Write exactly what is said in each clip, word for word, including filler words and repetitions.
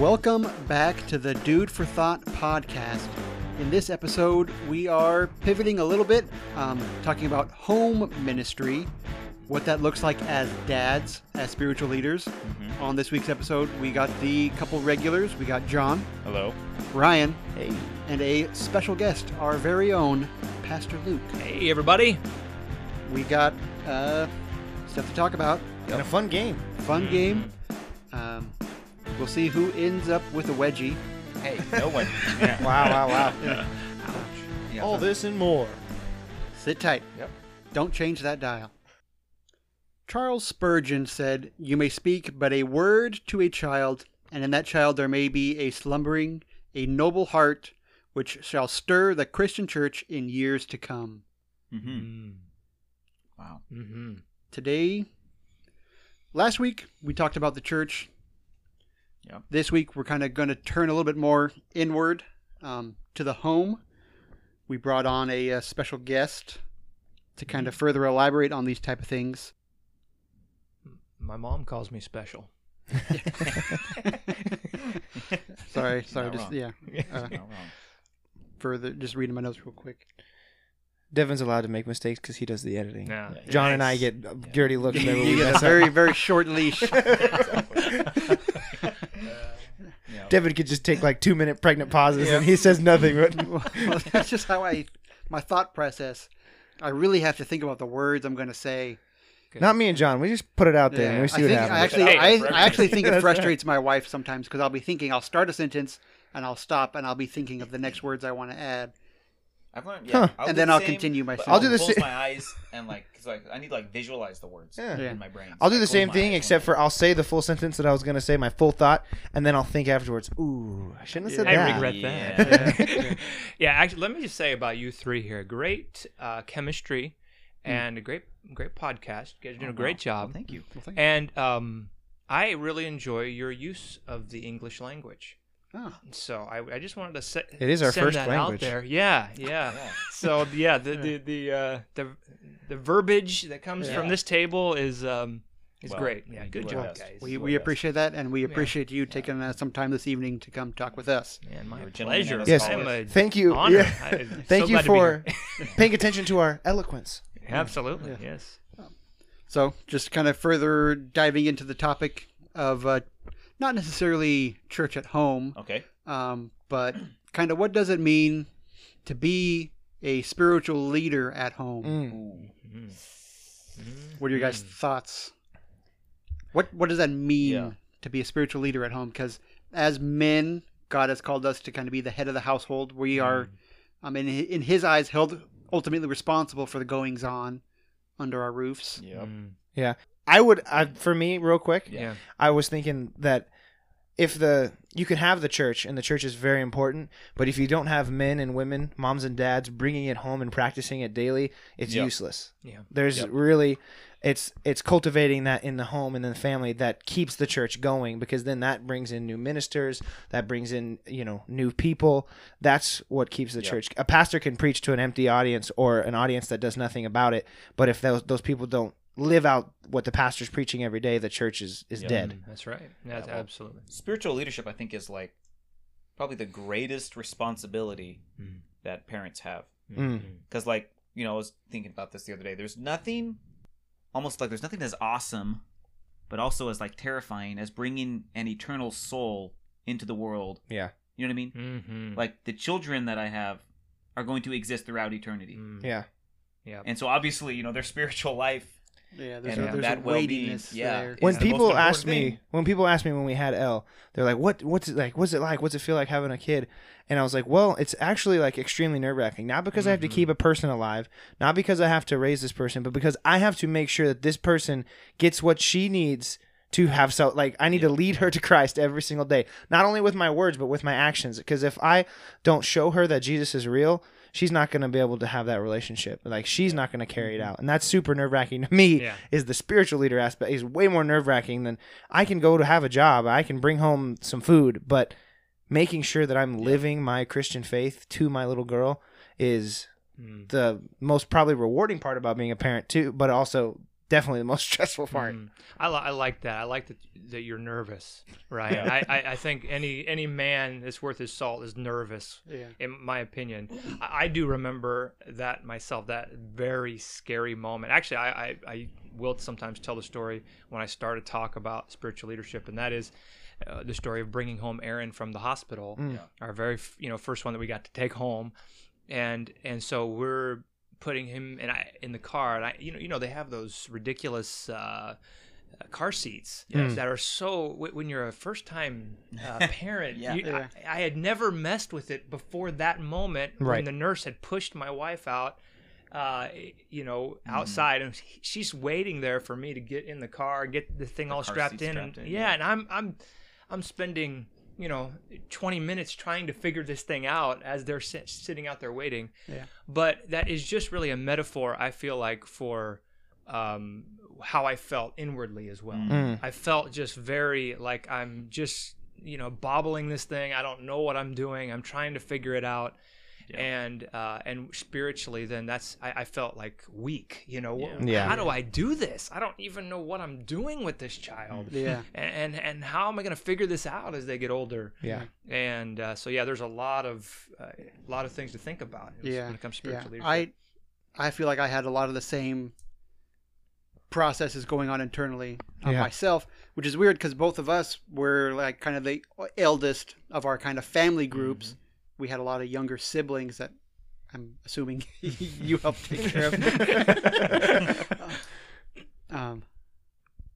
Welcome back to the Dude for Thought podcast. In this episode, we are pivoting a little bit, um, talking about home ministry, what that looks like as dads, as spiritual leaders. Mm-hmm. On this week's episode, we got the couple regulars. We got John. Hello. Ryan. Hey. And a special guest, our very own Pastor Luke. Hey, everybody. We got uh, stuff to talk about. And a fun game. Fun mm-hmm. game. Um, we'll see who ends up with a wedgie. Hey, no one. Yeah. Wow, wow, wow. Yeah. Ouch. Yeah. All this and more. Sit tight. Yep. Don't change that dial. Charles Spurgeon said, "You may speak but a word to a child, and in that child there may be a slumbering, a noble heart, which shall stir the Christian church in years to come." Mm-hmm. Wow. Mm-hmm. Today, last week, we talked about the church. Yep. This week, we're kind of going to turn a little bit more inward um, to the home. We brought on a, a special guest to kind of further elaborate on these type of things. My mom calls me special. sorry, sorry. Just, yeah. Uh, further, just reading my notes real quick. Devin's allowed to make mistakes because he does the editing. No. Yeah, John yeah, and I get yeah. dirty looks. You we get a very, very short leash. Devin could just take like two minute pregnant pauses yeah. and he says nothing. Well, that's just how I, my thought process. I really have to think about the words I'm going to say. Good. Not me and John. We just put it out there yeah. and we see I what think, happens. I actually, I, I actually think it frustrates my wife sometimes because I'll be thinking, I'll start a sentence and I'll stop and I'll be thinking of the next words I want to add. I've learned, yeah. Huh. And then the I'll same, continue myself. I'll do the same. My eyes and like, cause like, I need to like visualize the words yeah. in my brain. So I'll do the same thing except for I'll say the full sentence that I was going to say, my full thought, and then I'll think afterwards. Ooh, I shouldn't have yeah. said I that. I regret that. Yeah. yeah. yeah, actually, let me just say about you three here: great uh, chemistry and mm. a great, great podcast. You guys are doing oh, a great wow. job. Well, thank you. Well, thank and um, I really enjoy your use of the English language. Oh. So I, I just wanted to set it is our first that language. Out there. Yeah, yeah. yeah. So yeah, the the the, uh, the the verbiage that comes yeah. from this table is um is well, great. Yeah, good job, guys. We we best. appreciate that, and we appreciate yeah. you taking uh, some time this evening to come talk with us. Yeah, my pleasure. Yes, thank you. Yeah. Thank so you for paying attention to our eloquence. Absolutely. Yeah. Yes. So just kind of further diving into the topic of. Uh, Not necessarily church at home, okay. Um, but kind of what does it mean to be a spiritual leader at home? Mm. Mm. Mm. What are your guys' thoughts? What What does that mean yeah. to be a spiritual leader at home? Because as men, God has called us to kind of be the head of the household. We mm. are, um, in in His eyes, held ultimately responsible for the goings on under our roofs. Yep. Mm. Yeah. I would, I, for me, real quick, yeah. I was thinking that if the, you could have the church, and the church is very important, but if you don't have men and women, moms and dads, bringing it home and practicing it daily, it's yep. useless. Yeah. There's yep. really, it's it's cultivating that in the home and in the family that keeps the church going, because then that brings in new ministers, that brings in, you know, new people. That's what keeps the yep. church. A pastor can preach to an empty audience or an audience that does nothing about it, but if those, those people don't live out what the pastor's preaching every day, the church is, is yep. dead. That's right. That's yeah, well, absolutely. Spiritual leadership, I think, is like probably the greatest responsibility mm. that parents have. Because mm. like, you know, I was thinking about this the other day. There's nothing, almost like there's nothing as awesome, but also as like terrifying as bringing an eternal soul into the world. Yeah. You know what I mean? Mm-hmm. Like the children that I have are going to exist throughout eternity. Mm. Yeah. Yeah. And so obviously, you know, their spiritual life Yeah, there's, and, a, there's that a weightiness yeah. there. When people the ask me, thing. when people ask me when we had Elle, they're like, "What? What's it like? What's it like? What's it feel like having a kid?" And I was like, "Well, it's actually like extremely nerve wracking. Not because mm-hmm. I have to keep a person alive, not because I have to raise this person, but because I have to make sure that this person gets what she needs to have. So, like, I need yeah. to lead her to Christ every single day, not only with my words but with my actions. Because if I don't show her that Jesus is real, she's not going to be able to have that relationship. Like, she's yeah. not going to carry it out." And that's super nerve-wracking to me yeah. is the spiritual leader aspect. Is way more nerve-wracking than I can go to have a job. I can bring home some food. But making sure that I'm yeah. living my Christian faith to my little girl is mm. the most probably rewarding part about being a parent too, but also definitely the most stressful part. Mm. I, li- I like that. I like that that you're nervous, right? Yeah. I, I, I think any any man that's worth his salt is nervous, yeah. in my opinion. I, I do remember that myself, that very scary moment. Actually, I, I, I will sometimes tell the story when I start to talk about spiritual leadership, and that is uh, the story of bringing home Aaron from the hospital, mm. our very you know first one that we got to take home. And and so we're putting him in, I, in the car, and I, you know, you know, they have those ridiculous uh, car seats yes. that are so. When you're a first-time uh, parent, yeah. You, yeah. I, I had never messed with it before that moment right. when the nurse had pushed my wife out, uh, you know, outside, mm. and she's waiting there for me to get in the car, get the thing the all strapped in, strapped and in, yeah, yeah, and I'm I'm I'm spending. you know, twenty minutes trying to figure this thing out as they're sit- sitting out there waiting. Yeah. But that is just really a metaphor, I feel like, for um, how I felt inwardly as well. Mm. I felt just very like I'm just, you know, bobbling this thing. I don't know what I'm doing. I'm trying to figure it out. Yeah. And uh, and spiritually, then that's I, I felt like weak. You know, yeah. Yeah. how do I do this? I don't even know what I'm doing with this child. Yeah, and and, and how am I going to figure this out as they get older? Yeah, and uh, so yeah, there's a lot of uh, a lot of things to think about. Yeah. When it comes to spiritual yeah. leadership. I I feel like I had a lot of the same processes going on internally on yeah. myself, which is weird because both of us were like kind of the eldest of our kind of family groups. Mm-hmm. We had a lot of younger siblings that I'm assuming you helped take care of. um,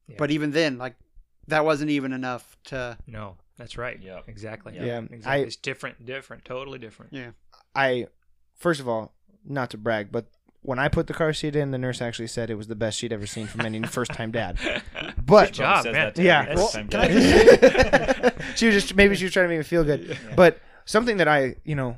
yeah. But even then, like, that wasn't even enough to. No, that's right. Yeah, exactly. Yeah, yeah. Exactly. I, it's different, different, totally different. Yeah. I, first of all, not to brag, but when I put the car seat in, the nurse actually said it was the best she'd ever seen from any first-time dad. But good job, man. Yeah. Well, can I just, she was just maybe she was trying to make me feel good, yeah. but. Something that I, you know,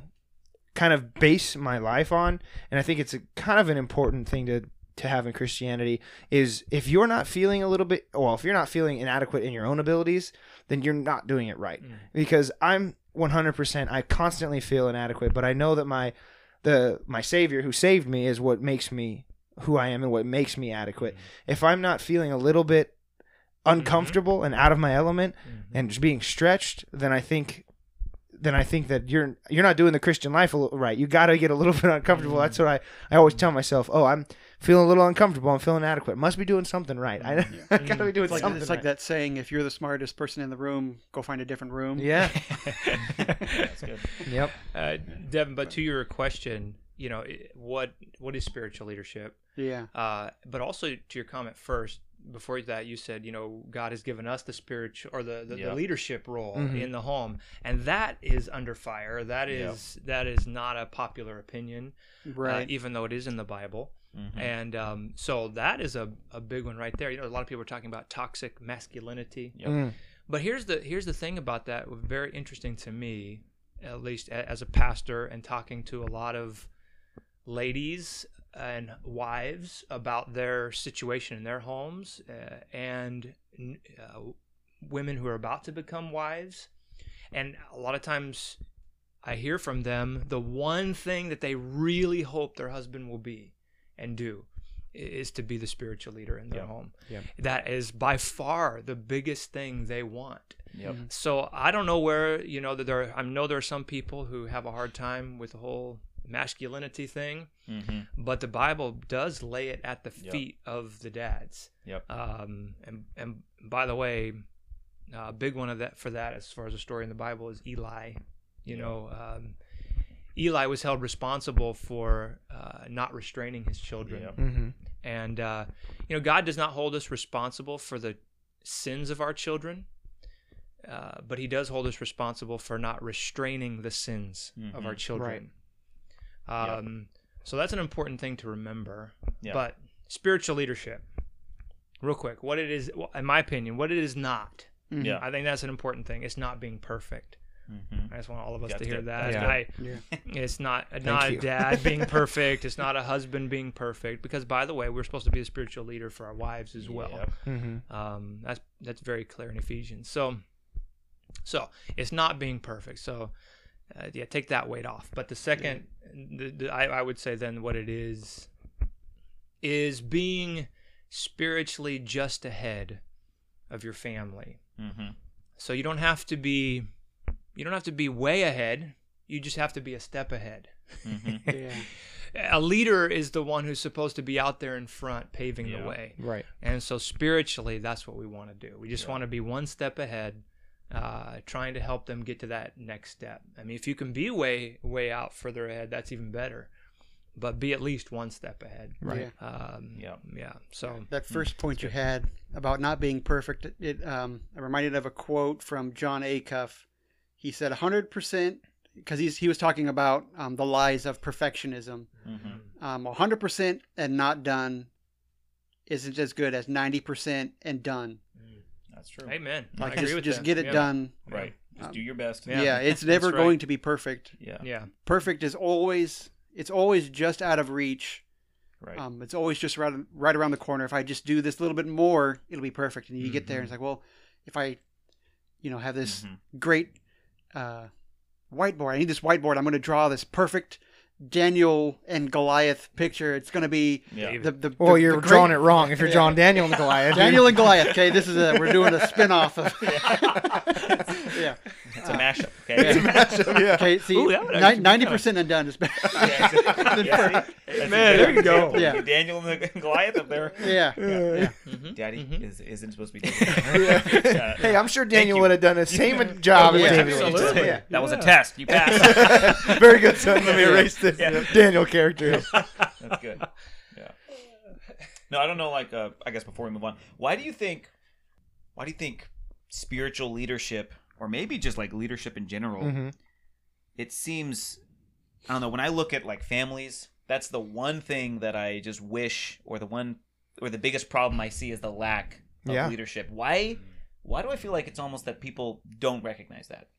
kind of base my life on, and I think it's a, kind of an important thing to, to have in Christianity, is if you're not feeling a little bit, well, if you're not feeling inadequate in your own abilities, then you're not doing it right. Mm. Because I'm one hundred percent, I constantly feel inadequate, but I know that my the my Savior who saved me is what makes me who I am and what makes me adequate. Mm. If I'm not feeling a little bit uncomfortable mm-hmm. and out of my element mm-hmm. and being stretched, then I think... then I think that you're you're not doing the Christian life right. You got to get a little bit uncomfortable. Mm-hmm. That's what I, I always tell myself. Oh, I'm feeling a little uncomfortable. I'm feeling inadequate. Must be doing something right. I, yeah. I got to be doing it's like, something It's right. like that saying, if you're the smartest person in the room, go find a different room. Yeah. That's good. Yep. Uh, Devin, but to your question, you know, what what is spiritual leadership? Yeah. Uh, but also to your comment first, before that you said, you know, God has given us the spiritual or the, the, yep. the leadership role mm-hmm. in the home, and that is under fire. That is yep. that is not a popular opinion, right? Uh, even though it is in the Bible. Mm-hmm. And um, so that is a, a big one right there. You know, a lot of people are talking about toxic masculinity. Yep. Mm. But here's the here's the thing about that, very interesting to me, at least as a pastor and talking to a lot of ladies and wives about their situation in their homes, uh, and uh, women who are about to become wives. And a lot of times I hear from them the one thing that they really hope their husband will be and do is to be the spiritual leader in their yep. home. Yep. That is by far the biggest thing they want. Yep. So I don't know where, you know, that there. I know there are some people who have a hard time with the whole masculinity thing, mm-hmm. but the Bible does lay it at the feet yep. of the dads. Yep. Um, and and by the way, a uh, big one of that for that as far as a story in the Bible is Eli. You yep. know, um, Eli was held responsible for uh, not restraining his children, yep. mm-hmm. and uh, you know, God does not hold us responsible for the sins of our children. Uh, but he does hold us responsible for not restraining the sins mm-hmm. of our children. Right. Um, yep. So that's an important thing to remember. Yep. But spiritual leadership, real quick, what it is, in my opinion, what it is not. Mm-hmm. Yeah. I think that's an important thing. It's not being perfect. Mm-hmm. I just want all of us to hear that. Yeah. I, yeah. It's not not a dad being perfect. It's not a husband being perfect. Because by the way, we're supposed to be a spiritual leader for our wives as well. Yep. Mm-hmm. Um, that's that's very clear in Ephesians. So. So it's not being perfect. So uh, yeah, take that weight off. But the second, the, the, I, I would say then what it is, is being spiritually just ahead of your family. Mm-hmm. So you don't have to be, you don't have to be way ahead. You just have to be a step ahead. Mm-hmm. Yeah. A leader is the one who's supposed to be out there in front paving yeah. the way. Right. And so spiritually, that's what we want to do. We just yeah. want to be one step ahead, uh, trying to help them get to that next step. I mean, if you can be way, way out further ahead, that's even better. But be at least one step ahead. Right. Yeah. Um, yeah. yeah. So that first point you had about not being perfect, it um, I reminded of a quote from Jon Acuff. He said one hundred percent, because he's he was talking about um, the lies of perfectionism. Mm-hmm. um, one hundred percent and not done isn't as good as ninety percent and done. Mm, that's true. Amen. Like I just, agree with just that. Get it yeah. done. Right. Um, just do your best. Yeah. yeah it's never right. going to be perfect. Yeah. Yeah. Perfect is always. It's always just out of reach. Right. Um, it's always just right, right around the corner. If I just do this little bit more, it'll be perfect. And you mm-hmm. get there and it's like, well, if I, you know, have this mm-hmm. great uh, whiteboard, I need this whiteboard. I'm going to draw this perfect Daniel and Goliath picture. It's going to be yeah. the, the, the, well, you're the great... drawing it wrong if you're yeah. drawing Daniel and Goliath. Daniel and Goliath. Okay. This is a, we're doing a spin-off of yeah. It's a mashup. Okay. Yeah. It's a mashup. Yeah. Okay. See, ooh, ninety percent and done is better. Yeah, exactly. yeah, man, there you go. Yeah. Daniel and the Goliath up there. Yeah. yeah. yeah. yeah. Mm-hmm. Daddy mm-hmm. is, isn't supposed to be. yeah. uh, hey, I'm sure Daniel would have done the same yeah. job. Oh, yeah. as Daniel. Absolutely. Yeah. That was a test. You passed. Very good, son. Let me erase this yeah. Daniel character. That's good. Yeah. No, I don't know. Like, uh, I guess before we move on, why do you think? Why do you think spiritual leadership? Or maybe just like leadership in general, mm-hmm. it seems, I don't know, when I look at like families, that's the one thing that I just wish, or the one, or the biggest problem I see is the lack of yeah. leadership. Why, why do I feel like it's almost that people don't recognize that?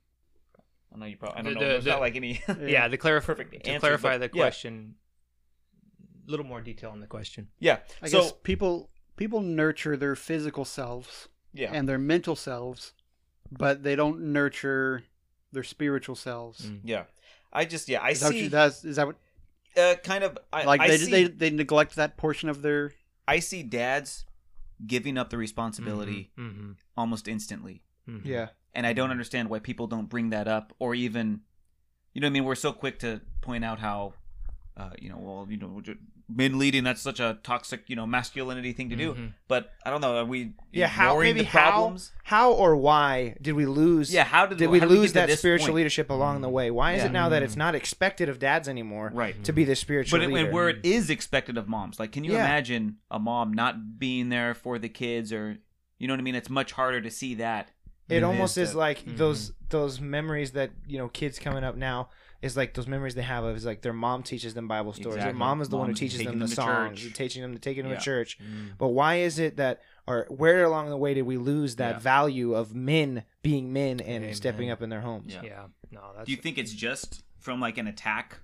I know you probably, I don't the, know, the, the, not like any. yeah, yeah, the clarif- perfect answer, to clarify but, the question, a yeah. little more detail on the question. Yeah. I so, guess people, people nurture their physical selves yeah. and their mental selves, but they don't nurture their spiritual selves. Mm. Yeah, I just yeah I is see that what, is that what uh, kind of I, like I they, see, they they neglect that portion of their. I see dads giving up the responsibility mm-hmm, mm-hmm. almost instantly. Mm-hmm. Yeah, and I don't understand why people don't bring that up, or even, you know what I mean, we're so quick to point out how uh, you know well you know. men leading, that's such a toxic, you know, masculinity thing to do. Mm-hmm. But I don't know. Are we yeah, how, maybe the problems? How, how or why did we lose? Yeah, how did, did we how lose did we that spiritual point? leadership along mm-hmm. the way? Why yeah. is it now mm-hmm. that it's not expected of dads anymore right. to be the spiritual but it, leader? But where it is expected of moms. Like, can you yeah. imagine a mom not being there for the kids, or, you know what I mean? It's much harder to see that. It almost is that, like mm-hmm. those those memories that, you know, kids coming up now, it's like those memories they have of is like their mom teaches them Bible stories. Exactly. Their mom is the mom one who teaches them the songs, teaching them to taking them yeah. to church. Mm. But why is it that, or where along the way did we lose that yeah. value of men being men and Amen. stepping up in their homes? Yeah. yeah. No, that's Do you think it's just from like an attack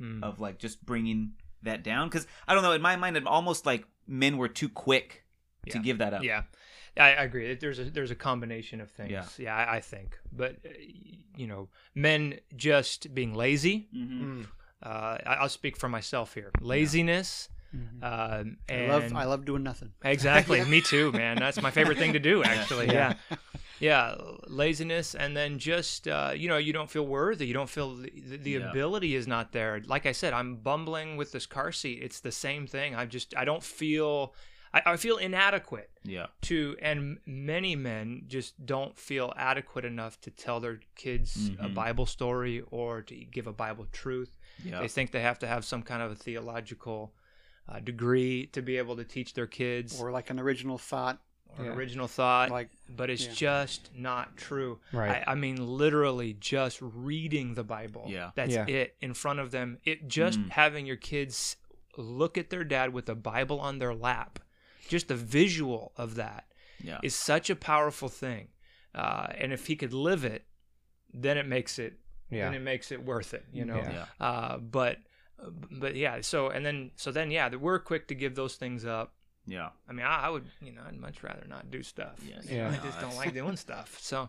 mm. of like just bringing that down? Because I don't know. In my mind, I'm almost like men were too quick yeah. to give that up. Yeah. I agree. There's a there's a combination of things. Yeah, yeah I, I think. But, you know, men just being lazy. Mm-hmm. Uh, I'll speak for myself here. Laziness. Mm-hmm. Um, and I love I love doing nothing. Exactly. Me too, man. That's my favorite thing to do, actually. Yeah. Yeah. yeah. Laziness. And then just, uh, you know, you don't feel worthy. You don't feel the, the yeah. ability is not there. Like I said, I'm bumbling with this car seat. It's the same thing. I just, I don't feel... I feel inadequate yeah. to, and many men just don't feel adequate enough to tell their kids mm-hmm. a Bible story or to give a Bible truth. Yeah. They think they have to have some kind of a theological uh, degree to be able to teach their kids. Or like an original thought. Or yeah. an original thought, like, but it's yeah. just not true. Right. I, I mean, literally just reading the Bible. Yeah. That's yeah. it in front of them. It just mm. having your kids look at their dad with a Bible on their lap. Just the visual of that yeah. is such a powerful thing, uh, and if he could live it, then it makes it, yeah. then it makes it worth it, you know. Yeah. Yeah. Uh, but, but yeah. So and then, so then, yeah, we're quick to give those things up. Yeah. I mean, I, I would, you know, I'd much rather not do stuff. Yes. Yeah. I just don't like doing stuff. So,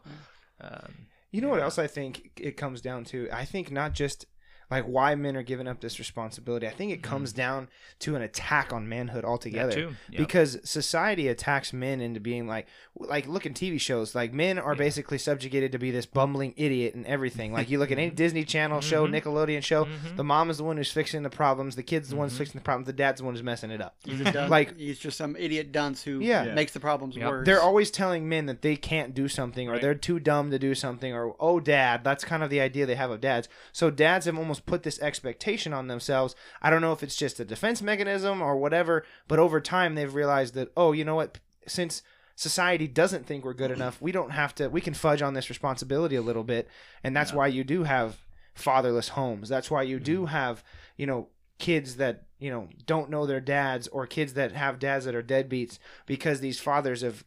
um, you know yeah. what else I think it comes down to? I think not just. like why men are giving up this responsibility. I think it comes mm. down to an attack on manhood altogether. Yep. Because society attacks men into being like, like look at T V shows, like men are yeah. basically subjugated to be this bumbling idiot and everything. Like you look at any Disney Channel mm-hmm. show, Nickelodeon show, mm-hmm. the mom is the one who's fixing the problems, the kid's the mm-hmm. one who's fixing the problems, the dad's the one who's messing it up. He's just, done, like, he's just some idiot dunce who yeah. Yeah. makes the problems yep. worse. They're always telling men that they can't do something or right. they're too dumb to do something or, oh, dad, that's kind of the idea they have of dads. So dads have almost put this expectation on themselves. I don't know if it's just a defense mechanism or whatever, but over time they've realized that, oh, you know what, since society doesn't think we're good enough, we don't have to, we can fudge on this responsibility a little bit. And that's yeah. why you do have fatherless homes. That's why you mm-hmm. do have, you know, kids that, you know, don't know their dads, or kids that have dads that are deadbeats, because these fathers have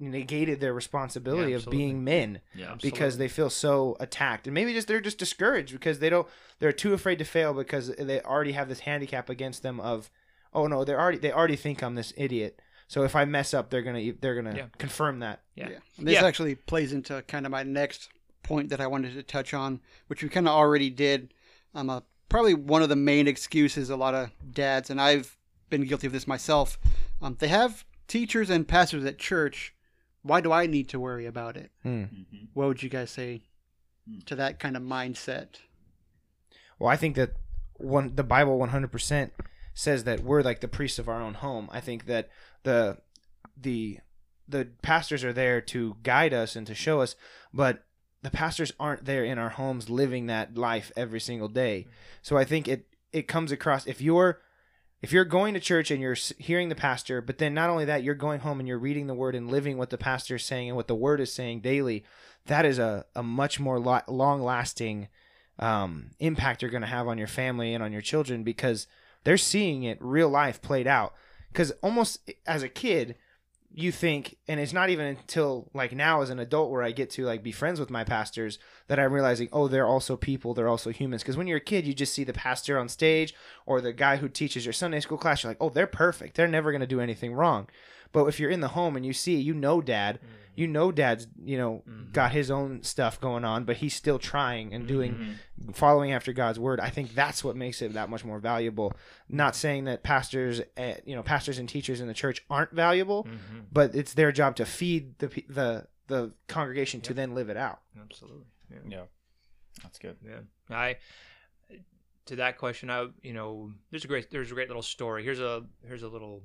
negated their responsibility yeah, of being men yeah, because they feel so attacked, and maybe just they're just discouraged because they don't they're too afraid to fail because they already have this handicap against them of, oh no, they're already they already think I'm this idiot, so if I mess up they're gonna they're gonna yeah. confirm that. Yeah, yeah. This yeah. actually plays into kind of my next point that I wanted to touch on, which we kind of already did. I'm a probably one of the main excuses a lot of dads, and I've been guilty of this myself, um, they have teachers and pastors at church. Why do I need to worry about it? Mm. Mm-hmm. What would you guys say to that kind of mindset? Well, I think that one, the Bible one hundred percent says that we're like the priests of our own home. I think that the the the pastors are there to guide us and to show us, but the pastors aren't there in our homes living that life every single day. So I think it it comes across, if you're If you're going to church and you're hearing the pastor, but then not only that, you're going home and you're reading the word and living what the pastor is saying and what the word is saying daily, that is a, a much more lo- long-lasting um, impact you're going to have on your family and on your children, because they're seeing it real life played out. Because almost as a kid, you think, and it's not even until like now as an adult where I get to like be friends with my pastors that I'm realizing, oh, they're also people, they're also humans. Because when you're a kid, you just see the pastor on stage or the guy who teaches your Sunday school class. You're like, oh, they're perfect. They're never going to do anything wrong. But if you're in the home and you see, you know, dad, mm-hmm. you know, dad's, you know, mm-hmm. got his own stuff going on, but he's still trying and doing, mm-hmm. following after God's word. I think that's what makes it that much more valuable. Not saying that pastors, at, you know, pastors and teachers in the church aren't valuable, mm-hmm. but it's their job to feed the, the, the congregation yep. to then live it out. Absolutely. Yeah. yeah. That's good. Yeah. I, to that question, I, you know, there's a great, there's a great little story. Here's a, here's a little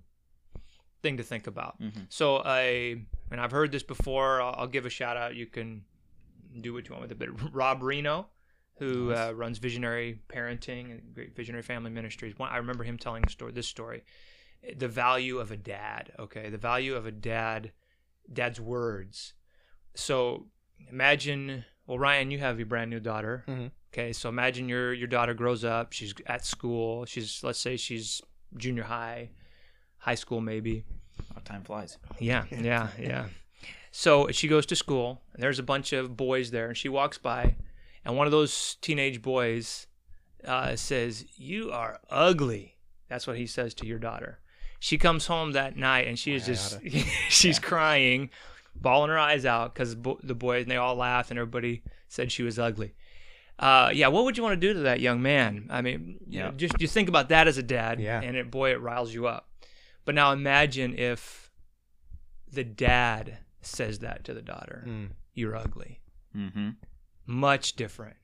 thing to think about. Mm-hmm. So I, and I've heard this before, I'll, I'll give a shout out. You can do what you want with it, but Rob Reno, who nice. uh, runs Visionary Parenting and great Visionary Family Ministries. One, I remember him telling the story, this story, the value of a dad. Okay. The value of a dad, dad's words. So imagine, well, Ryan, you have your brand new daughter. Mm-hmm. Okay. So imagine your, your daughter grows up, she's at school. She's, let's say she's junior high, high school maybe. Oh, time flies. Yeah, yeah, yeah. So she goes to school, and there's a bunch of boys there, and she walks by, and one of those teenage boys uh, says, "You are ugly." That's what he says to your daughter. She comes home that night, and she is just, she's yeah. crying, bawling her eyes out, because bo- the boys, and they all laughed, and everybody said she was ugly. Uh, yeah, what would you want to do to that young man? I mean, yeah. you know, just you think about that as a dad, yeah. and it, boy, it riles you up. But now imagine if the dad says that to the daughter, mm. "You're ugly." Mm-hmm. Much different.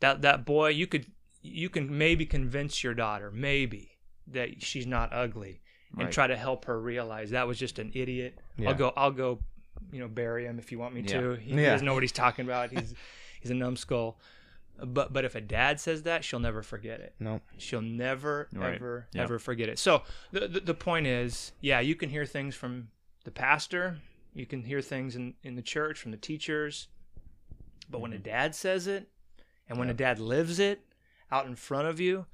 That that boy, you could you can maybe convince your daughter, maybe, that she's not ugly, right. and try to help her realize that was just an idiot. Yeah. I'll go I'll go, you know, bury him if you want me yeah. to. He yeah. doesn't know what he's talking about. He's he's a numbskull. But but if a dad says that, she'll never forget it. No, nope. She'll never, right. ever, yep. ever forget it. So the, the the point is, yeah, you can hear things from the pastor. You can hear things in, in the church from the teachers. But mm-hmm. when a dad says it, and when yep. a dad lives it out in front of you,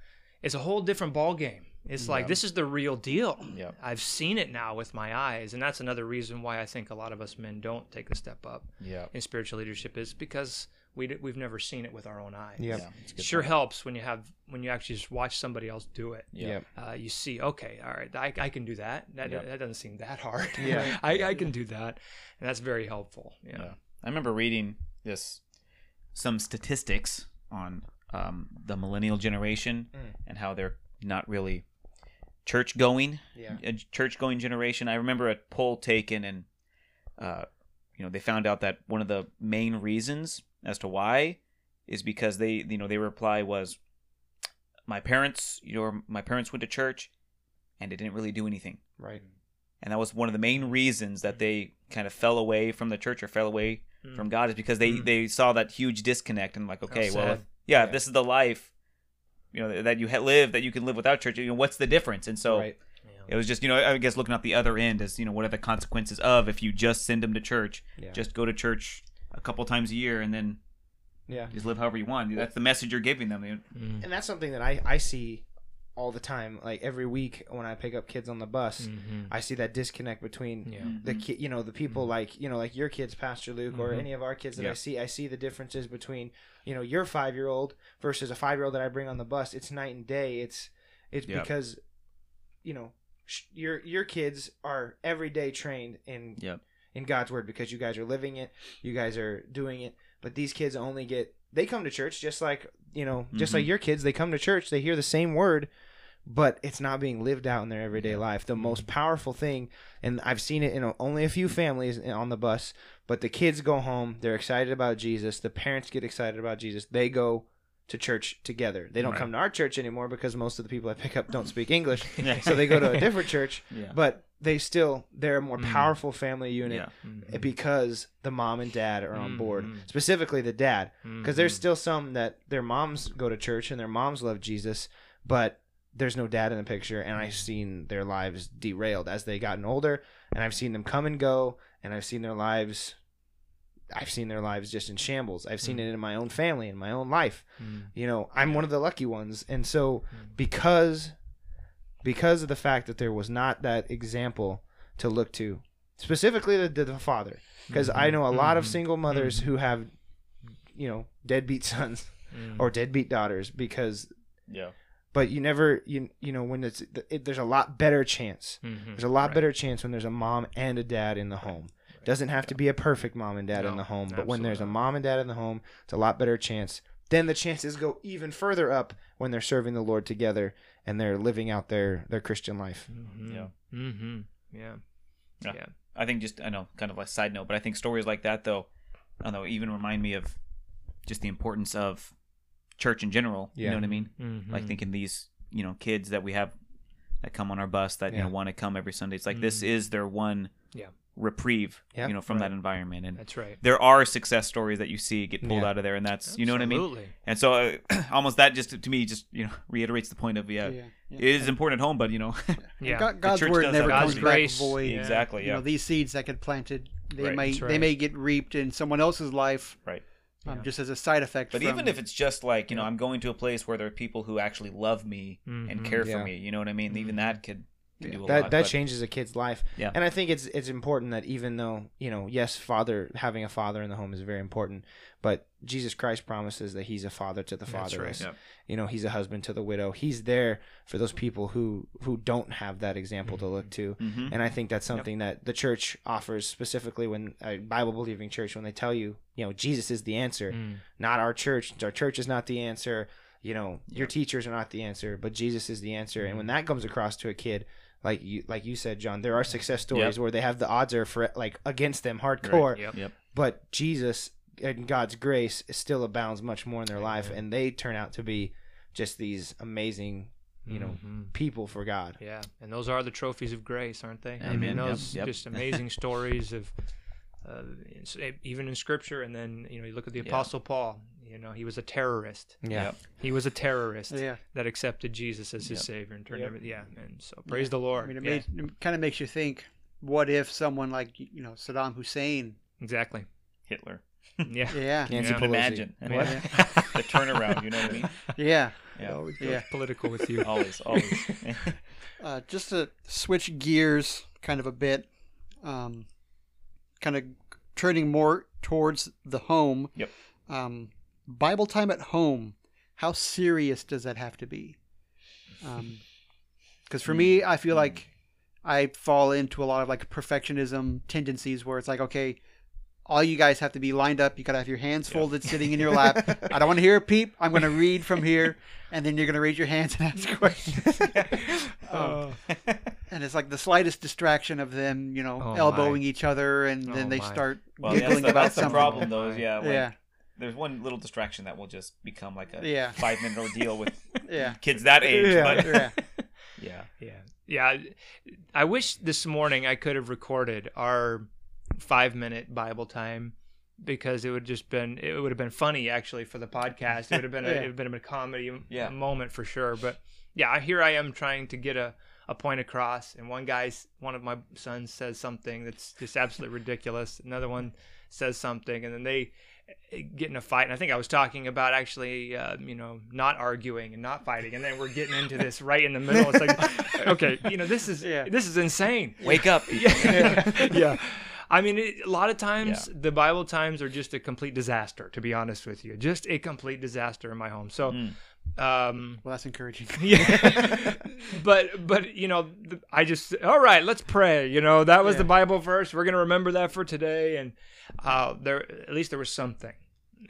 it's a whole different ballgame. It's yep. like, this is the real deal. Yep. I've seen it now with my eyes. And that's another reason why I think a lot of us men don't take the step up yep. in spiritual leadership, is because We we've never seen it with our own eyes. Yep. Yeah, it sure point. helps when you have when you actually just watch somebody else do it. Yeah, uh, you see, okay, all right, I I can do that. That yep. that doesn't seem that hard. Yeah, I, I can do that, and that's very helpful. Yeah. yeah, I remember reading this some statistics on um, the millennial generation mm. and how they're not really church going, yeah. a church going generation. I remember a poll taken, and uh, you know, they found out that one of the main reasons as to why is because they, you know, their reply was, my parents, you know, my parents went to church and it didn't really do anything. Right. And that was one of the main reasons that they kind of fell away from the church or fell away mm. from God, is because they, mm. they saw that huge disconnect and like, okay, well, if, yeah, yeah, if this is the life, you know, that you live, that you can live without church, you know, what's the difference? And so right. yeah. it was just, you know, I guess looking at the other end as, you know, what are the consequences of if you just send them to church, yeah. just go to church a couple times a year and then yeah. just live however you want. That's the message you're giving them. Mm. And that's something that I, I see all the time, like every week when I pick up kids on the bus, mm-hmm. I see that disconnect between yeah. the ki- you know, the people mm-hmm. like, you know, like your kids, Pastor Luke, mm-hmm. or any of our kids that yeah. I see, I see the differences between, you know, your five-year-old versus a five-year-old that I bring on the bus. It's night and day. It's, it's yeah. because, you know, sh- your, your kids are every day trained in, yeah. in God's word, because you guys are living it, you guys are doing it, but these kids only get, they come to church just like, you know, just mm-hmm. like your kids, they come to church, they hear the same word, but it's not being lived out in their everyday life. The most powerful thing, and I've seen it in a, only a few families on the bus, but the kids go home, they're excited about Jesus, the parents get excited about Jesus, they go to church together. They don't right. come to our church anymore because most of the people I pick up don't speak English, so they go to a different church, yeah. but they still, they're a more mm. powerful family unit yeah. mm-hmm. because the mom and dad are on mm-hmm. board, specifically the dad, because mm-hmm. there's still some that their moms go to church and their moms love Jesus, but there's no dad in the picture, and I've seen their lives derailed as they gotten older, and I've seen them come and go, and I've seen their lives I've seen their lives just in shambles. I've seen mm. it in my own family, in my own life. Mm. You know, I'm yeah. one of the lucky ones. And so mm. because because of the fact that there was not that example to look to, specifically the, the father, because mm-hmm. I know a lot mm-hmm. of single mothers mm-hmm. who have, you know, deadbeat sons mm. or deadbeat daughters, because yeah. But you never, you you know, when it's, it, there's a lot better chance. Mm-hmm. There's a lot right. better chance when there's a mom and a dad in the home. Right. Doesn't have yeah. to be a perfect mom and dad no, in the home, but absolutely. When there's a mom and dad in the home, it's a lot better chance. Then the chances go even further up when they're serving the Lord together and they're living out their, their Christian life. Mm-hmm. Yeah. Mm-hmm. Yeah. yeah, yeah. I think just, I know, kind of a side note, but I think stories like that, though, I don't know, even remind me of just the importance of church in general, yeah. you know what I mean? Mm-hmm. Like thinking these, you know, kids that we have that come on our bus that, yeah. you know, want to come every Sunday. It's like, mm-hmm. this is their one yeah. reprieve, yeah. you know, from right. that environment. And that's right. There are success stories that you see get pulled yeah. out of there, and that's, absolutely. You know what I mean? And so uh, almost that just, to me, just, you know, reiterates the point of, yeah, yeah. yeah. it is important at home, but, you know. yeah. God, God's word never comes back void. Yeah. Exactly, yeah. You know, these seeds that get planted, they right. may right. they may get reaped in someone else's life. Right. Um, yeah. Just as a side effect. But from, even if it's just like, you know, yeah. I'm going to a place where there are people who actually love me mm-hmm. and care yeah. for me, you know what I mean? Mm-hmm. Even that could, could yeah. do a that, lot. That but... changes a kid's life. Yeah. And I think it's it's important that even though, you know, yes, father having a father in the home is very important, but Jesus Christ promises that he's a father to the fatherless. Right. Yep. You know, he's a husband to the widow. He's there for those people who, who don't have that example mm-hmm. to look to. Mm-hmm. And I think that's something yep. that the church offers, specifically when a Bible-believing church, when they tell you, you know, Jesus is the answer, mm. not our church. Our church is not the answer. You know, yep. your teachers are not the answer, but Jesus is the answer. Mm-hmm. And when that comes across to a kid, like you, like you said, John, there are success stories yep. where they have the odds are for, like against them hardcore, right. yep. Yep. but Jesus and God's grace still abounds much more in their life, yeah. and they turn out to be just these amazing, you know, mm-hmm. people for God. Yeah, and those are the trophies of grace, aren't they? Amen. I mean, those yep. Yep. just amazing stories of, uh, even in Scripture. And then, you know, you look at the Apostle yeah. Paul. You know, he was a terrorist. Yeah, yep. he was a terrorist yeah. that accepted Jesus as his yep. Savior and turned yep. everything. Yeah, and so praise yeah. the Lord. I mean, it, yeah. made, it kind of makes you think: what if someone like, you know, Saddam Hussein? Exactly, Hitler. Yeah, yeah. Nancy yeah. Pelosi. Imagine I mean, what? The turnaround. You know what I mean? Yeah, yeah. Always yeah. political with you. Always, always. uh, just to switch gears, kind of a bit, um, kind of turning more towards the home. Yep. Um, Bible time at home. How serious does that have to be? Um, because for mm. me, I feel mm. like I fall into a lot of like perfectionism tendencies, where it's like, okay, all you guys have to be lined up. You got to have your hands folded, yeah. sitting in your lap. I don't want to hear a peep. I'm going to read from here. And then you're going to raise your hands and ask questions. um, and it's like the slightest distraction of them, you know, oh elbowing my. each other. And oh then they my. start well, giggling yeah, about something. That's the problem, though. Is, yeah. Like, yeah. There's one little distraction that will just become like a yeah. five-minute ordeal with yeah. kids that age. Yeah. But, yeah. yeah. Yeah. Yeah. I wish this morning I could have recorded our five-minute Bible time, because it would just been it would have been funny actually for the podcast. It would have been a, yeah. it would have been a comedy yeah. moment for sure. But yeah, here I am trying to get a, a point across, and one guy's one of my sons says something that's just absolutely ridiculous. Another one says something, and then they get in a fight. And I think I was talking about actually, uh, you know, not arguing and not fighting, and then we're getting into this right in the middle. It's like, okay, you know, this is yeah. this is insane. Wake up, yeah. yeah. yeah. I mean, it, a lot of times yeah. the Bible times are just a complete disaster, to be honest with you. Just a complete disaster in my home. So, mm. um, well, that's encouraging. Yeah. but, but you know, I just, all right, let's pray. You know, that was yeah. the Bible verse. We're going to remember that for today. And uh, there, at least there was something.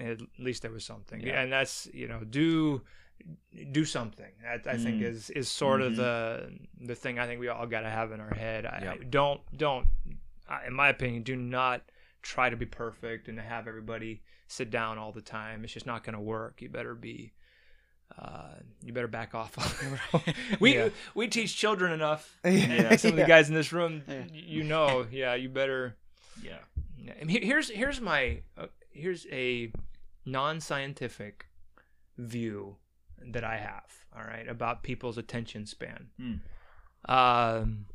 At least there was something. Yeah. And that's, you know, do... do something. That I, I think mm. is is sort mm-hmm. of the the thing I think we all got to have in our head. I, yep. I don't, don't. in my opinion, do not try to be perfect and have everybody sit down all the time. It's just not going to work. You better be, uh, you better back off. we yeah. we teach children enough. Yeah. And some of the yeah. guys in this room, yeah. you know, yeah, you better. Yeah. And here's here's my uh, here's a non-scientific view that I have. All right, about people's attention span. Mm. Um.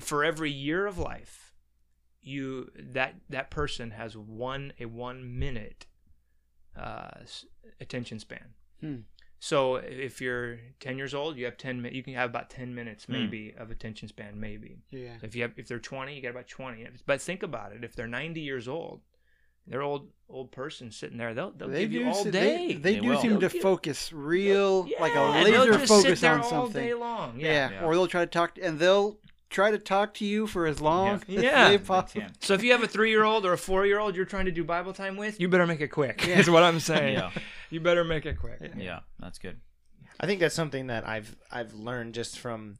For every year of life, you that that person has one a one minute uh, attention span. Hmm. So if you're ten years old, you have ten. You can have about ten minutes maybe hmm. of attention span, maybe. Yeah. So if you have, if they're twenty, you got about twenty. But think about it. If they're ninety years old, their old old person sitting there, they'll they'll they give you all day. They, they, they do will. seem they'll to give, focus real yeah, like a laser focus sit there on all something day long. Yeah. Yeah. yeah. Or they'll try to talk and they'll. try to talk to you for as long yeah. as yeah. they possible. So if you have a three-year-old or a four-year-old you're trying to do Bible time with, you better make it quick. Yeah. Is what I'm saying. Yeah. You better make it quick. Yeah. yeah, that's good. I think that's something that I've I've learned just from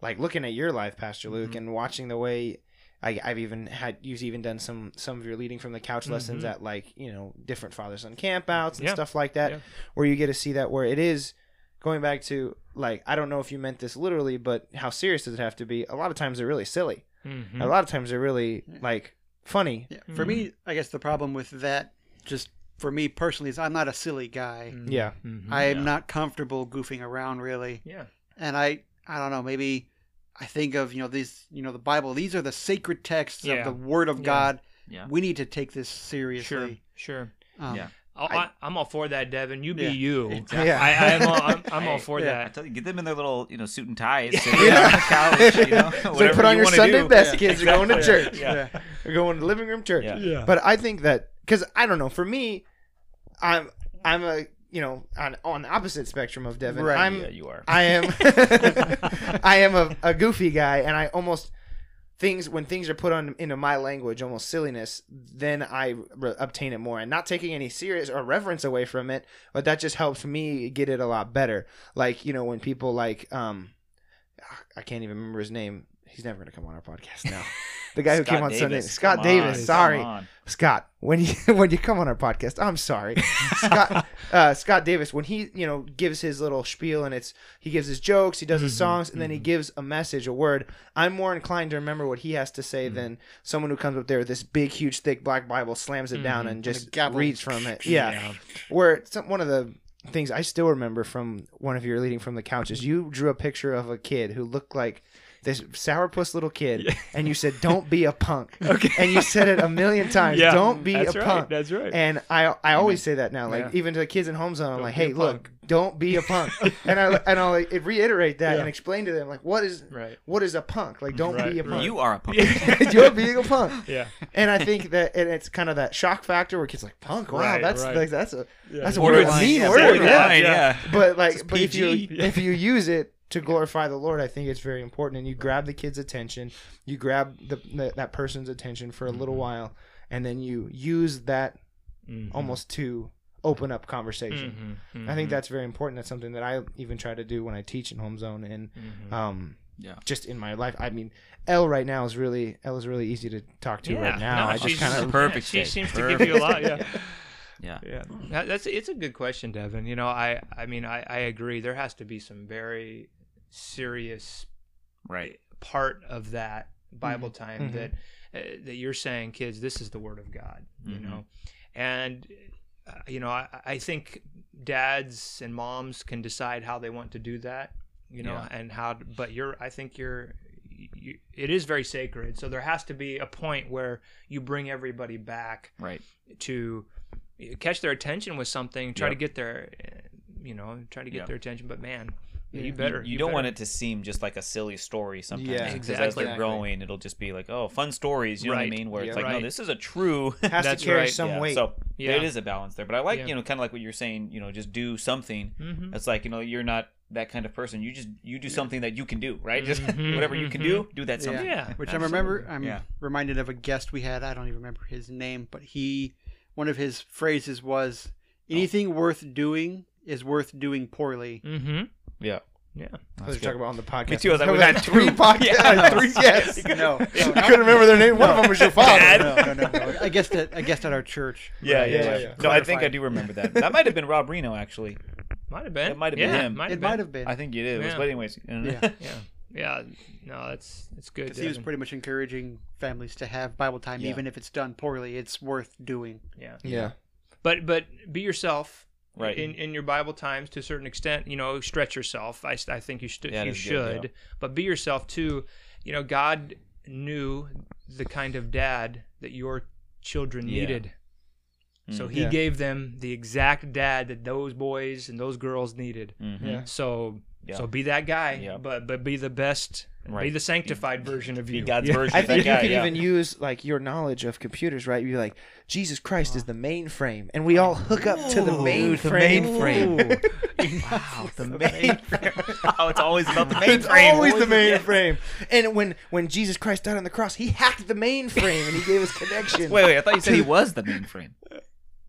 like looking at your life, Pastor Luke, mm-hmm. and watching the way I, I've even had you've even done some some of your Leading from the Couch lessons mm-hmm. at like, you know, different Father Son campouts and yeah. stuff like that, yeah. where you get to see that where it is going back to, like, I don't know if you meant this literally, but how serious does it have to be? A lot of times they're really silly. Mm-hmm. A lot of times they're really, like, funny. Yeah. For mm-hmm. me, I guess the problem with that, just for me personally, is I'm not a silly guy. Mm-hmm. Yeah. Mm-hmm. I am yeah. not comfortable goofing around, really. Yeah. And I, I don't know, maybe I think of, you know, these, you know, the Bible. These are the sacred texts yeah. of the Word of yeah. God. Yeah. We need to take this seriously. Sure, sure. Um, yeah. I, I'm all for that, Devin. You be yeah, you. Exactly. Yeah. I, I'm all, I'm, I'm all for yeah. that. I tell you, get them in their little, you know, suit and ties. Sit yeah. on the couch, you know. So whatever put on you your Sunday do. best, yeah. kids. Exactly. You're going to church. Yeah. Yeah. You're going to living room church. Yeah. Yeah. But I think that, because I don't know, for me, I'm, I'm a, you know, on, on the opposite spectrum of Devin. Right. I'm, yeah, you are. I am, I am a, a goofy guy, and I almost. Things when things are put on into my language, almost silliness, then I re- obtain it more. And not taking any serious or reverence away from it, but that just helps me get it a lot better. Like, you know, when people like, um, I can't even remember his name. He's never going to come on our podcast now. The guy who came on Davis. Sunday, Scott on, Davis. Sorry, Scott. When you when you come on our podcast, I'm sorry, Scott. Uh, Scott Davis. When he you know gives his little spiel and it's he gives his jokes, he does mm-hmm, his songs, and mm-hmm. then he gives a message, a word. I'm more inclined to remember what he has to say mm-hmm. than someone who comes up there with this big, huge, thick black Bible, slams it mm-hmm. down, and just and reads from it. Yeah, yeah. Where it's one of the things I still remember from one of your Leading from the Couches, you drew a picture of a kid who looked like. This sourpuss little kid, yeah. and you said, "Don't be a punk." Okay. And you said it a million times. Yeah. Don't be That's a right. punk. That's right. And I, I always say that now, like yeah. even to the kids in home zone, I'm don't like, "Hey, look, don't be a punk." and I and I'll like, reiterate that yeah. and explain to them like, "What is right. what is a punk? Like, don't right. be a punk. You are a punk. You're being a punk." Yeah. And I think that, and it's kind of that shock factor where kids are like, "Punk, wow, right, that's right. Like, that's a yeah. that's a word, mean yeah. word, yeah. Line, yeah." But like, but if you yeah. if you use it. To glorify the Lord, I think it's very important. And you grab the kid's attention, you grab the, the, that person's attention for a little while, and then you use that mm-hmm. almost to open up conversation. Mm-hmm. Mm-hmm. I think that's very important. That's something that I even try to do when I teach in Home Zone and mm-hmm. um, yeah. just in my life. I mean, Elle right now is really Elle is really easy to talk to yeah. right now. No, I just kind of perfect. She seems perfect. To give you a lot. Yeah. Yeah, yeah. That's it's a good question, Devin. You know, I, I mean, I, I agree. There has to be some very serious right part of that Bible mm-hmm. time mm-hmm. that uh, that you're saying, kids, this is the Word of God. You mm-hmm. know, and uh, you know, I, I think dads and moms can decide how they want to do that. You know, yeah. and how. But you're, I think you're. You, it is very sacred. So there has to be a point where you bring everybody back right to. Catch their attention with something, try yep. to get their, you know, try to get yep. their attention. But man, yeah. you better. You, you, you don't better. want it to seem just like a silly story sometimes. Yeah, exactly. As they're growing, it'll just be like, oh, fun stories. You right. know what I mean? Where yeah, it's like, right. no, this is a true. It has to carry right. some yeah. weight. So yeah. it is a balance there. But I like, yeah. you know, kind of like what you're saying, you know, just do something. Mm-hmm. It's like, you know, you're not that kind of person. You just, you do something that you can do, right? Just mm-hmm. whatever you can do, do that something. Yeah. yeah. Which Absolutely. I remember, I'm yeah. reminded of a guest we had. I don't even remember his name, but he... One of his phrases was, anything oh. worth doing is worth doing poorly. Mm-hmm. Yeah. Yeah. I was talking about on the podcast. Me too. I was like, we got three podcasts. Three guests. No. I couldn't remember their name. One of them was your father. No, no, no, no. I guessed at, I guessed at our church. Yeah, yeah, yeah. yeah. No, I think I do remember that. That might have been Rob Reno, actually. Might have been. It might have yeah, been him. Might have it been. might have been. I think it is. Yeah. But anyways. Yeah. yeah. Yeah, no, that's it's good. Because he was pretty much encouraging families to have Bible time, yeah. even if it's done poorly. It's worth doing. Yeah, yeah. But but be yourself, right? In in your Bible times to a certain extent, you know, stretch yourself. I, I think you, st- yeah, you should. Good, yeah. But be yourself too. You know, God knew the kind of dad that your children yeah. needed, mm-hmm. so He yeah. gave them the exact dad that those boys and those girls needed. Mm-hmm. Yeah. So. Yeah. So be that guy, yeah. but but be the best, right. be the sanctified version of you. Be God's yeah. version. I think of that you guy, can yeah. even use like your knowledge of computers, right? You're like, Jesus Christ oh. is the mainframe, and we all hook up Ooh, to the mainframe. The mainframe. wow, the mainframe. Oh, it's always about the mainframe. It's always, always the mainframe. Yes. And when when Jesus Christ died on the cross, He hacked the mainframe and He gave us connection. wait, wait, I thought you said He was the mainframe.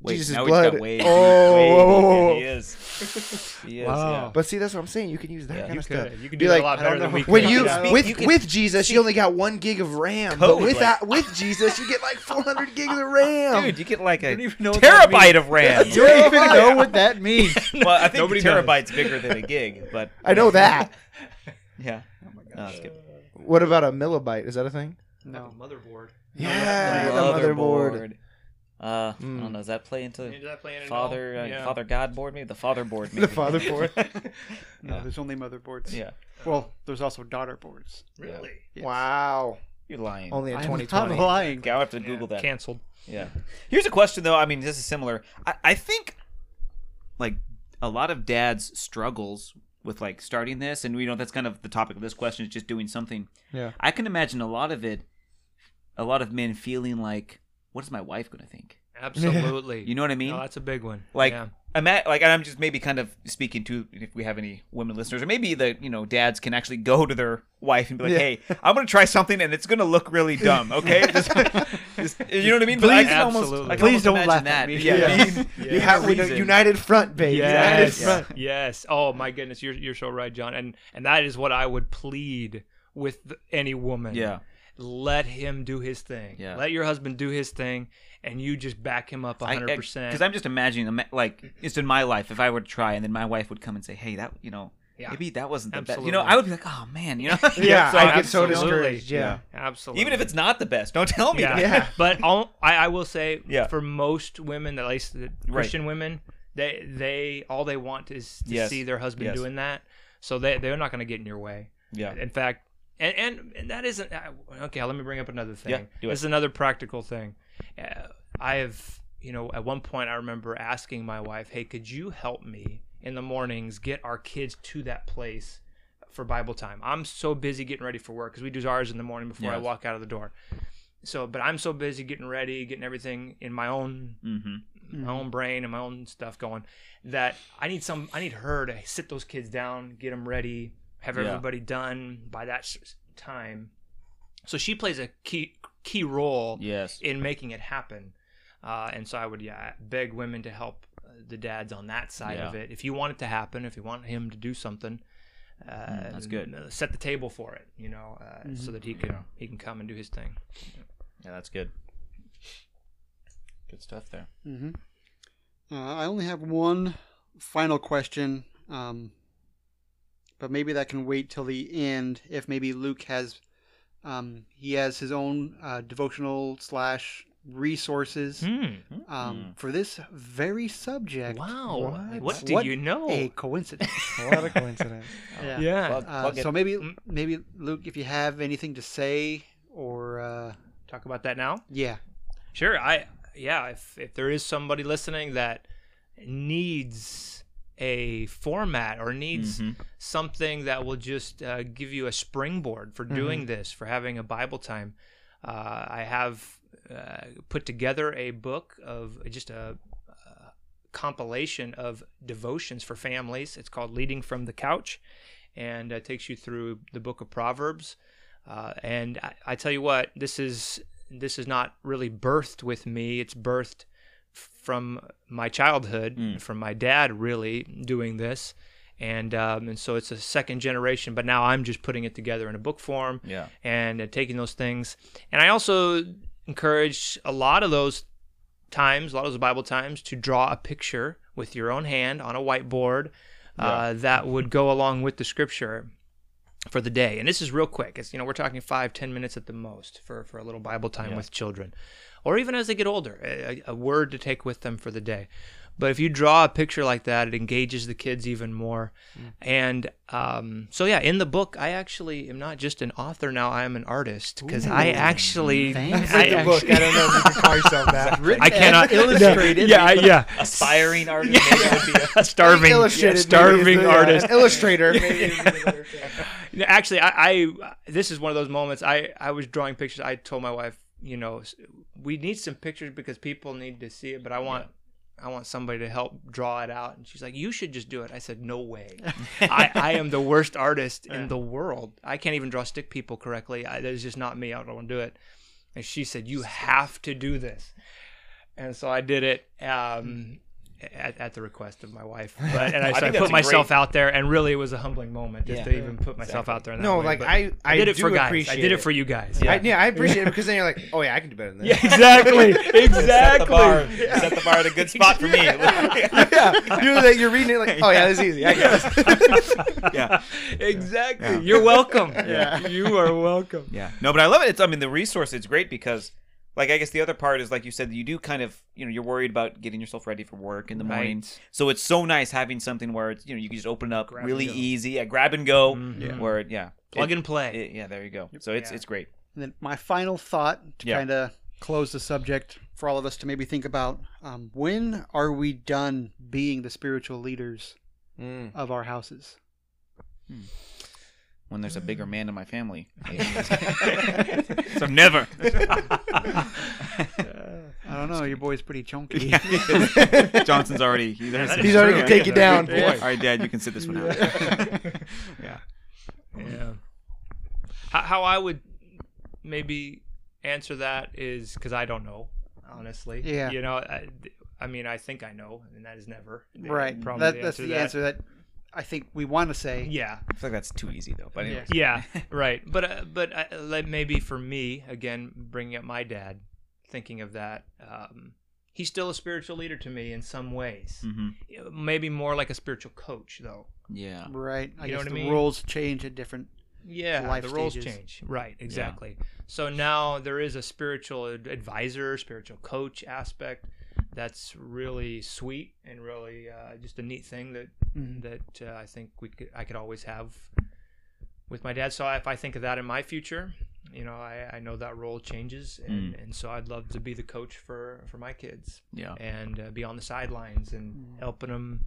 Wait, Jesus' blood. Way, oh, way, he is. He is. Wow. Yeah. But see, that's what I'm saying. You can use that yeah, kind of could. stuff. You can do like, that a lot better than we can. When you yeah. with you with Jesus, you only got one gig of RAM. Code, but with like, with Jesus, you get like four hundred gigs of RAM. Dude, you get like a terabyte of RAM. You don't even know what that means. Well, I think a terabyte's bigger than a gig, but I know that. yeah. Oh my gosh. No, what about a millibyte? Is that a thing? No, a motherboard. Yeah, a motherboard. Uh, mm. I don't know. Does that play into that play in father, uh, yeah. father God board? Maybe the father board. Maybe. The father board. no, yeah. there's only mother boards. Yeah. Well, there's also daughter boards. Really? Yes. Wow. You're lying. Only in twenty twenty. I'm lying. Okay, I'll have to yeah. Google that. Canceled. Yeah. Here's a question though. I mean, this is similar. I, I think, like, a lot of dads struggles with like starting this, and you know that's kind of the topic of this question is just doing something. Yeah. I can imagine a lot of it, a lot of men feeling like. What is my wife going to think? Absolutely. You know what I mean? No, that's a big one. Like, yeah. I'm at, like, and I'm just maybe kind of speaking to if we have any women listeners, or maybe the you know dads can actually go to their wife and be like, yeah. hey, I'm going to try something, and it's going to look really dumb, okay? just, just, you know what I mean? Please, but I can absolutely. Almost, I can Please don't laugh that. At me. Yeah. Yeah. Yeah. Yeah. You have a united front, baby. Yes. United front. Yes. Oh my goodness, you're you're so right, John, and and that is what I would plead with any woman. Yeah. Let him do his thing. Yeah. Let your husband do his thing, and you just back him up one hundred percent. Because I'm just imagining, like, it's in my life, if I were to try, and then my wife would come and say, hey, that, you know, yeah. maybe that wasn't the absolutely. Best. You know, I would be like, oh, man, you know? yeah, so I get absolutely. So discouraged. Yeah. yeah, absolutely. Even if it's not the best, don't tell me yeah. that. Yeah. But I'll, I, I will say, yeah. for most women, at least the Christian right. women, they they all they want is to yes. see their husband yes. doing that. So they, they're not going to get in your way. Yeah. In fact, And, and and that isn't okay. Let me bring up another thing. Yeah, do it. This is another practical thing. Uh, I have, you know, at one point I remember asking my wife, "Hey, could you help me in the mornings get our kids to that place for Bible time? I'm so busy getting ready for work because we do ours in the morning before yes. I walk out of the door. So, but I'm so busy getting ready, getting everything in my own mm-hmm. my mm-hmm. own brain and my own stuff going that I need some. I need her to sit those kids down, get them ready." Have everybody yeah. done by that time, So she plays a key key role yes. in making it happen. Uh, and so I would yeah beg women to help the dads on that side yeah. of it. If you want it to happen, if you want him to do something, uh, mm, that's good. Set the table for it, you know, uh, mm-hmm. so that he can yeah. he can come and do his thing. Yeah, yeah that's good. Good stuff there. Mm-hmm. Uh, I only have one final question, um, but maybe that can wait till the end. If maybe Luke has, um, he has his own uh, devotional slash resources mm, mm, um, mm. for this very subject. Wow! What, what do what you know? A coincidence. What a coincidence. Oh. Yeah. yeah. Plug, plug uh, so maybe, maybe Luke, if you have anything to say or uh, talk about that now. Yeah. Sure. I. Yeah, if if there is somebody listening that needs a format or needs mm-hmm. something that will just uh, give you a springboard for doing mm-hmm. this, for having a Bible time, uh, I have uh, put together a book of just a, a compilation of devotions for families. It's called Leading from the Couch, and it takes you through the book of Proverbs. Uh, and I, I tell you what, this is... This is not really birthed with me. It's birthed from my childhood, mm. from my dad really doing this. And um, and so it's a second generation, but now I'm just putting it together in a book form yeah. and uh, taking those things. And I also encourage a lot of those times, a lot of those Bible times, to draw a picture with your own hand on a whiteboard uh, yeah. that would go along with the scripture for the day. And this is real quick. It's, you know, we're talking five, ten minutes at the most for, for a little Bible time yeah. with children, or even as they get older, a, a word to take with them for the day. But if you draw a picture like that, it engages the kids even more. Mm. And um, so, yeah, in the book, I actually am not just an author now. I am an artist because I actually... Thanks. I, I, the actually, book. I don't know if you can call yourself that. Written I cannot illustrate it. Yeah, yeah. Aspiring artist. Yeah. Would be a, a starving yeah, starving the, artist. Uh, illustrator. Yeah. Actually, I, I this is one of those moments. I, I was drawing pictures. I told my wife, you know, we need some pictures because people need to see it, but I want... Yeah. I want somebody to help draw it out. And she's like, you should just do it. I said, no way. I, I am the worst artist in the world. I can't even draw stick people correctly. I, that is just not me. I don't want to do it. And she said, you have to do this. And so I did it um, at, at the request of my wife. But, and I, so I, I put myself great... out there. And really, it was a humbling moment just yeah, to yeah, even put myself exactly. out there. In that no, way. Like, I, I did it for guys. It. I did it for you guys. Yeah, I, yeah, I appreciate it because then you're like, oh, yeah, I can do better than that. Yeah, exactly. Exactly. Set the, yeah. Set the bar at a good spot for me. yeah. yeah. You're, like, you're reading it like, oh, yeah, this is easy. I guess. yeah. Exactly. Yeah. You're welcome. Yeah. yeah. You are welcome. Yeah. No, but I love it. It's, I mean, the resource, it's great because. Like, I guess the other part is, like you said, you do kind of, you know, you're worried about getting yourself ready for work in the right. morning. So it's so nice having something where it's, you know, you can just open it up grab really easy. Yeah, grab and go. Mm-hmm. Yeah. Where, yeah. Plug it, and play. It, yeah, there you go. So it's yeah. it's great. And then my final thought to yeah. kind of close the subject for all of us to maybe think about, um, when are we done being the spiritual leaders mm. of our houses? Hmm. When there's a bigger man in my family. So never. I don't know. Your boy's pretty chunky. Yeah, Johnson's already. He's, he's already going to take you down, boy. All right, Dad, you can sit this one out. yeah. Yeah. How I would maybe answer that is because I don't know, honestly. Yeah. You know, I, I mean, I think I know, and that is never. Right. Probably that, that's the that. answer that. I think we want to say. Yeah. I feel like that's too easy, though. But anyways. Yeah, right. But uh, but uh, maybe for me, again, bringing up my dad, thinking of that, um, he's still a spiritual leader to me in some ways. Mm-hmm. Maybe more like a spiritual coach, though. Yeah. Right. I you guess know what the I mean? roles change at different yeah, life the roles stages. change. Right, exactly. Yeah. So now there is a spiritual advisor, spiritual coach aspect. That's really sweet and really uh, just a neat thing that mm-hmm. that uh, I think we could, I could always have with my dad. So if I think of that in my future, you know, I, I know that role changes, and, mm. and so I'd love to be the coach for, for my kids. Yeah, and uh, be on the sidelines and mm. helping them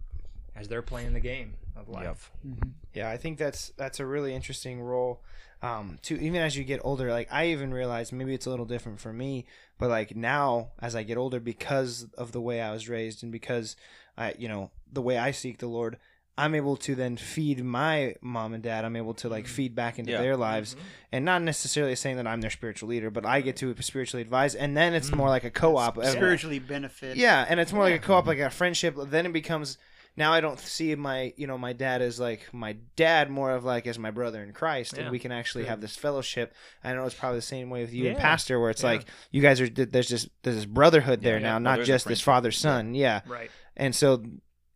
as they're playing the game of life. Yep. Mm-hmm. Yeah, I think that's that's a really interesting role. Um, to even as you get older, like I even realized maybe it's a little different for me, but like now as I get older, because of the way I was raised and because I, you know, the way I seek the Lord, I'm able to then feed my mom and dad. I'm able to like feed back into yeah. their lives, mm-hmm. and not necessarily saying that I'm their spiritual leader, but I get to spiritually advise. And then it's mm-hmm. more like a co-op. Spiritually benefit. Yeah. And it's more yeah. like a co-op, like a friendship. Then it becomes, now I don't see my, you know, my dad as like my dad, more of like as my brother in Christ. Yeah. And we can actually yeah. have this fellowship. I know it's probably the same way with you yeah. and Pastor, where it's yeah. like, you guys are, there's just, there's this brotherhood there yeah, yeah. now, not just this father son. Yeah. yeah. Right. And so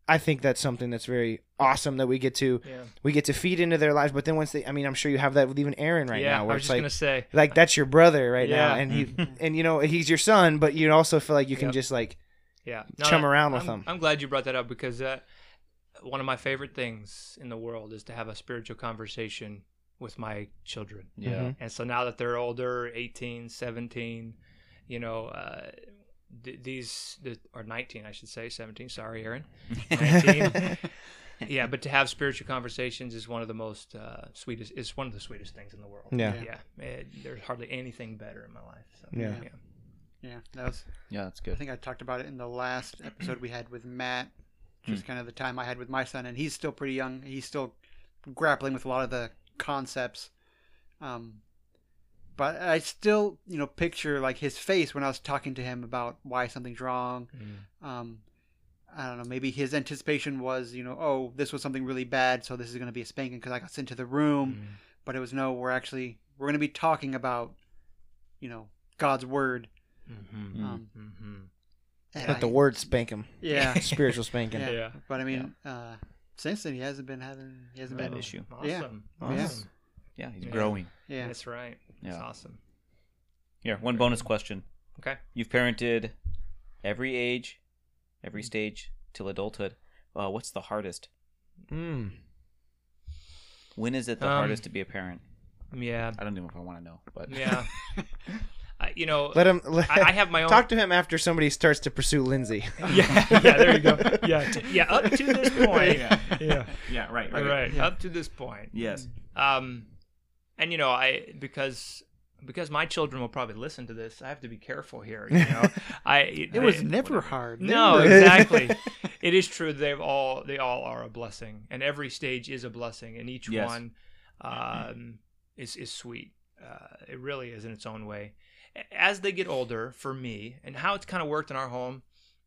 I think that's something that's very awesome that we get to yeah. we get to feed into their lives. But then once they, I mean, I'm sure you have that with even Aaron right yeah, now. Yeah, I was just like, gonna say, like that's your brother right yeah. now, and he and you know he's your son, but you also feel like you can yep. just like yeah no, chum I, around with I'm, them. I'm glad you brought that up, because uh, one of my favorite things in the world is to have a spiritual conversation with my children. Yeah, mm-hmm. and so now that they're older, eighteen, seventeen, you know. Uh, These or nineteen, I should say, seventeen. Sorry, Aaron. nineteen. Yeah, but to have spiritual conversations is one of the most uh, sweetest. It's one of the sweetest things in the world. Yeah, yeah. yeah. It, there's hardly anything better in my life. So, yeah. yeah, yeah. That was. Yeah, that's good. I think I talked about it in the last episode we had with Matt. Just kind of the time I had with my son, and he's still pretty young. He's still grappling with a lot of the concepts. Um. But I still, you know, picture like his face when I was talking to him about why something's wrong. Mm. Um, I don't know. Maybe his anticipation was, you know, oh, this was something really bad, so this is going to be a spanking because I got sent to the room. Mm. But it was no. We're actually we're going to be talking about, you know, God's word. Mm-hmm, um, mm-hmm. Let I, the word spank him. Yeah, spiritual spanking. Yeah. yeah. But I mean, yeah. uh, since then he hasn't been having he hasn't oh, been an issue. Awesome. Yeah. Awesome. Yeah. Yeah, he's yeah. growing. Yeah, that's right. Yeah. That's awesome. Here, one bonus question. Okay. You've parented every age, every stage, till adulthood. Uh, what's the hardest? Mm. When is it the um, hardest to be a parent? Yeah. I don't even know if I want to know. But yeah. uh, you know, let him. Let, I, I have my own. Talk to him after somebody starts to pursue Lindsay. yeah, yeah, there you go. Yeah, to, yeah. Up to this point. yeah. yeah, yeah, right, right, right. Yeah. Up to this point. Yes. Um. And, you know, I because because my children will probably listen to this, I have to be careful here, you know. I It, it was I, never hard. No, never. Exactly. It is true. They've all, they all are a blessing. And every stage is a blessing. And each yes. one um, mm-hmm. is, is sweet. Uh, it really is in its own way. As they get older, for me, and how it's kind of worked in our home,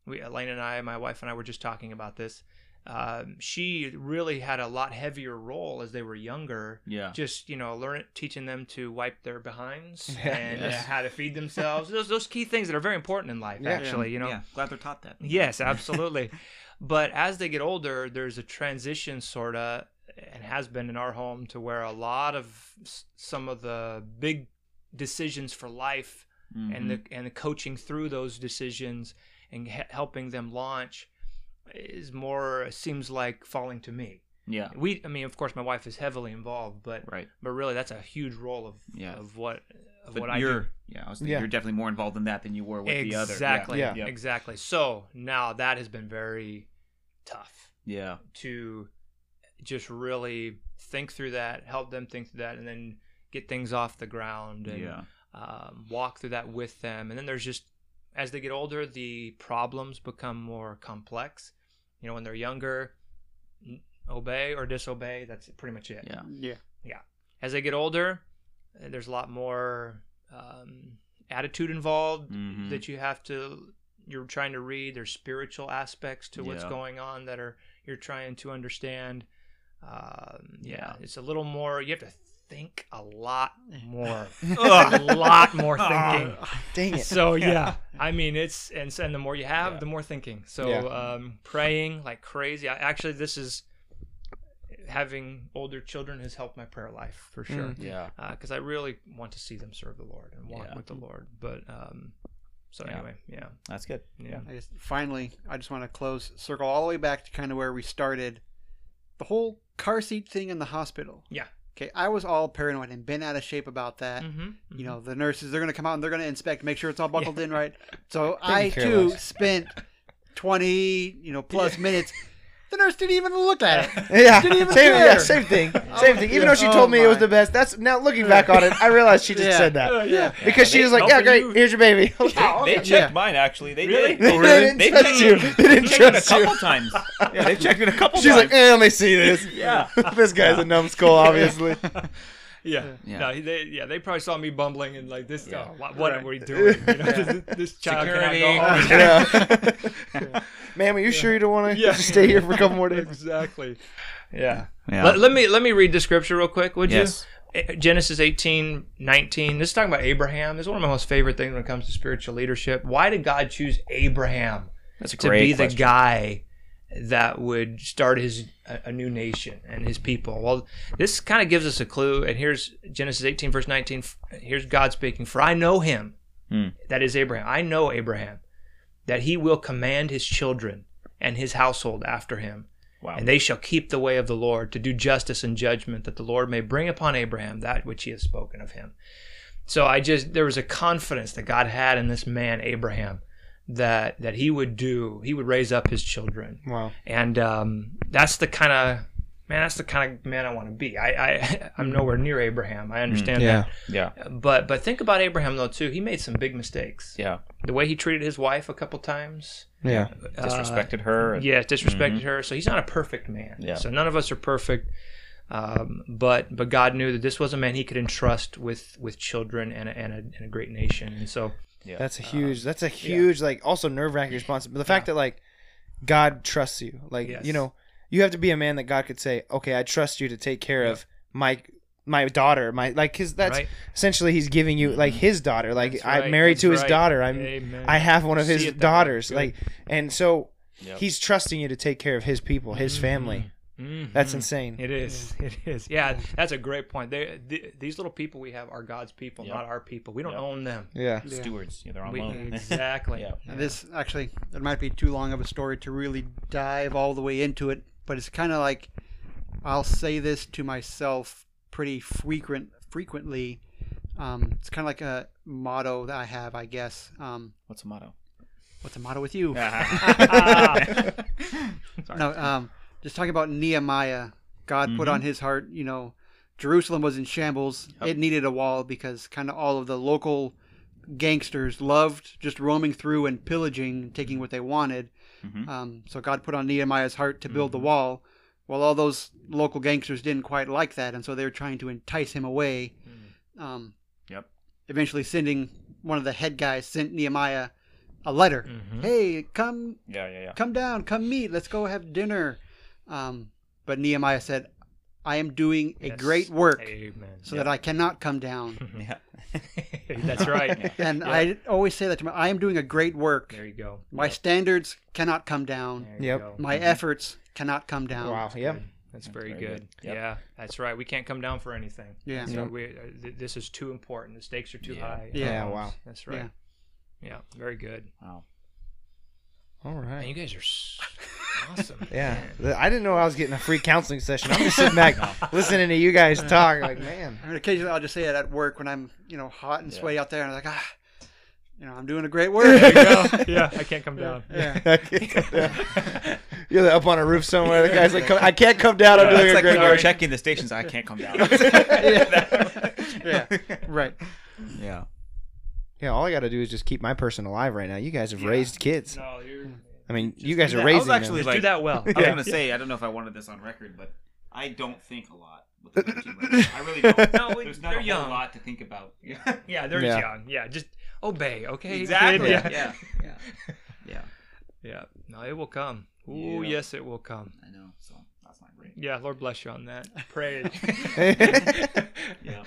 we, Elena and I, my wife and I were just talking about this. Um, she really had a lot heavier role as they were younger. Yeah. Just, you know, learn teaching them to wipe their behinds and yes. uh, how to feed themselves. Those those key things that are very important in life, yeah. actually, yeah. you know. Yeah. Glad they're taught that. Yes, absolutely. But as they get older, there's a transition sort of, and has been in our home, to where a lot of some of the big decisions for life mm-hmm. and the and the coaching through those decisions and he- helping them launch is more seems like falling to me. Yeah. We I mean of course my wife is heavily involved, but right. but really that's a huge role of yeah. of what of but what I do. Yeah, I was thinking yeah. you're definitely more involved in that than you were with exactly. the other. Exactly. Yeah. Yeah. Exactly. So now that has been very tough. Yeah. To just really think through that, help them think through that, and then get things off the ground and yeah. um, walk through that with them. And then there's just as they get older, the problems become more complex. You know, when they're younger, obey or disobey, that's pretty much it. Yeah. Yeah. Yeah. As they get older, there's a lot more um, attitude involved mm-hmm. that you have to, you're trying to read. There's spiritual aspects to what's yeah. going on that are, you're trying to understand. Um, yeah. yeah. It's a little more, you have to think a lot more. a lot more thinking. Oh, dang it. So yeah. yeah. I mean, it's and, and the more you have, yeah. the more thinking. So yeah. um, praying like crazy. I, actually, this is having older children has helped my prayer life for sure. Mm, yeah, because uh, I really want to see them serve the Lord and walk yeah. with the Lord. But um, so yeah. anyway, yeah, that's good. Yeah. I guess finally, I just want to close circle all the way back to kind of where we started. The whole car seat thing in the hospital. Yeah. Okay, I was all paranoid and bent out of shape about that. Mm-hmm, mm-hmm. You know, the nurses, they're going to come out and they're going to inspect, make sure it's all buckled yeah. in right. So I, too, spent twenty, you know, plus yeah. minutes The nurse didn't even look at it. Yeah, didn't even same, yeah, same thing. Same thing. Even though she told oh me my. it was the best. That's now looking back on it, I realized she just yeah. said that. Uh, yeah, because yeah, she was like, "Yeah, great. You. Here's your baby." They, oh, okay. they checked yeah. mine actually. They really? did. They, oh, really? they didn't trust they, you. They didn't they trust you. A couple you. times. Yeah, they checked it a couple. She's times. She's like, eh, "Let me see this." yeah, this guy's yeah. a numbskull, obviously. Yeah. yeah, no, they yeah they probably saw me bumbling and like this. Yeah. Oh, what what right. are we doing? You know, yeah. this, this child cannot go home. yeah. yeah. Ma'am, are you yeah. sure you don't want to yeah. stay here for a couple more days? Exactly. Yeah. yeah. Let, let me let me read the scripture real quick, would yes. you? Genesis eighteen nineteen. This is talking about Abraham. It's one of my most favorite things when it comes to spiritual leadership. Why did God choose Abraham That's a to great be question. the guy that would start his a new nation and his people? Well, this kind of gives us a clue, and here's Genesis eighteen verse nineteen. Here's God speaking, "For I know him," hmm. that is Abraham, "I know Abraham, that he will command his children and his household after him, wow. and they shall keep the way of the Lord to do justice and judgment, that the Lord may bring upon Abraham that which he has spoken of him." So I just there was a confidence that God had in this man Abraham, that that he would do he would raise up his children. Wow. And um that's the kind of man that's the kind of man I want to be. I, I I'm nowhere near Abraham. I understand mm, yeah, that. Yeah. But but think about Abraham though too. He made some big mistakes. Yeah. The way he treated his wife a couple times. Yeah. Uh, disrespected her. And, yeah, disrespected mm-hmm. her. So he's not a perfect man. Yeah. So none of us are perfect. Um, but but God knew that this was a man he could entrust with, with children and a, and, a, and a great nation. And so Yeah. That's a huge, uh, that's a huge, yeah. like also nerve-wracking response. But the fact yeah. that like God trusts you, like, yes. you know, you have to be a man that God could say, okay, I trust you to take care yeah. of my, my daughter, my, like his, that's right. essentially heurhe's giving you like his daughter. Like right. I'm married that's to his right. daughter. I'm, Amen. I have one of See his daughters. Like, and so yep. he's trusting you to take care of his people, his mm-hmm. family. Mm-hmm. That's insane. It is. Yeah. It is. Yeah, that's a great point. They, th- these little people we have are God's people, yep. not our people. We don't yep. own them. Yeah, yeah. stewards. Yeah, they're on we, loan. Exactly. yeah. Yeah. This actually, it might be too long of a story to really dive all the way into it, but it's kind of like I'll say this to myself pretty frequent, frequently. Um, it's kind of like a motto that I have, I guess. Um, What's a motto? What's a motto with you? Sorry. No. Um, Just talking about Nehemiah, God mm-hmm. put on his heart, you know, Jerusalem was in shambles. Yep. It needed a wall because kind of all of the local gangsters loved just roaming through and pillaging, taking what they wanted. Mm-hmm. Um, so God put on Nehemiah's heart to build mm-hmm. the wall. Well, all those local gangsters didn't quite like that, and so they were trying to entice him away. Mm-hmm. Um, yep. Eventually sending one of the head guys sent Nehemiah a letter. Mm-hmm. Hey, come, yeah, yeah, yeah. come down, come meet, let's go have dinner. Um, but Nehemiah said, I am doing a yes. great work Amen. so yeah. that I cannot come down. yeah. That's right. Yeah. And yeah. I always say that to my, I am doing a great work. There you go. My yep. standards cannot come down. Yep. My mm-hmm. efforts cannot come down. Wow. Yep. That's, that's very, very good. good. Yep. Yeah. That's right. We can't come down for anything. Yeah. So yep. we, uh, th- this is too important. The stakes are too yeah. high. Yeah. yeah. Wow. That's right. Yeah. yeah. Very good. Wow. All right. Man, you guys are awesome. yeah. Man. I didn't know I was getting a free counseling session. I'm just sitting back listening to you guys talk. Like, man. I mean, occasionally I'll just say it at work when I'm, you know, hot and yeah. sweaty out there. And I'm like, ah, you know, I'm doing a great work. There you go. yeah. I can't come down. Yeah. yeah. yeah. You're up on a roof somewhere. The guy's like, come, I can't come down. Yeah, I'm doing a like great work. You're checking the stations. I can't come down. yeah. yeah. Right. Yeah. Yeah, all I got to do is just keep my person alive right now. You guys have yeah. raised kids. No, you're, I mean, you guys are that. raising them. Like, do that well. I was yeah. going to say, I don't know if I wanted this on record, but I don't think a lot. With the right I really don't. No, There's not a young. whole lot to think about. Yeah, yeah they're yeah. young. Yeah, just obey, okay? Exactly. Yeah. Yeah. yeah. yeah. Yeah. No, it will come. Ooh, yeah. yes, it will come. I know, so that's my brain. Yeah, Lord bless you on that. Pray. yeah.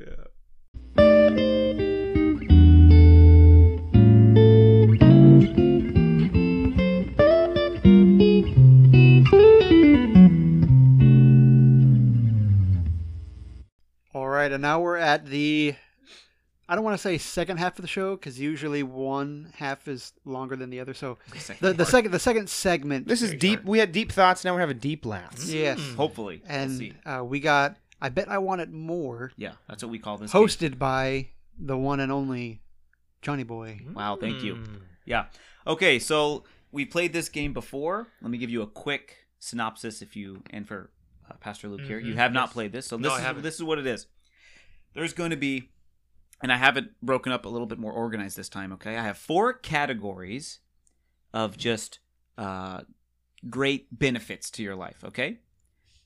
Yeah. And now we're at the, I don't want to say second half of the show because usually one half is longer than the other. So the, the second the second segment. This is deep. Hard. We had deep thoughts. Now we're having deep laughs. Yes. Mm. Hopefully. And we'll see. Uh, we got, I Bet I Want It More. Yeah, that's what we call this. Hosted game. by the one and only Johnny Boy. Wow, thank mm. you. Yeah. Okay, so we played this game before. Let me give you a quick synopsis if you, and for uh, Pastor Luke mm-hmm. here, you have not played this. So this, no, is, this is what it is. There's going to be, and I have it broken up a little bit more organized this time, okay? I have four categories of just uh, great benefits to your life, okay?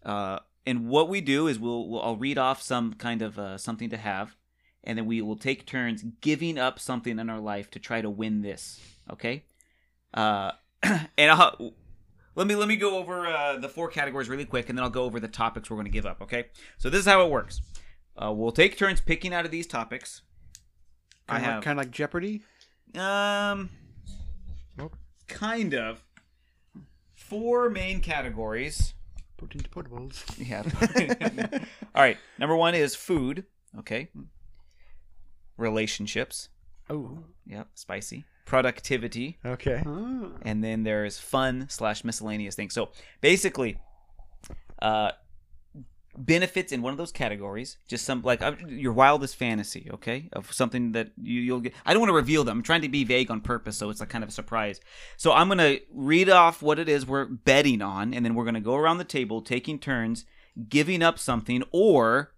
Uh, and what we do is we'll, we'll I'll read off some kind of uh, something to have, and then we will take turns giving up something in our life to try to win this, okay? Uh, and I'll, let me let me go over uh, the four categories really quick, and then I'll go over the topics we're going to give up, okay? So this is how it works. Uh, we'll take turns picking out of these topics. Kind I have like, kind of like Jeopardy. Um, nope. Kind of four main categories. Put into portables. Yeah. All right. Number one is food. Okay. Relationships. Oh. Yep. Spicy. Productivity. Okay. Oh. And then there is fun slash miscellaneous things. So basically, uh. benefits in one of those categories, just some like uh, your wildest fantasy, okay, of something that you, you'll get. I don't want to reveal them. I'm trying to be vague on purpose, so it's like kind of a surprise. So I'm going to read off what it is we're betting on, and then we're going to go around the table taking turns, giving up something or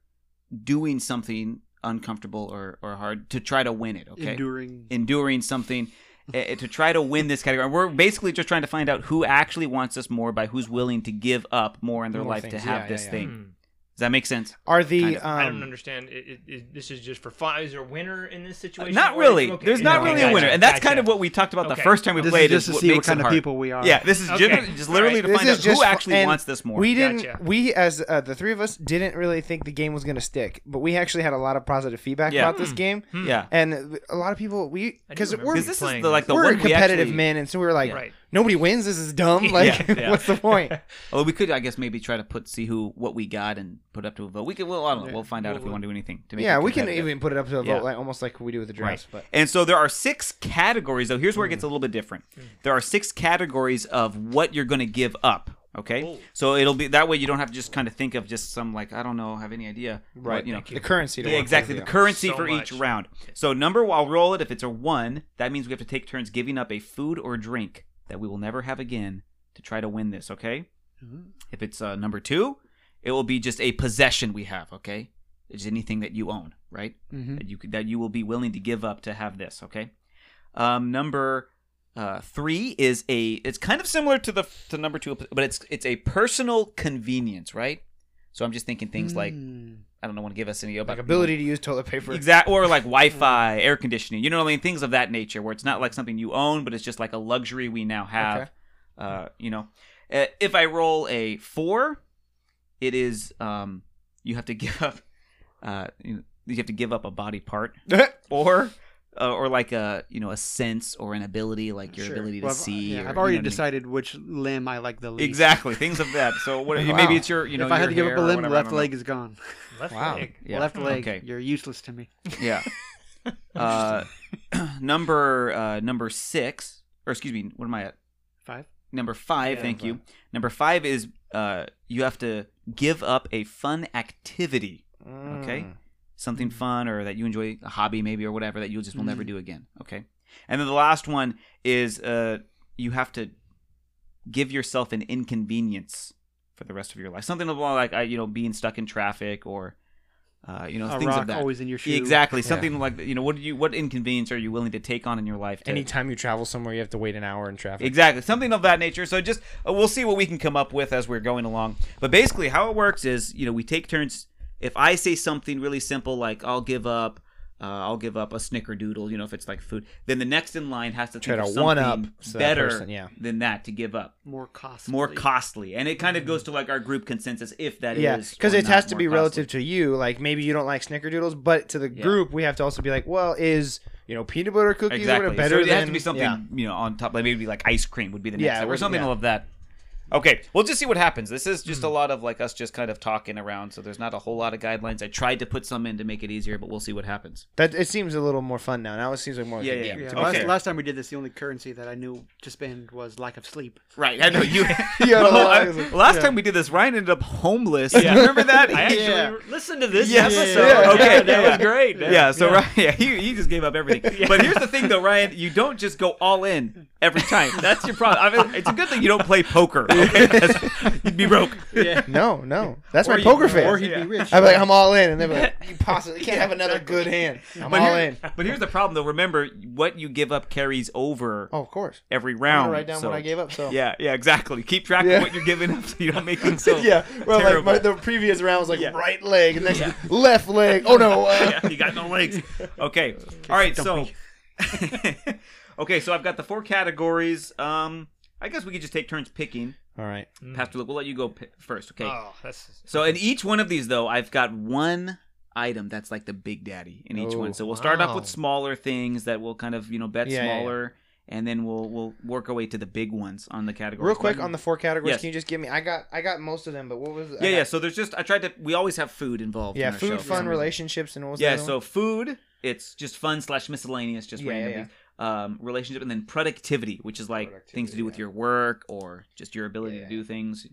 doing something uncomfortable or, or hard to try to win it, okay? Enduring. Enduring something uh, to try to win this category. We're basically just trying to find out who actually wants this more by who's willing to give up more in their more life things. to have yeah, this yeah, yeah. thing. Mm. Does that make sense? Are the kind of. um, I don't understand. It, it, it, this is just for fun. Is there a winner in this situation? Not really. Okay. There's not no, really gotcha, a winner, and that's gotcha. kind of what we talked about okay. the first time we this played. Is just is to what see what kind of hard. people we are. Yeah, this is okay. just, just literally right. to find out who actually wants this more. We didn't. Gotcha. We as uh, the three of us didn't really think the game was going to stick, but we actually had a lot of positive feedback yeah. about hmm. this game. Hmm. Yeah, and a lot of people we because we're this is the, like the we're one competitive we men, and so we were like. Right. Nobody wins. This is dumb. Like, yeah, yeah. what's the point? Although we could, I guess, maybe try to put see who what we got and put it up to a vote. We could. Well, I don't know. Yeah. We'll find out we'll, if we we'll, want to do anything. To make yeah, we can even put it up to a vote, yeah. like almost like we do with the draft. Right. But and so there are six categories. Though here's where mm. it gets a little bit different. Mm. There are six categories of what you're going to give up. Okay, oh. so it'll be that way. You don't have to just kind of think of just some like I don't know, have any idea. Right. What, you know, you. the currency. To yeah, exactly. The currency so for much. each round. So number, I'll roll it. If it's a one, that means we have to take turns giving up a food or drink that we will never have again to try to win this, okay? Mm-hmm. If it's uh, number two, it will be just a possession we have, okay? It's anything that you own, right? Mm-hmm. That you that you will be willing to give up to have this, okay? Um, number uh, three is a. It's kind of similar to the to number two, but it's it's a personal convenience, right? So I'm just thinking things mm. like I don't know, want to give us any about like ability to use toilet paper, exactly, or like Wi-Fi, air conditioning. You know what I mean? Things of that nature, where it's not like something you own, but it's just like a luxury we now have. Okay. Uh, you know, if I roll a four, it is um, you have to give up. Uh, you have to give up a body part, or uh, or like a you know a sense or an ability, like your sure. ability to well, see. Yeah, or, I've already you know decided I mean? which limb I like the least. Exactly, things of that. So what? Wow. Maybe it's your you know. If I had to give up a limb, whatever, left leg is gone. Left wow. leg. Yeah. Left leg. Okay. You're useless to me. Yeah. uh, number uh, number six, or excuse me, what am I at? Five. Number five. Yeah, thank five. you. Number five is uh, you have to give up a fun activity. Mm. Okay. Something fun, or that you enjoy, a hobby maybe, or whatever that you just will mm. never do again. Okay. And then the last one is uh, you have to give yourself an inconvenience for the rest of your life, something along like you know being stuck in traffic, or uh, you know a things rock of that. Always in your shoe. Exactly, something yeah. like you know what do you what inconvenience are you willing to take on in your life? To... Anytime you travel somewhere, you have to wait an hour in traffic. Exactly, something of that nature. So just uh, we'll see what we can come up with as we're going along. But basically, how it works is you know we take turns. If I say something really simple like I'll give up, uh, I'll give up a snickerdoodle. You know if it's like food, then the next in line has to try to one up better person, yeah. than that to give up. More costly. More costly, and it kind of goes to like our group consensus if that yeah. is. Yeah, because it has to be costly. relative to you. Like maybe you don't like snickerdoodles, but to the yeah. group we have to also be like, well, is you know peanut butter cookies exactly. better so it than? It has to be something yeah. you know on top. Like maybe like ice cream would be the next yeah, step, or something yeah. of that. Okay, we'll just see what happens. This is just mm-hmm. a lot of like us just kind of talking around, so there's not a whole lot of guidelines. I tried to put some in to make it easier, but we'll see what happens. That it seems a little more fun now. Now it seems like more. Yeah, yeah. yeah. yeah. Okay. Last, last time we did this, the only currency that I knew to spend was lack of sleep. Right. I know you. yeah, well, I, last yeah. time we did this, Ryan ended up homeless. Yeah. Remember that? I actually yeah. listened to this yes. episode. Yeah. Okay, yeah, that yeah. was great. Yeah. yeah so yeah. Ryan, yeah, he he just gave up everything. yeah. But here's the thing, though, Ryan, you don't just go all in every time. That's your problem. I mean, it's a good thing you don't play poker. Okay, you'd be broke. Yeah. No, no. That's or my poker face. Or he'd yeah. be rich. I'd be like, I'm all in. And they'd be like, you possibly can't have another good hand. I'm but all here, in. But here's the problem, though. Remember, what you give up carries over. Oh, of course. Every round. I write down so. what I gave up. So Yeah, yeah, exactly. Keep track yeah. of what you're giving up so you don't make things so Yeah. Well, terrible. Like my, the previous round was like yeah. right leg. And then yeah. left leg. Oh, no. Uh. Yeah, you got no legs. Okay. All right. So. okay. So I've got the four categories. Um, I guess we could just take turns picking. All right. Mm. Pastor Luke, we'll let you go p- first, okay? Oh, that's... So in each one of these, though, I've got one item that's like the big daddy in each oh, one. So we'll start wow. off with smaller things that we'll kind of, you know, bet yeah, smaller, yeah, yeah. and then we'll we'll work our way to the big ones on the categories. Real quick, on the four categories, yes. can you just give me... I got I got most of them, but what was... Yeah, got... yeah, so there's just... I tried to... We always have food involved. Yeah, in food, show, fun, relationships, and what was yeah, so one? Food, it's just fun slash miscellaneous, just yeah, randomly. Yeah, yeah. Um, relationship, and then productivity, which is like things to do yeah. with your work or just your ability yeah, yeah. to do things.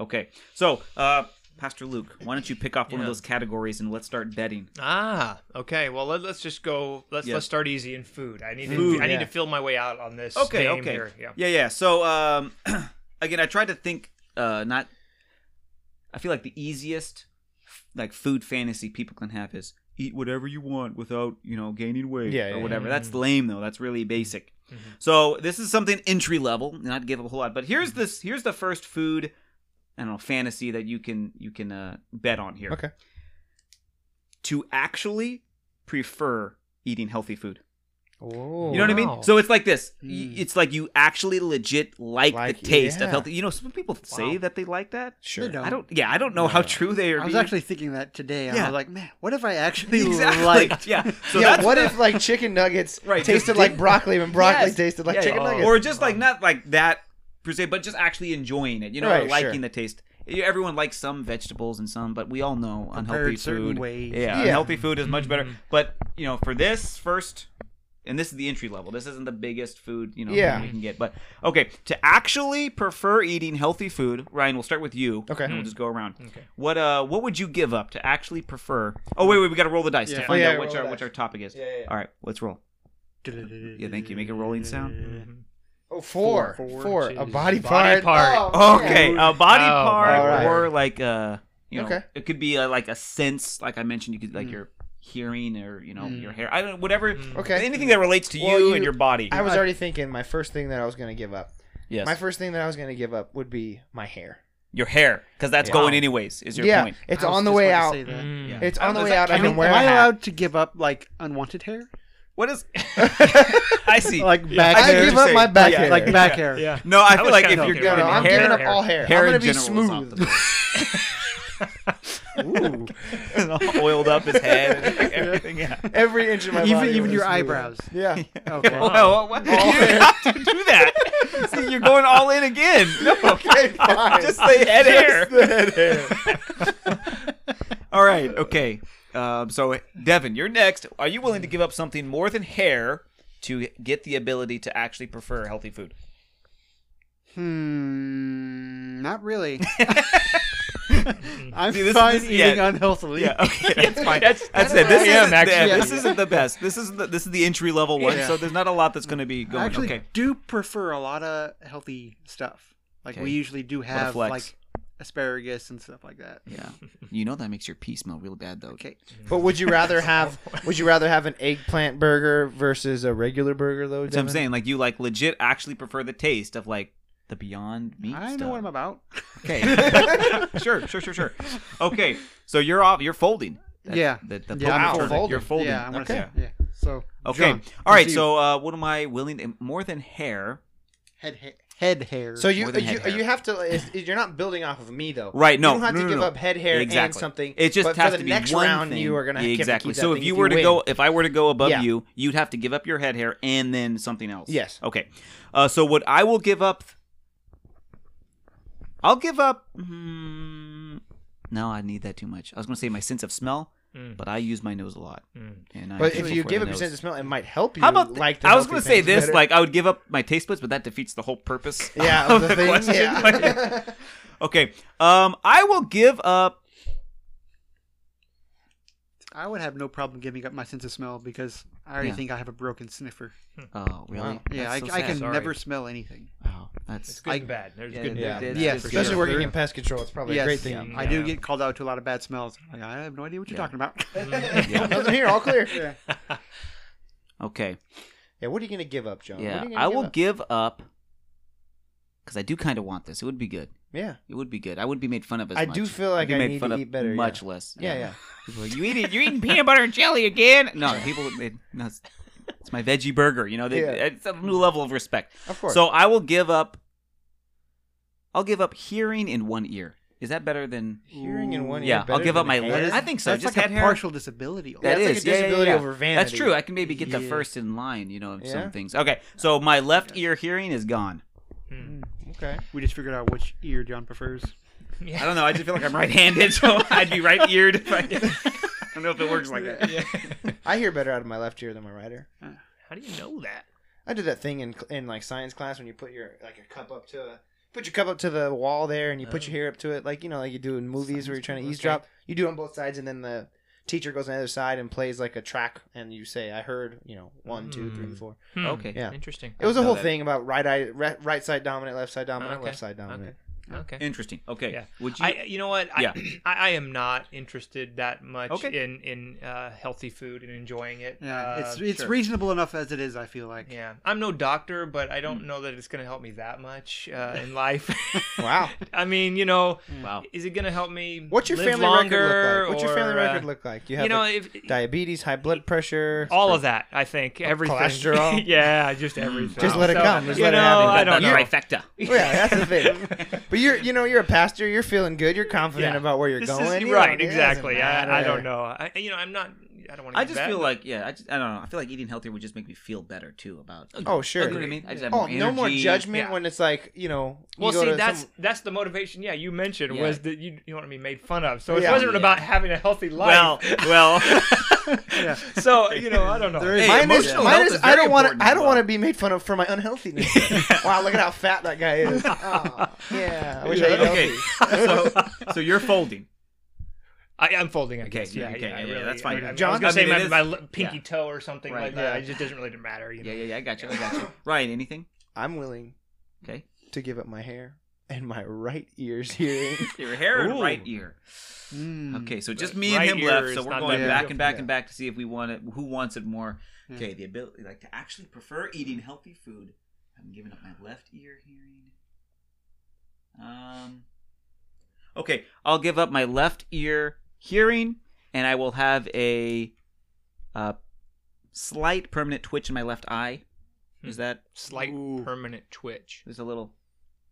Okay. So, uh, Pastor Luke, why don't you pick off one yeah. of those categories and let's start betting. Ah, okay. Well, let, let's just go. Let's yeah. let's start easy in food. I need to, food, I need yeah. to feel my way out on this. Okay. Okay. Here. Yeah. yeah. Yeah. So, um, again, I tried to think, uh, not, I feel like the easiest like food fantasy people can have is eat whatever you want without, you know, gaining weight yeah, or whatever. Yeah, yeah. That's lame, though. That's really basic. Mm-hmm. So this is something entry level, not give up a whole lot. But here's mm-hmm. this. Here's the first food, I don't know, fantasy that you can you can uh, bet on here. Okay. To actually prefer eating healthy food. Oh, you know what wow. I mean? So it's like this. Mm. It's like you actually legit like, like the taste yeah. of healthy. You know, some people say wow. that they like that. Sure. They don't. I don't. Yeah, I don't know no. how true they are. I was being. actually thinking that today. Yeah. I was like, man, what if I actually exactly. liked? Yeah. So yeah. What if like chicken nuggets right. tasted like broccoli and broccoli yes. tasted like yeah, chicken yeah. nuggets, or just like not like that per se, but just actually enjoying it. You know, right, liking sure. the taste. Everyone likes some vegetables and some, but we all know unhealthy food. Ways. Yeah, yeah, unhealthy food is much better. Mm. But you know, for this first. And this is the entry level. This isn't the biggest food, you know, yeah. we can get. But, okay, to actually prefer eating healthy food, Ryan, we'll start with you. Okay. And we'll just go around. Okay. What uh, what would you give up to actually prefer? Oh, wait, wait, we got to roll the dice yeah. to find oh, yeah, out which our, which our topic is. Yeah, yeah. All right, let's roll. Yeah, thank you. Make a rolling sound. Oh, four. Four. four. four. A body, body part. part. Oh, okay, a body oh, part right. or like, a, you know, okay. it could be a, like a sense, like I mentioned, you could like mm. your... hearing or you know mm. your hair I don't whatever okay anything that relates to you, well, you and your body. I was already thinking my first thing that I was going to give up yes my first thing that I was going to give up would be my hair your hair because that's yeah. going anyways is your yeah. point it's on the way out mm. yeah. it's on the way out I mean, am I allowed to give up like unwanted hair? What is? I see. Like back I hair. I give up my back yeah, hair. Like back yeah. hair. Yeah. No, I, I feel like if you're going no, I'm hair, giving up hair, all hair. hair I'm going to be smooth. Ooh. And oiled up his head and everything. everything yeah. Every inch of my even, body. Even your smooth. eyebrows. Yeah. Okay. Well, well, you have to do that. See, you're going all in again. No. Okay, fine. Just say head hair. Just the head hair. All right. Okay. Um, so, Devin, you're next. Are you willing to give up something more than hair to get the ability to actually prefer healthy food? Hmm, not really. I'm See, this, fine this, eating yeah. unhealthily. Yeah, okay, that's fine. That's, that's it. This, yeah, isn't, yeah, this isn't the best. This is the, this is the entry level one. Yeah. So there's not a lot that's going to be going. I actually okay. do prefer a lot of healthy stuff. Like okay. we usually do have like. asparagus and stuff like that. Yeah, you know that makes your pee smell real bad, though. Okay, but would you rather have would you rather have an eggplant burger versus a regular burger, though? That's what I'm saying, like you like legit actually prefer the taste of like the Beyond Meat. I stuff. know what I'm about. Okay, sure, sure, sure, sure. Okay, so you're off. You're folding. That's, yeah, the, the yeah, I'm folding. folding. You're folding. Yeah, I'm okay. Say, yeah. So okay, John, all right. So uh, what am I willing to, more than hair? Head hair. Head hair. So you you, hair. you have to. It's, you're not building off of me though. Right. No. You don't have no, to no, give no. up head hair exactly. and something. It just but has for the to be next one round. Thing. You are gonna have exactly. Keep that so if thing you were if you to win. go, if I were to go above yeah. you, you'd have to give up your head hair and then something else. Yes. Okay. Uh, so what I will give up I'll give up. Mm, no, I need that too much. I was going to say my sense of smell, mm. but I use my nose a lot. Mm. And I but if you give up your sense of smell, it might help you. How about like the, I was going to say this, better. like I would give up my taste buds, but that defeats the whole purpose yeah, of the, the thing, question. Yeah. Like, okay, um, I will give up. I would have no problem giving up my sense of smell because I already yeah. think I have a broken sniffer. Oh, really? Wow. Yeah, I, so I can Sorry. never smell anything. Oh, that's it's good I, and bad. There's yeah, good yeah, bad. Yeah, especially sure. working in pest control. It's probably yes, a great thing. Yeah. Yeah. I do get called out to a lot of bad smells. Like, I have no idea what you're yeah. talking about. yeah. Nothing here. All clear. Yeah. Okay. Yeah, what are you going to give up, John? Yeah, I give will up? give up because I do kind of want this. It would be good. Yeah, it would be good. I wouldn't be made fun of as I much. I do feel like I made need fun to of eat better. Much yeah. less. Yeah, yeah. yeah. Like, you eat it. You're eating peanut butter and jelly again. No, people. It, no, it's, it's my veggie burger. You know, they, yeah. it's a new level of respect. Of course. So I will give up. I'll give up hearing in one ear. Is that better than hearing in one ear? Yeah, I'll give up my left. I think so. That's just like a partial disability. That yeah, is like a disability yeah, yeah, yeah. over vanity. That's true. I can maybe get yeah. the first in line. You know, of yeah. some things. Okay, so my left ear hearing is gone. Hmm. Okay. We just figured out which ear John prefers. Yeah. I don't know. I just feel like I'm right-handed, so I'd be right-eared. If I, I don't know if it works like that. Yeah. I hear better out of my left ear than my right ear. How do you know that? I did that thing in in like science class when you put your like your cup up to a, put your cup up to the wall there, and you oh. put your ear up to it, like you know, like you do in movies science where you're trying to eavesdrop. Okay. You do it on both sides, and then the teacher goes on the other side and plays like a track, and you say, "I heard, you know, one, mm. two, three, four." Hmm. Okay, yeah, interesting. It was a whole that. thing about right eye, right, right side dominant, left side dominant, okay. left side dominant. Okay, okay. Interesting. Okay, yeah. Would you? I, you know what? Yeah. I, I am not interested that much okay. in in uh, healthy food and enjoying it. Yeah, uh, it's it's sure. reasonable enough as it is. I feel like. Yeah, I'm no doctor, but I don't mm. know that it's going to help me that much uh, in life. Wow. I mean, you know, wow. Is it going to help me? What's your live family longer, record look like? What's your family or, uh, record look like? You have you know, like if, diabetes, high blood pressure, all for, of that. I think oh, everything. Cholesterol. Yeah, just everything. Just let it so, come. Just you let know, it happen. I don't know. Trifecta. Yeah, that's the thing. But you're, you know, you're a pastor. You're feeling good. You're confident yeah. about where you're this going. Is, right, know, exactly. I, I don't know. I, you know, I'm not. I don't want to. I just feel like, yeah. I, just, I don't know. I feel like eating healthier would just make me feel better too. About oh sure. You know what I mean? I just have oh, more energy. No more judgment yeah. when it's like you know. You well, see, that's some... that's the motivation. Yeah, you mentioned yeah. was that you you want to be made fun of. So it yeah. wasn't yeah. about having a healthy life. Well, well. yeah. So you know, I don't know. Hey, mine is, mine is, I don't want. I don't want to be made fun of for my unhealthiness. Wow, look at how fat that guy is. Oh, yeah. I wish yeah. I okay. so so you're folding. I, I'm folding, I okay, guess. Yeah, yeah, okay, yeah, yeah, really, yeah, that's fine. I mean, John, I was going to say mean, my, my pinky yeah. toe or something right, like yeah. that. It just doesn't really matter. You know? Yeah, yeah, yeah. I got you. I got you. Ryan, anything? I'm willing okay. to give up my hair and my right ear's hearing. Your hair and Ooh. right ear. Mm. Okay, so just me right and him left. So we're going back and back yeah. and back to see if we want it. Who wants it more? Yeah. Okay, the ability like to actually prefer eating healthy food. I'm giving up my left ear hearing. Um. Okay, I'll give up my left ear hearing, and I will have a uh, slight permanent twitch in my left eye. Is that slight Ooh. permanent twitch? There's a little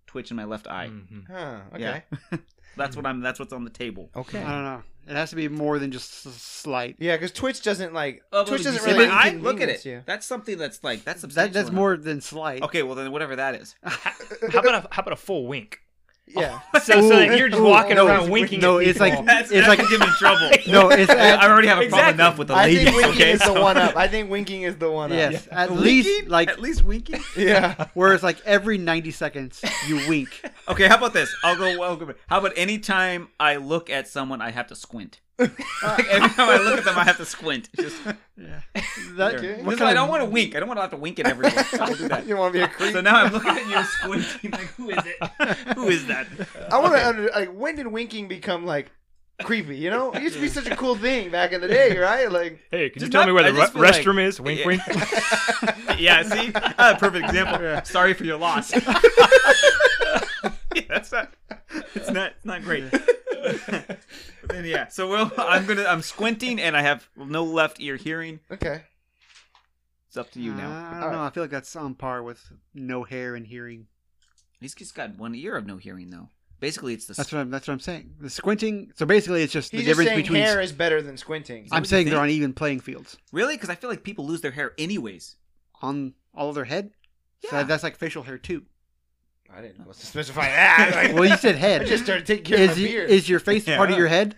twitch in my left eye. Mm-hmm. Huh, okay, yeah. that's what I'm. That's what's on the table. Okay, I don't know. It has to be more than just slight. Yeah, because twitch doesn't like oh, twitch doesn't really. My eye? Look at it. You. That's something that's like that's that, that's enough. more than slight. Okay, well then whatever that is. how about a, how about a full wink? Yeah. Oh, so, ooh, so that you're just ooh, walking no, around winking. No, at it's like that's, it's like giving trouble. No, it's at, I already have a problem exactly. enough with the ladies. I think winking okay, is so. the one up. I think winking is the one yes, up. Yes, at least winking? like at least winking. Yeah. Whereas like every ninety seconds you wink. Okay, how about this? I'll go. I'll go. How about any time I look at someone, I have to squint. Like every time I look at them, I have to squint. Just, yeah. That, okay. Because I don't want to wink. I don't want to have to wink at everyone. I will do that. You want to be a creep? So now I'm looking at you squinting. Like, who is it? Who is that? I want okay. to under, like. When did winking become like creepy? You know, it used to be such a cool thing back in the day, right? Like, hey, can you tell not, me where the re- restroom like, is? Wink, yeah. wink. Yeah. See, uh, perfect example. Yeah. Sorry for your loss. Yeah, that's not. It's not. It's not great. But then, yeah. So well, I'm gonna. I'm squinting, and I have no left ear hearing. Okay. It's up to you now. Uh, I don't All know. Right. I feel like that's on par with no hair and hearing. He's just got one ear of no hearing, though. Basically, it's the. That's what I'm. That's what I'm saying. The squinting. So basically, it's just He's the just difference between hair is better than squinting. I'm saying they're on even playing fields. Really? Because I feel like people lose their hair anyways. On all of their head. Yeah. So that's like facial hair too. I didn't know I was to specify that. Like, well, you said head. I just started taking care is of my you, beard. Is your face yeah. part of your head?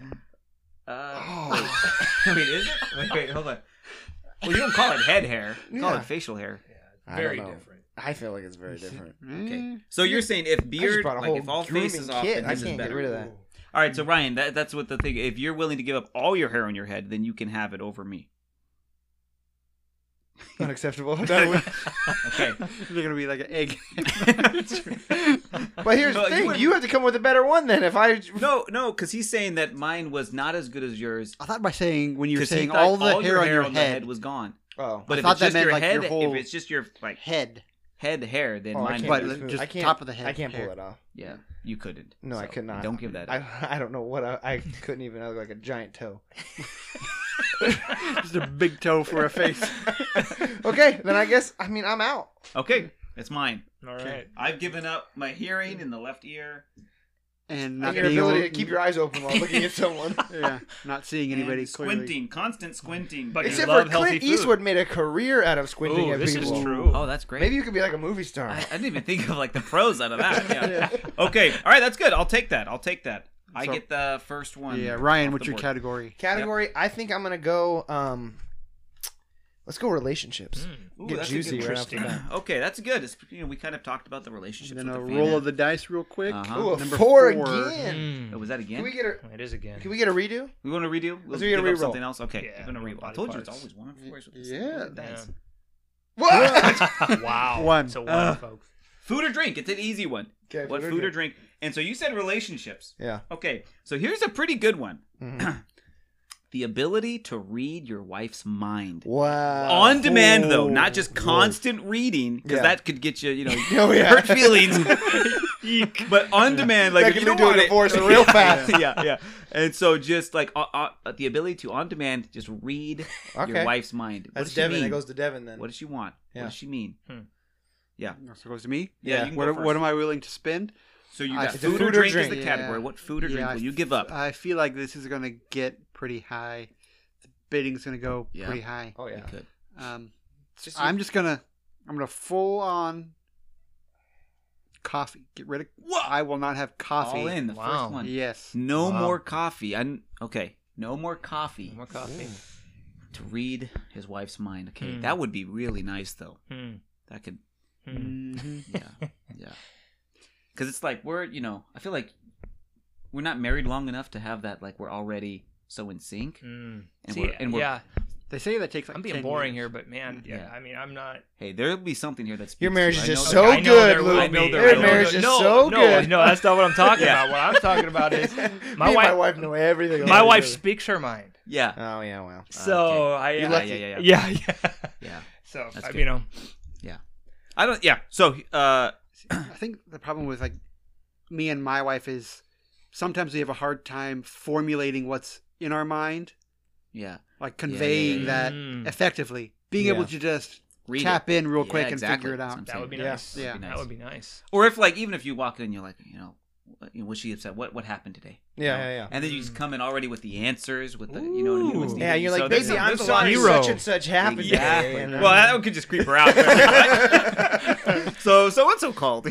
Uh, oh. Wait, is it? Wait, wait, hold on. Well, you don't call it head hair. You yeah. call it facial hair. Yeah, very different. I feel like it's very different. Okay. So you're saying if beard, like if all face is off, then this is better. I can't get rid of that. All right, so Ryan, that, that's what the thing. If you're willing to give up all your hair on your head, then you can have it over me. Unacceptable. Okay, you're gonna be like an egg. But here's no, the thing: you, you have to come with a better one. Then, if I no, no, because he's saying that mine was not as good as yours. I thought by saying when you were saying all the all hair, hair on your on head. head was gone. Oh, but I if thought it's that just meant your like head, your whole if it's just your like head. Head hair, then oh, mine but just top of the head. I can't hair. pull it off. Yeah, you couldn't. No, so I could not. Don't give that. I, I don't know what I, I couldn't even. I look like a giant toe. Just a big toe for a face. Okay, then I guess. I mean, I'm out. Okay, it's mine. All right, okay. I've given up my hearing in the left ear, and not your ability to keep your eyes open while looking at someone. Yeah, not seeing anybody. And squinting, clearly. constant squinting. But except you love for Clint Eastwood food. made a career out of squinting. Ooh, at this people. This is true. Oh, that's great. Maybe you could be like a movie star. I, I didn't even think of like the pros out of that. Yeah. Yeah. Okay. All right, that's good. I'll take that. I'll take that. I so, get the first one. Yeah, Ryan, what's your board. category? Category. Yep. I think I'm gonna go. Um, let's go relationships. Mm. Ooh, get that's juicy. Right off the bat. Okay, that's good. It's, you know, we kind of talked about the relationships. And then with a the roll of the dice, real quick. Uh-huh. Ooh, a Number four, four again. Mm. Oh, was that again? Can we get a, it is again. Can we get a redo? We want to redo. Let's do a reroll. Something else. Okay, yeah, we're gonna reroll. I told parts. you it's always one of fours with this. Yeah. Dice. Yeah. What? Wow. One. So one, uh, folks. Food or drink? It's an easy one. Okay, what food, food or drink? And so you said relationships. Yeah. Okay. So here's a pretty good one. Mm-hmm. The ability to read your wife's mind. Wow. On demand, Ooh. though. Not just constant Ooh. reading, because yeah. that could get you, you know, oh, yeah. hurt feelings. But on demand, like, that if you don't do want a divorce it. real fast. Yeah. yeah, yeah. And so just, like, uh, uh, the ability to, on demand, just read okay. your wife's mind. What That's Devin. That goes to Devin, then. What does she want? Yeah. What does she mean? Hmm. Yeah. So it goes to me? Yeah. yeah. You can what, go first. What am I willing to spend? So you got food, food or drink, drink is the yeah. category. What food or yeah, drink will you give up? I feel like this is going to get pretty high. The bidding's going to go yeah. pretty high. Oh, yeah. It could. Um, just I'm just going to I'm gonna full on coffee. Get rid of Whoa. I will not have coffee. All in, the wow. first one. Yes. No wow. more coffee. I'm, okay. No more coffee. No more coffee. Ooh. To read his wife's mind. Okay. Mm. That would be really nice, though. Mm. That could. Mm. Mm-hmm. Yeah. Yeah. Because it's like we're, you know, I feel like we're not married long enough to have that, like, we're already so in sync. Mm. And See, we're, and we're, yeah. They say that takes like I'm being boring years. here, but man, yeah, yeah. I mean, I'm not. Hey, there'll be something here that's. Your marriage is just so good, Luke. Your marriage is so good. No, that's not what I'm talking yeah. about. What I'm talking about is my wife. My wife know everything. My wife speaks her mind. Yeah. Oh, yeah, well. So uh, okay. I. Uh, yeah, yeah, yeah. Yeah, yeah. yeah. So, I, you know. Yeah. I don't, yeah. So, uh. I think the problem with, like, me and my wife is sometimes we have a hard time formulating what's in our mind. Yeah. Like conveying yeah, yeah, yeah. that effectively. Being yeah. able to just Read tap it. in real yeah, quick exactly. and figure it out. That would be nice. Yeah. yeah. That would be nice. Or if, like, even if you walk in and you're like, you know, was she upset? What what happened today? Yeah, you know? yeah, yeah. And then you just come in already with the answers, with the Ooh. you know, what I mean? What's the yeah. You're like, so baby, I'm sorry, such and such happened. Exactly. Today, and, um, well, that could just creep her out. so so and so called.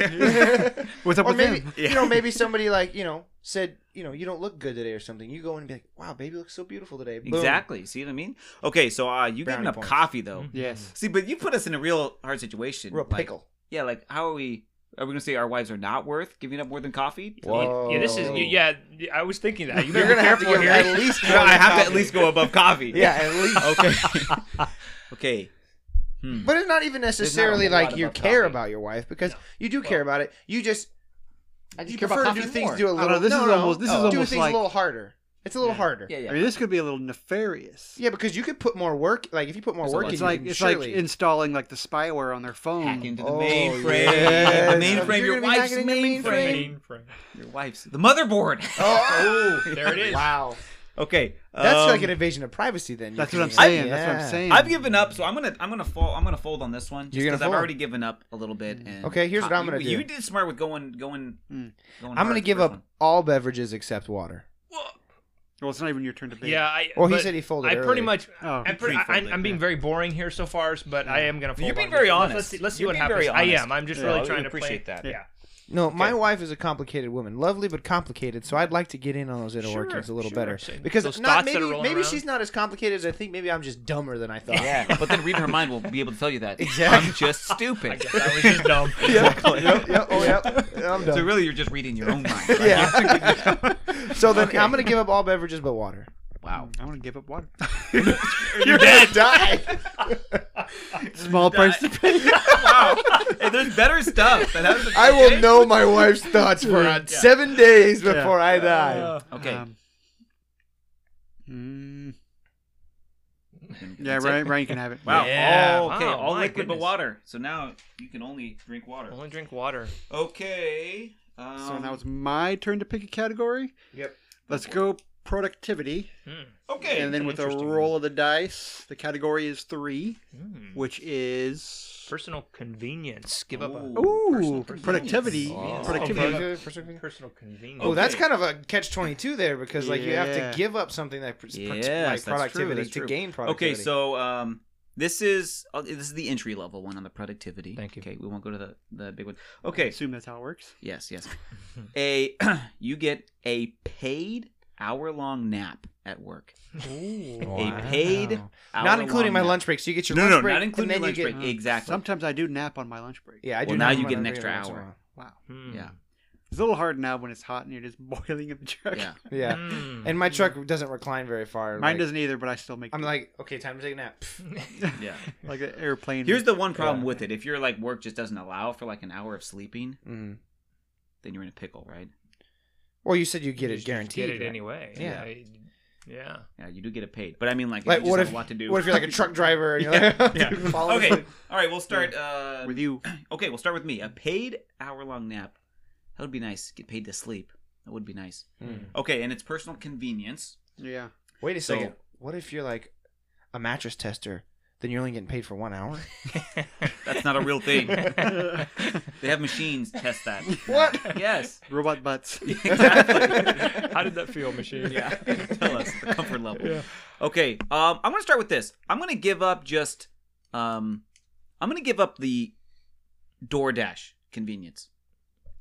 What's up or with maybe, him? You know, maybe somebody like you know said you know you don't look good today or something. You go in and be like, wow, baby looks so beautiful today. Boom. Exactly. See what I mean? Okay, so uh, you giving up coffee though. Mm-hmm. Yes. See, but you put us in a real hard situation. Real pickle. Like, yeah, like how are we? Are we gonna say our wives are not worth giving up more than coffee? Whoa. Yeah, this is. Yeah, I was thinking that you you're gonna have to give at least. I have coffee. to at least go above coffee. Yeah, at least. Okay. okay. Hmm. But it's not even necessarily not like you care coffee. about your wife because no. you do well, care about it. You just, I just you prefer to do things more. do a little. Know, this no, is no, almost. This oh. is almost do things like, a little harder. It's a little yeah. harder. Yeah, yeah. I mean, this could be a little nefarious. Yeah, because you could put more work. Like if you put more There's work, in, it's like it's surely... like installing like the spyware on their phone. Hack into the oh, mainframe. Yes. The mainframe. Your wife's mainframe. Mainframe. mainframe. Your wife's the motherboard. Oh, oh there it is. Wow. Okay, that's um, like an invasion of privacy. Then that's what I'm saying. I, yeah. That's what I'm saying. I've given up, so I'm gonna I'm gonna fold I'm gonna fold on this one. Just because I've already given up a little bit. And okay, here's what I'm gonna you, do. You did smart with going going. Mm. going I'm gonna give up one. all beverages except water. Well, it's not even your turn to be. Yeah. I, well, he said he folded. I early. pretty much. Oh, I'm, pretty, I, I'm being yeah. very boring here so far, but yeah. I am going to fold. You're being very honest. Let's see, let's see what happens. I am. I'm just yeah, really trying to appreciate play. that. Yeah. No, okay. My wife is a complicated woman. Lovely, but complicated. So I'd like to get in on those inner sure, workings a little sure. better. Because those not, maybe, maybe she's not as complicated as I think. Maybe I'm just dumber than I thought. Yeah, but then reading her mind will be able to tell you that. Exactly. I'm just stupid. I guess I was just dumb. Exactly. Yep, yep, oh, yep. I'm dumb. So really, you're just reading your own mind. Right? Yeah. So then okay. I'm going to give up all beverages but water. Wow. I'm going to give up water. You're, you're dead. Die. Small price to pay. Wow. Hey, there's better stuff. I will day. know my wife's thoughts for yeah. seven days before yeah. I die. Uh, okay. Um, mm. Yeah, Ryan, Ryan can have it. Wow. Yeah. Oh, okay. Wow, all liquid goodness. but water. So now you can only drink water. Only drink water. Okay. Um, so now it's my turn to pick a category. Yep. Let's go. Productivity. Hmm. Okay. And then with a roll of the dice, the category is three, hmm. which is personal convenience. Give up. A Ooh, personal productivity. Oh. Productivity. Oh, personal, personal convenience. Oh, okay. That's kind of a catch twenty-two there because like yeah. you have to give up something that pr- yes, like productivity that's that's to gain productivity. Okay, so um, this is uh, this is the entry level one on the productivity. Thank you. Okay, we won't go to the, the big one. Okay, I assume that's how it works. Yes, yes. a you get a paid. hour-long nap at work. Ooh, a paid hour Not including my nap. lunch break. So you get your no, lunch no, break. No, not including your lunch break. Get, exactly. Sometimes I do nap on my lunch break. Yeah, I do. Well, now you get an extra hour. Wow. Hmm. Yeah. It's a little hard now when it's hot and you're just boiling in the truck. Yeah. Yeah. Mm. And my truck doesn't recline very far. Mine like, doesn't either, but I still make I'm it. like, okay, time to take a nap. Yeah. Like an airplane. Here's the one problem yeah. with it. If your like work just doesn't allow for like an hour of sleeping, mm. then you're in a pickle, right? Well, you said you get you it guaranteed. Get it right? anyway. Yeah. yeah, yeah, yeah. You do get it paid, but I mean, like, like you just what if, have a lot to do. What if you're like a truck driver? And you're yeah. Like, yeah. Dude, okay. Asleep. All right. We'll start yeah. uh, with you. Okay. We'll start with me. A paid hour-long nap. That would be nice. Get paid to sleep. That would be nice. Mm. Okay, and it's personal convenience. Yeah. Wait a so, second. What if you're like a mattress tester? Then you're only getting paid for one hour? That's not a real thing. They have machines test that. What? Yes. Robot butts. Exactly. How did that feel, machine? Yeah. Tell us the comfort level. Yeah. Okay. Um, I'm going to start with this. I'm going to give up just, um, I'm going to give up the DoorDash convenience.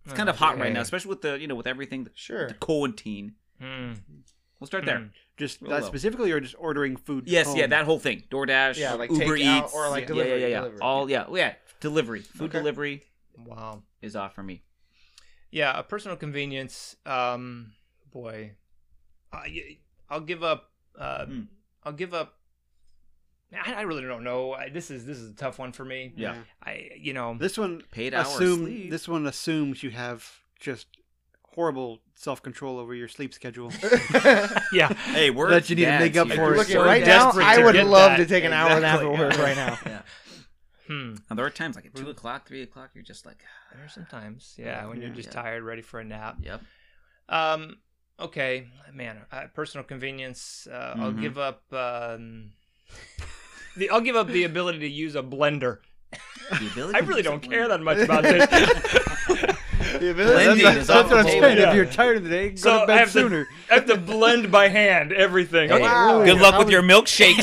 It's kind oh, of hot okay. right now, especially with the, you know, with everything, the, sure. the quarantine. Mm. We'll start mm. there. Just Real that low. specifically, or just ordering food? Yes, home? yeah, that whole thing. DoorDash, yeah, like Uber Eats, or like yeah, delivery. Yeah, yeah, yeah. Delivery. All, yeah, yeah, delivery. Food okay. delivery wow. is off for me. Yeah, a personal convenience. Um, boy, I, I'll give up. Uh, mm. I'll give up. I, I really don't know. I, this is this is a tough one for me. Yeah, I you know this one paid hours. Assume, this one assumes you have just. horrible self-control over your sleep schedule. yeah. Hey, we're that you need dads, to make up yeah. for it. So right now, I would love that. to take an exactly. hour and a half of work right now. yeah. hmm. Now, there are times like at two o'clock, three o'clock, you're just like. Ah. There are some times, yeah, when yeah, you're just yeah. tired, ready for a nap. Yep. Um. Okay, man. Uh, personal convenience. Uh, mm-hmm. I'll give up. Um, the I'll give up the ability to use a blender. The ability. I really don't care blender. that much about this. Blending that's, is that's what I'm saying. Yeah. If you're tired of the day, go so to bed I have sooner. To, I have to blend by hand everything. Hey, okay. wow. Good luck with your milkshakes.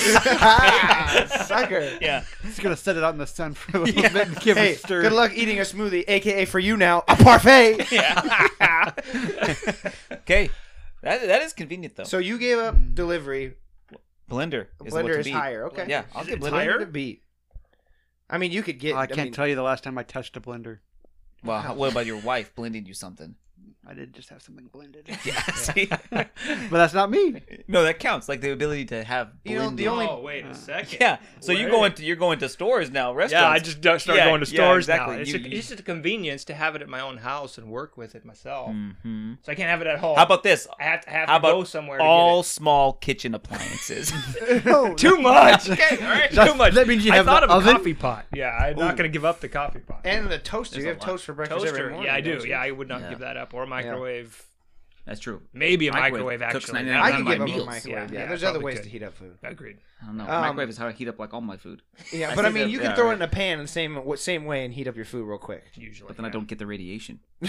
Sucker. Yeah. Just going to set it out in the sun for a little yeah. bit and give hey, it a stir. Good luck eating a smoothie, a k a for you now, a parfait. Yeah. Okay. That, that is convenient, though. So you gave up delivery. Blender. Is blender is beat. higher. Okay. Yeah. I'll get blender higher? to beat. I mean, you could get. Oh, I can't I mean, tell you the last time I touched a blender. Well, how, what about your wife blending you something? I did just have something blended. Yeah, see? But that's not me. No, that counts. Like the ability to have blending. You know, the only... Oh, wait a second. Yeah. So you go into, you're going to stores now, restaurants. Yeah, I just started yeah, going to stores yeah, exactly. now. It's, you, a, you... it's just a convenience to have it at my own house and work with it myself. Mm-hmm. So I can't have it at home. How about this? I have to, have to go somewhere to get it. All small kitchen appliances. no, Too much. Okay, all right. That's, Too much. That means you have I thought of oven? a coffee pot. Yeah, I'm Ooh. not going to give up the coffee pot. And the toaster. There's you have toast for breakfast toaster. every morning. Yeah, I do. Yeah, I would not give that up. Or microwave. Yeah. That's true. Maybe a microwave, microwave actually. Now, I can give up a microwave. Yeah, yeah, there's other ways could. to heat up food. Agreed. I don't know. Um, microwave is how I heat up like all my food. Yeah, I but I mean, that, you can yeah, throw right. it in a pan in the same same way and heat up your food real quick. Usually, but then yeah. I don't get the radiation. I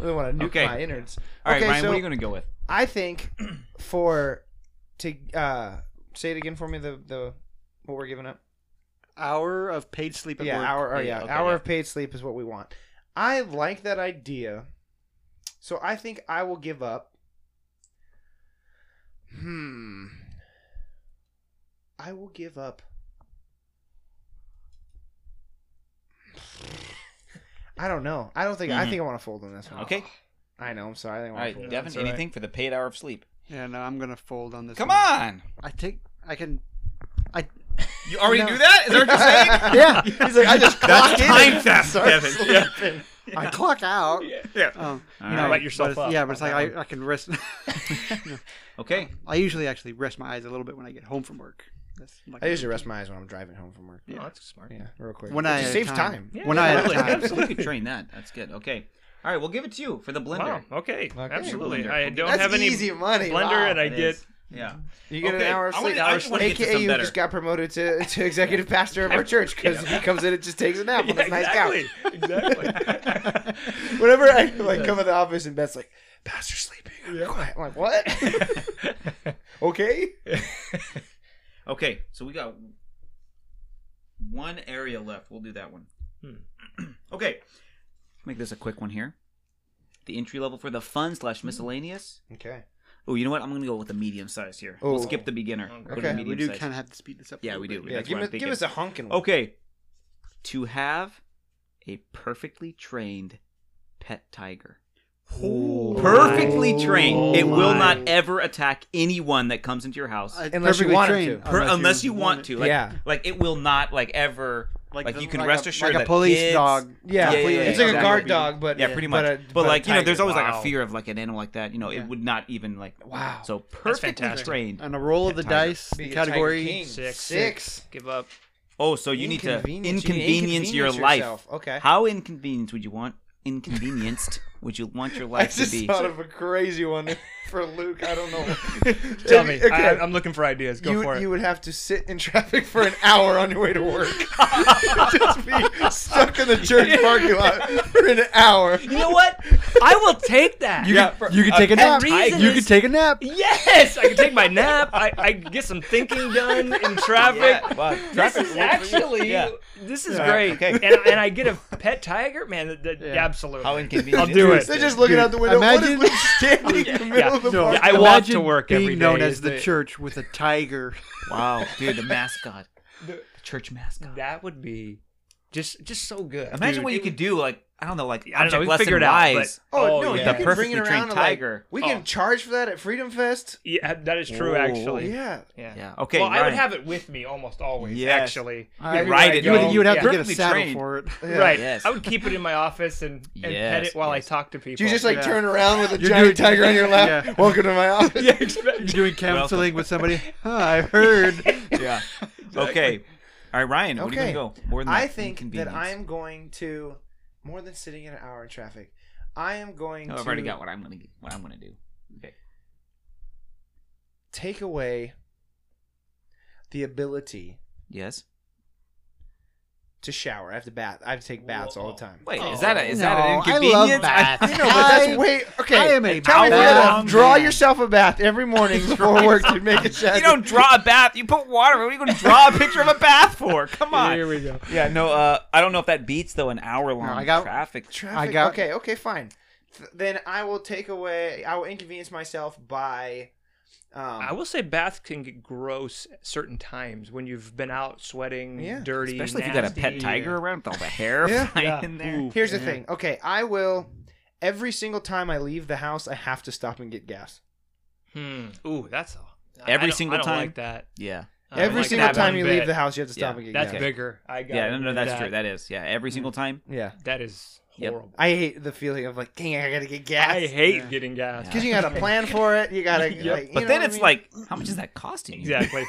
don't want to nuke okay. my innards. All right, okay, Ryan, so what are you going to go with? I think for to uh, say it again for me the the what we're giving up. Hour of paid sleep at yeah, work. Hour, oh, yeah, yeah, okay, hour yeah. of paid sleep is what we want. I like that idea. So I think I will give up. Hmm. I will give up. I don't know. I don't think. Mm-hmm. I think I want to fold on this one. Okay. I know. I'm sorry. I think I want all right, Devin. That's anything right. for the paid hour of sleep? Yeah. No, I'm gonna fold on this. Come one. on. I take. I can. I. You already no. do that? Is that what you're saying? Yeah. He's like, I just clocked in. Time theft, Devin. Yeah. I clock out. Yeah. yeah. Um, you know, right. Let yourself up. Yeah, but it's like I, I can rest. no. Okay. Um, I usually actually rest my eyes a little bit when I get home from work. That's like I usually rest my eyes when I'm driving home from work. Yeah. Oh, that's smart. Yeah, real quick. When I save time. time. Yeah, when yeah, I have really, time. Absolutely train that. That's good. Okay. All right, we'll give it to you for the blender. Wow. Okay. okay. Absolutely. Blender. I don't that's have any easy money. blender, wow. and I it get. Is. Yeah, you get okay. an hour of sleep. I want to, I A K A you better. Just got promoted to, to executive pastor of our church because yeah. he comes in and just takes a nap yeah, on his exactly. nice couch. Exactly. Whenever I like come in the office and Beth's like, "Pastor's sleeping," I'm yeah. quiet. I'm like, "What?" okay. Okay, so we got one area left. We'll do that one. Hmm. Okay, make this a quick one here. The entry level for the fun slash miscellaneous. Okay. Oh, you know what? I'm going to go with the medium size here. Ooh. We'll skip the beginner. Okay. We do kind of have to speed this up. Yeah, we do. Yeah, give, it, give us a honking one. Okay. To have a perfectly trained pet tiger. Oh, perfectly trained. Oh, it will my. not ever attack anyone that comes into your house. Uh, unless, you want, trained, per, unless, unless you, you want it to. Unless you want to. Like, yeah. Like, it will not, like, ever... Like, like the, you can like rest a, assured like a that police kids, dog. Yeah, yeah, yeah, yeah, it's like exactly. a guard dog, but yeah, pretty much. But, a, but, but like you know, there's always wow. like a fear of like an animal like that. You know, yeah. it would not even like wow. So perfectly trained. And a roll of the tiger. dice the category six. Six. Give up. Oh, so you need to inconvenience, you inconvenience your yourself. life. Okay. How inconvenienced would you want? Inconvenienced would you want your life I just to be? Thought of a crazy one for Luke. I don't know. Tell me. Okay. I, I'm looking for ideas. Go you, for it. You would have to sit in traffic for an hour on your way to work. Just be stuck in the church parking lot for an hour. You know what? I will take that. You, yeah, can, for, you can take uh, a nap. I, you is, can take a nap. Yes, I can take my nap. I, I get some thinking done in traffic. Yeah, wow. This is actually, yeah. this is yeah. great. Okay. And, and I get a pet tiger? Man, the, the, yeah. absolutely. How inconvenient. I'll do it. They're just looking Dude, out the window. Imagine what is standing yeah, in the middle yeah, of the no, park. I walk to work every day. Being known as the church with a tiger. Wow. Dude, the mascot. The, the church mascot. That would be just just so good. Imagine Dude, what you could would, do. Like, I don't know, like, I don't know. We can figure it out. But, oh, oh, no. Yeah. The perfectly trained tiger. Like, we can oh. charge for that at Freedom Fest. Yeah, that is true, Whoa. actually. Yeah. yeah. Yeah. Okay. Well, Ryan. I would have it with me almost always, yes. actually. Right. Right. You, would, you would have yeah. to get a saddle trained. for it. Yeah. Right. Yes. I would keep it in my office and, and yes. pet it while yes. I talk to people. Do you just, like, yeah. turn around with a You're giant doing... tiger on your lap? Yeah. Welcome to my office. Yeah, exactly. You're doing counseling with somebody. I heard. Yeah. Okay. All right, Ryan, where are you going to go? More than I think that I'm going to... More than sitting in an hour in traffic, I am going. Oh, I've to already got what I'm going to what I'm going to do. Okay. Take away the ability. Yes. To shower, I have to bath. I have to take baths Whoa. all the time. Wait, oh. is that a, is no, that an inconvenience? I love baths. I, you know, but that's way okay. I am a tell bath. Me draw yourself a bath every morning before work to make it. You don't draw a bath. You put water. What are you going to draw a picture of a bath for? Come on. Here we go. Yeah, no. Uh, I don't know if that beats though an hour long no, I got, traffic. Traffic. I got, okay, okay, fine. Th- then I will take away. I will inconvenience myself by. Um, I will say baths can get gross at certain times when you've been out sweating, yeah. dirty, especially nasty. If you got a pet tiger around with all the hair yeah. flying yeah. in there. Ooh, Here's man. the thing. Okay, I will. Every single time I leave the house, I have to stop and get gas. Hmm. Ooh, that's I, every I single I don't time. Like that. Yeah. Every like single time you bit. leave the house, you have to stop yeah. and get that's gas. That's bigger. I got. Yeah. No, no, that's that. true. That is. Yeah. Every single time. Yeah. That is. Yep. I hate the feeling of like, dang, I gotta get gas. I hate yeah. getting gas because yeah. you gotta plan for it. You gotta, yep. like, you but know then it's I mean? like, how much is that costing you? Exactly.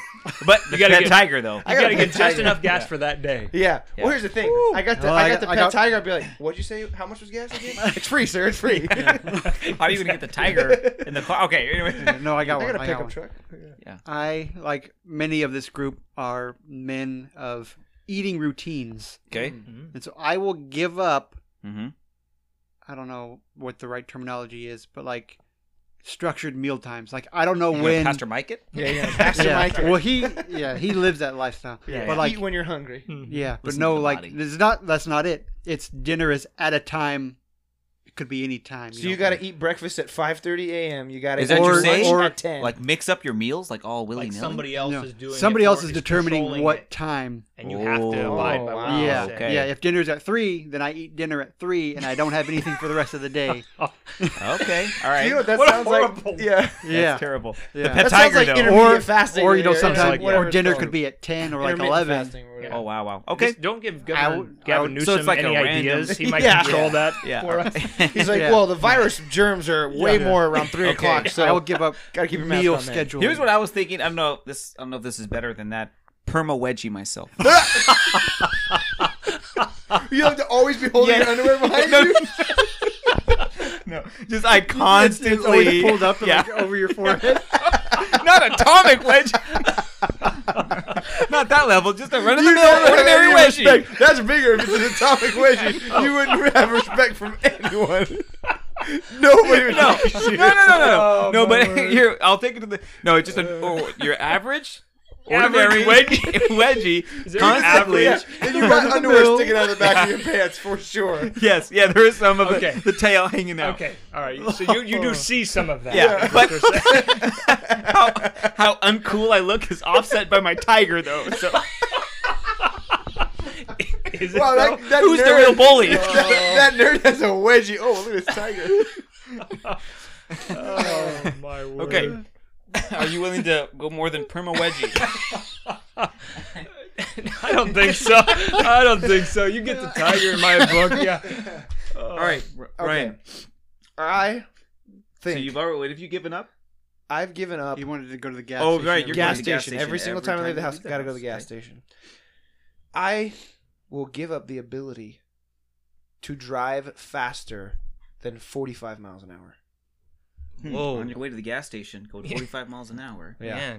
But you gotta get tiger though. I gotta, you gotta get tiger. just enough gas yeah. for that day. Yeah. yeah. Well, here's the thing. Ooh. I got the, oh, I got the I got, pet I got, tiger. I'd be like, what'd you say? How much was gas again? It's free, sir. It's free. Yeah. How are you gonna get the tiger in the car? Okay. Anyway. No, I got I one. I got a pickup truck. Yeah. I like many of this group are men of eating routines. Okay. And so I will give up. Mm-hmm. I don't know what the right terminology is, but like structured meal times. Like, I don't know you when Pastor Mike it. Yeah, yeah. Pastor yeah. Mike it. Well, he yeah he lives that lifestyle. Yeah, yeah. But like, eat when you're hungry. Yeah, but Listen no, like there's not. That's not it. It's dinner is at a time. It could be any time. You so you got to eat breakfast at five thirty a m You got to. Is that your saying? Or at ten. Like mix up your meals, like all willy nilly. Like somebody else no. is doing. Somebody it else is determining what it. time. And you oh, have to abide by. Wow. Yeah, okay. yeah. If dinner's at three, then I eat dinner at three, and I don't have anything for the rest of the day. Okay, all right. You know what that what sounds horrible. like? Yeah, yeah. That's terrible. Yeah. The pet that tiger like though, or fasting, or you know, sometimes yeah. or dinner could be at ten or like eleven. Or oh wow, wow. Okay, just don't give Gavin, Gavin Newsom so it's like any ideas. Random. He might yeah. control yeah. that yeah. for us. He's like, yeah. well, the virus germs are way yeah. more around three o'clock, so I will give up. Gotta keep your meal schedule. Here's what I was thinking. I don't know. This I don't know if this is better than that. Perma wedgie myself. You have to always be holding yeah. your underwear behind no, you. No, just I constantly it's always pulled up yeah. like over your forehead. Not atomic wedgie. Not that level. Just a run of the mill ordinary wedgie. Respect. That's bigger. If it's an atomic wedgie, you wouldn't have respect from anyone. Nobody would no. no, no, no, no, no. Oh, no, but word. Here I'll take it to the. No, it's just an, oh, your average. Ordinary wedgie, wedgie is there constantly. Yeah. And you got underwear middle. sticking out of the back yeah. of your pants for sure. Yes, yeah, there is some of okay. it, the tail hanging out. Okay, all right. So you, you do see some of that. Yeah, but how, how uncool I look is offset by my tiger, though. So. Is it wow, that, that Who's nerd, the real bully? Uh, that, that nerd has a wedgie. Oh, look at this tiger. Oh, my word. Okay. Are you willing to go more than perma wedgie? I don't think so. I don't think so. You get the tiger in my book. Yeah. Uh, All right, Ryan. Okay. I think. So you've already. What have you given up? I've given up. You wanted to go to the gas. Oh, station. right. You're gas, going to the gas station. Every, every single time, time I leave the house, got to go to the gas right. station. I will give up the ability to drive faster than forty-five miles an hour. Whoa. On your way to the gas station, go forty-five yeah. miles an hour. Yeah.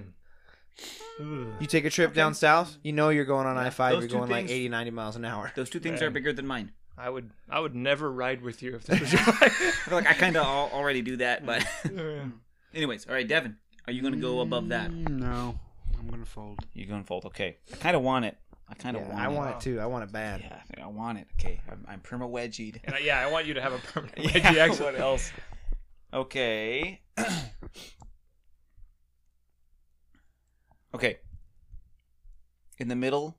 Man. You take a trip okay. down south, you know you're going on I five, you're going things, like eighty, ninety miles an hour. Those two things Man. are bigger than mine. I would I would never ride with you if that was your life. I feel like I kind of already do that, but... Anyways, all right, Devin, are you going to go above that? No, I'm going to fold. You're going to fold, okay. I kind of want it. I kind of yeah, want I it. I want it, too. I want it bad. Yeah, I want it. Okay, I'm, I'm perma-wedgied. And I, yeah, I want you to have a perma-wedgie. Yeah, what else? Okay. Okay. In the middle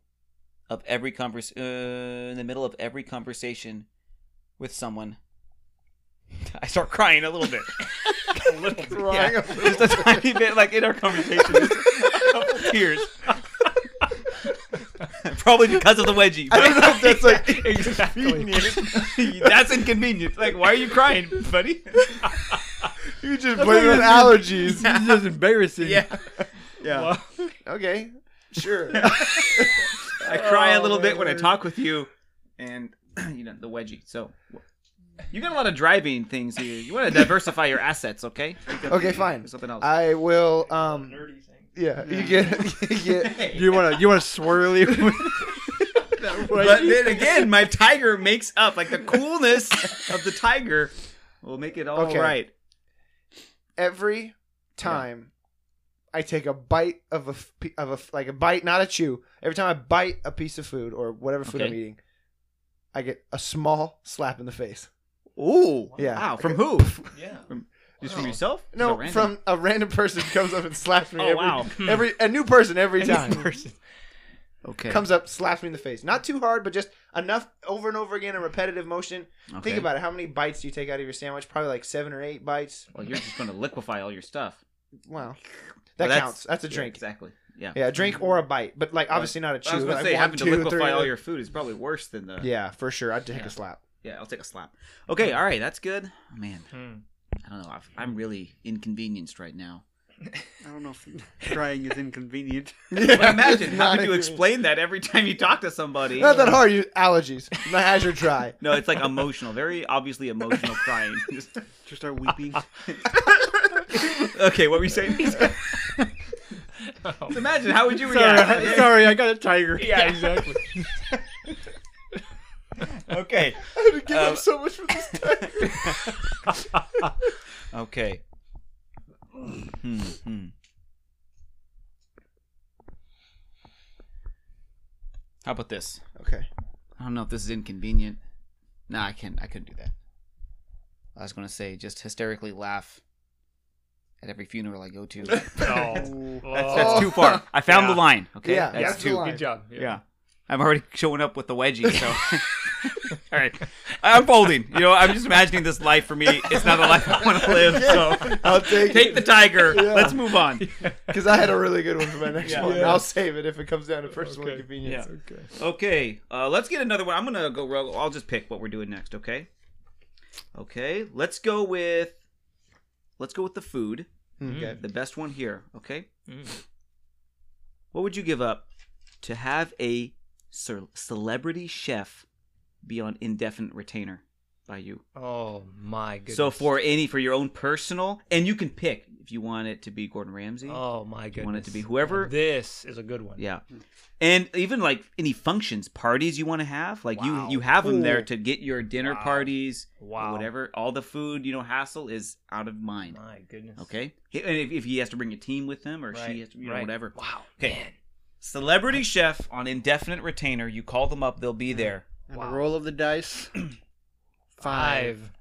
of every convers uh, in the middle of every conversation with someone, I start crying a little bit. a little bit. Crying yeah. a little just a bit. tiny bit, like in our conversation, just a couple tears. Probably because of the wedgie. I don't know if that's like yeah, exactly. That's inconvenient. Like, why are you crying, buddy? You just blaming on allergies. Yeah. It's just embarrassing. Yeah. Yeah. Well, okay. Sure. Yeah. I cry oh, a little man. bit when I talk with you, and you know the wedgie. So you got a lot of driving things here. You want to diversify your assets, okay? Okay, fine. Something else. I will. Um, Nerdy thing. Yeah, you get, you get. You want to, you want to swirly. But then again, my tiger makes up like the coolness of the tiger will make it all okay. right. Every time yeah. I take a bite of a of a like a bite, not a chew. Every time I bite a piece of food or whatever food okay. I'm eating, I get a small slap in the face. Ooh! Yeah. Wow! From who? Yeah. From, Just from yourself? No, a from a random person comes up and slaps me. oh, every, wow. every a new person every time. Person. Okay. Comes up, slaps me in the face. Not too hard, but just enough over and over again in repetitive motion. Okay. Think about it. How many bites do you take out of your sandwich? Probably like seven or eight bites. Well, you're just going to liquefy all your stuff. Wow. That well, that's, counts. That's a drink. Yeah, exactly. Yeah. Yeah, a drink or a bite, but like obviously not a chew. I was going like to say, having to liquefy all your food is probably worse than the... Yeah, for sure. I'd take yeah. a slap. Yeah, I'll take a slap. Okay, all right. That's good. Man. Hmm. I don't know. I've, I'm really inconvenienced right now. I don't know if crying is inconvenient. Well, imagine having to explain that every time you talk to somebody. Not that hard. You allergies. Not as your try. No, it's like emotional. Very obviously emotional crying. Just, just start weeping. Okay, what were you saying? So imagine how would you react? Sorry, sorry, I got a tiger. Yeah, exactly. Okay. I had to give um, up so much for this tiger. Okay. Mm-hmm. How about this? Okay. I don't know if this is inconvenient. No, I can't. I couldn't do that. I was going to say just hysterically laugh at every funeral I go to. oh. that's, that's too far. I found yeah. the line. Okay. Yeah, that's, that's too. The line. Good job. Yeah. yeah. I'm already showing up with the wedgie, so. All right. I'm folding. You know, I'm just imagining this life for me. It's not the life I want to live, yeah. so. I'll take Take it. the tiger. Yeah. Let's move on. Because I had a really good one for my next yeah. one. Yeah. I'll save it if it comes down to personal okay. inconvenience. Yeah. Okay. Okay. Uh, let's get another one. I'm going to go, rogue. I'll just pick what we're doing next, okay? Okay. Let's go with, let's go with the food. Mm. Okay. The best one here, okay? Mm. What would you give up to have a celebrity chef be on indefinite retainer by you? Oh my goodness! So for any for your own personal, and you can pick if you want it to be Gordon Ramsay. Oh my goodness! You want it to be whoever. This is a good one. Yeah, and even like any functions, parties you want to have, like wow. you you have Ooh. them there to get your dinner wow. parties, wow, or whatever. All the food, you know, hassle is out of mind. My goodness. Okay, and if, if he has to bring a team with him, or right. she has to, you know, right. whatever. Wow. Okay. Man. Celebrity chef on indefinite retainer. You call them up, they'll be there. And wow. a roll of the dice. Five.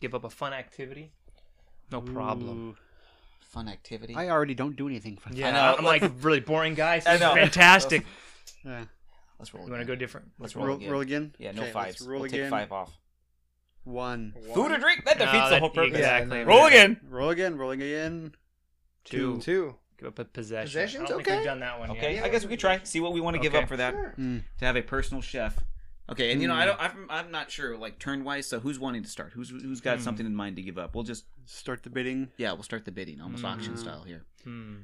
Give up a fun activity? No problem. Ooh. Fun activity? I already don't do anything fun. Yeah, I know. I'm like really boring guy. So I know. Fantastic. yeah. Let's roll again. You want to go different? Let's roll, roll again. Roll again? Yeah, no okay, fives. Roll we'll again. Take five off. One. One. Food or drink? That defeats no, that, the whole purpose. Exactly. Roll again. Roll again. Rolling again. Two. Two. Two. Give up a possession. Possessions? I don't okay. think we've done that one. Okay. Yet. Yeah, I guess we could try. See what we want to okay. give up for that. Sure. Mm. To have a personal chef. Okay. And you know, I don't. I'm, I'm not sure, like turn wise. So who's wanting to start? Who's who's got mm. something in mind to give up? We'll just start the bidding. Yeah, we'll start the bidding, almost mm. auction style here. Mm.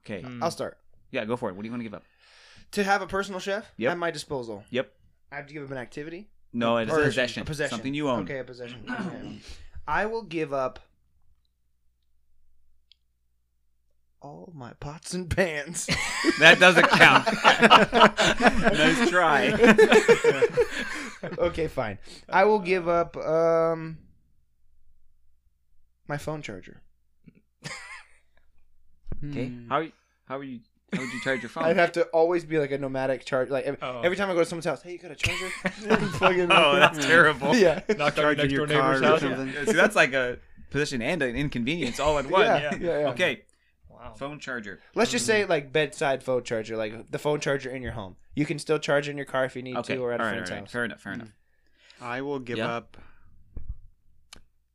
Okay. Mm. I'll start. Yeah, go for it. What do you want to give up? To have a personal chef yep. at my disposal. Yep. I have to give up an activity. No, it is a possession. A possession. Something you own. Okay, a possession. Okay. I will give up all my pots and pans. That doesn't count. Nice try. Okay, fine. I will give up um, my phone charger. Okay. Hmm. How how are you? How would you charge your phone? I'd have to always be like a nomadic charge. Like every, oh. every time I go to someone's house, hey, you got a charger? Oh, that's terrible. Yeah, not charging your car or something. Yeah. See, that's like a position and an inconvenience all in one. Yeah. yeah. yeah, yeah. Okay. Wow. Phone charger. Let's just say like bedside phone charger, like the phone charger in your home. You can still charge in your car if you need okay. to, or at all a friend's right, right. house. Fair enough. Fair enough. I will give yep. up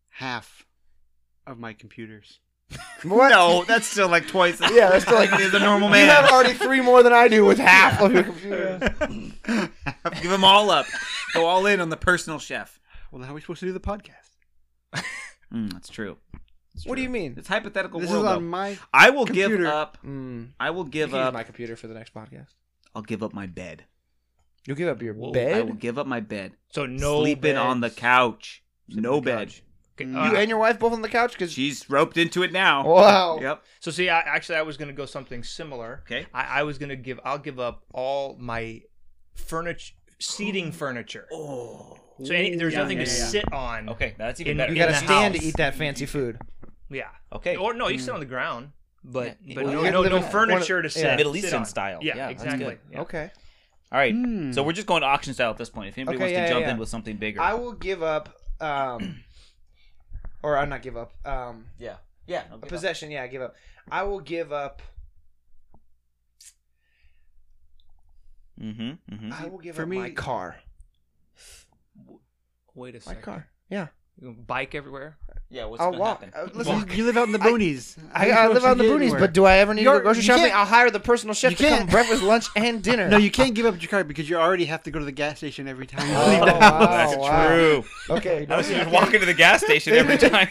half of my computers. What? No, that's still like twice. As yeah, that's still like the normal man. You have already three more than I do with half of your computers. Give them all up. Go all in on the personal chef. Well, then how are we supposed to do the podcast? Mm, that's true. What do you mean? It's hypothetical this world. This is on though. my I will computer. give up. Mm. I will give you can up use my computer for the next podcast. I'll give up my bed. You'll give up your Whoa. bed? I will give up my bed. So no sleeping beds. on the couch. Sleeping no the bed. Couch. Okay. You uh, and your wife both on the couch because she's roped into it now. Wow. Yep. So see, I, actually, I was going to go something similar. Okay. I, I was going to give. I'll give up all my furniture, seating furniture. Oh. So any, there's yeah, nothing yeah, to yeah. sit on. Okay, that's even in, better. You got to stand house. to eat that fancy food. Yeah. Okay. Or no, you sit on the ground, but, yeah. but well, no, no, no furniture to sit. Yeah. Middle Eastern style. Yeah, yeah exactly. Yeah. Okay. All right. Mm. So we're just going to auction style at this point. If anybody okay, wants yeah, to jump yeah. in with something bigger, I will give up, um, or I'll not give up. Um, yeah. Yeah. A possession. Up. Yeah, I give up. I will give up. Mm-hmm. mm-hmm. I will give For up me, my car. Wait a second. My car. Yeah. Bike everywhere? Yeah, what's going to happen? Uh, listen, walk. You live out in the boonies. I, I, I live out in the boonies, anywhere. But do I ever need you're, to go grocery shopping? I'll hire the personal chef to come breakfast, lunch, and dinner. No, you can't give up your car because you already have to go to the gas station every time you oh, leave the house. Wow, that's wow. true. Okay. No, so you walk into the gas station every time.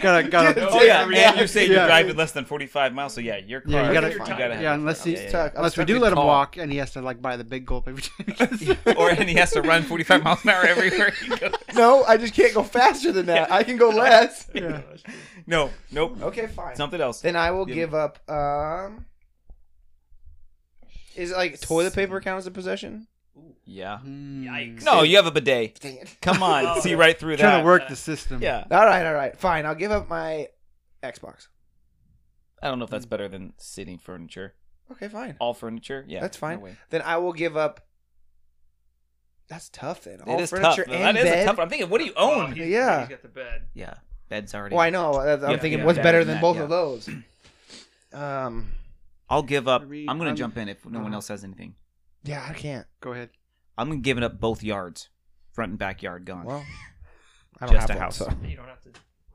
gotta, gotta, oh, yeah. yeah. yeah. You say you're yeah. driving less than forty-five miles, so yeah, your car. Yeah, you gotta, you gotta have yeah unless, he, yeah, yeah, yeah. unless we do let him walk and he has to like buy the big gulp every time. Or and he has to run forty-five miles an hour everywhere he goes. No, I just can't go faster than that. I can go less. Yeah. No, nope. Okay, fine. Something else. Then I will give, give up. Um, is it like toilet paper count as a possession? Ooh. Yeah. Yikes. No, you have a bidet. Dang it. Come on. Oh, see right through that. Trying to work yeah. the system. Yeah. All right, all right. Fine. I'll give up my Xbox. I don't know if that's better than sitting furniture. Okay, fine. All furniture? Yeah. That's fine. No then I will give up. That's tough then. All it is furniture tough, and that bed? Is a tough one. I'm thinking, what do you own? Oh, he's, yeah. He's got the bed. Yeah. Bed's already. Well, I know. I'm yeah, thinking, yeah, what's better than that, both yeah. of those? Um, I'll give up. Read, I'm going to jump in if no uh, one else has anything. Yeah, I can't. Go ahead. I'm going to give it up both yards. Front and backyard gone. Well, I don't just have a house. One, so. You don't have to.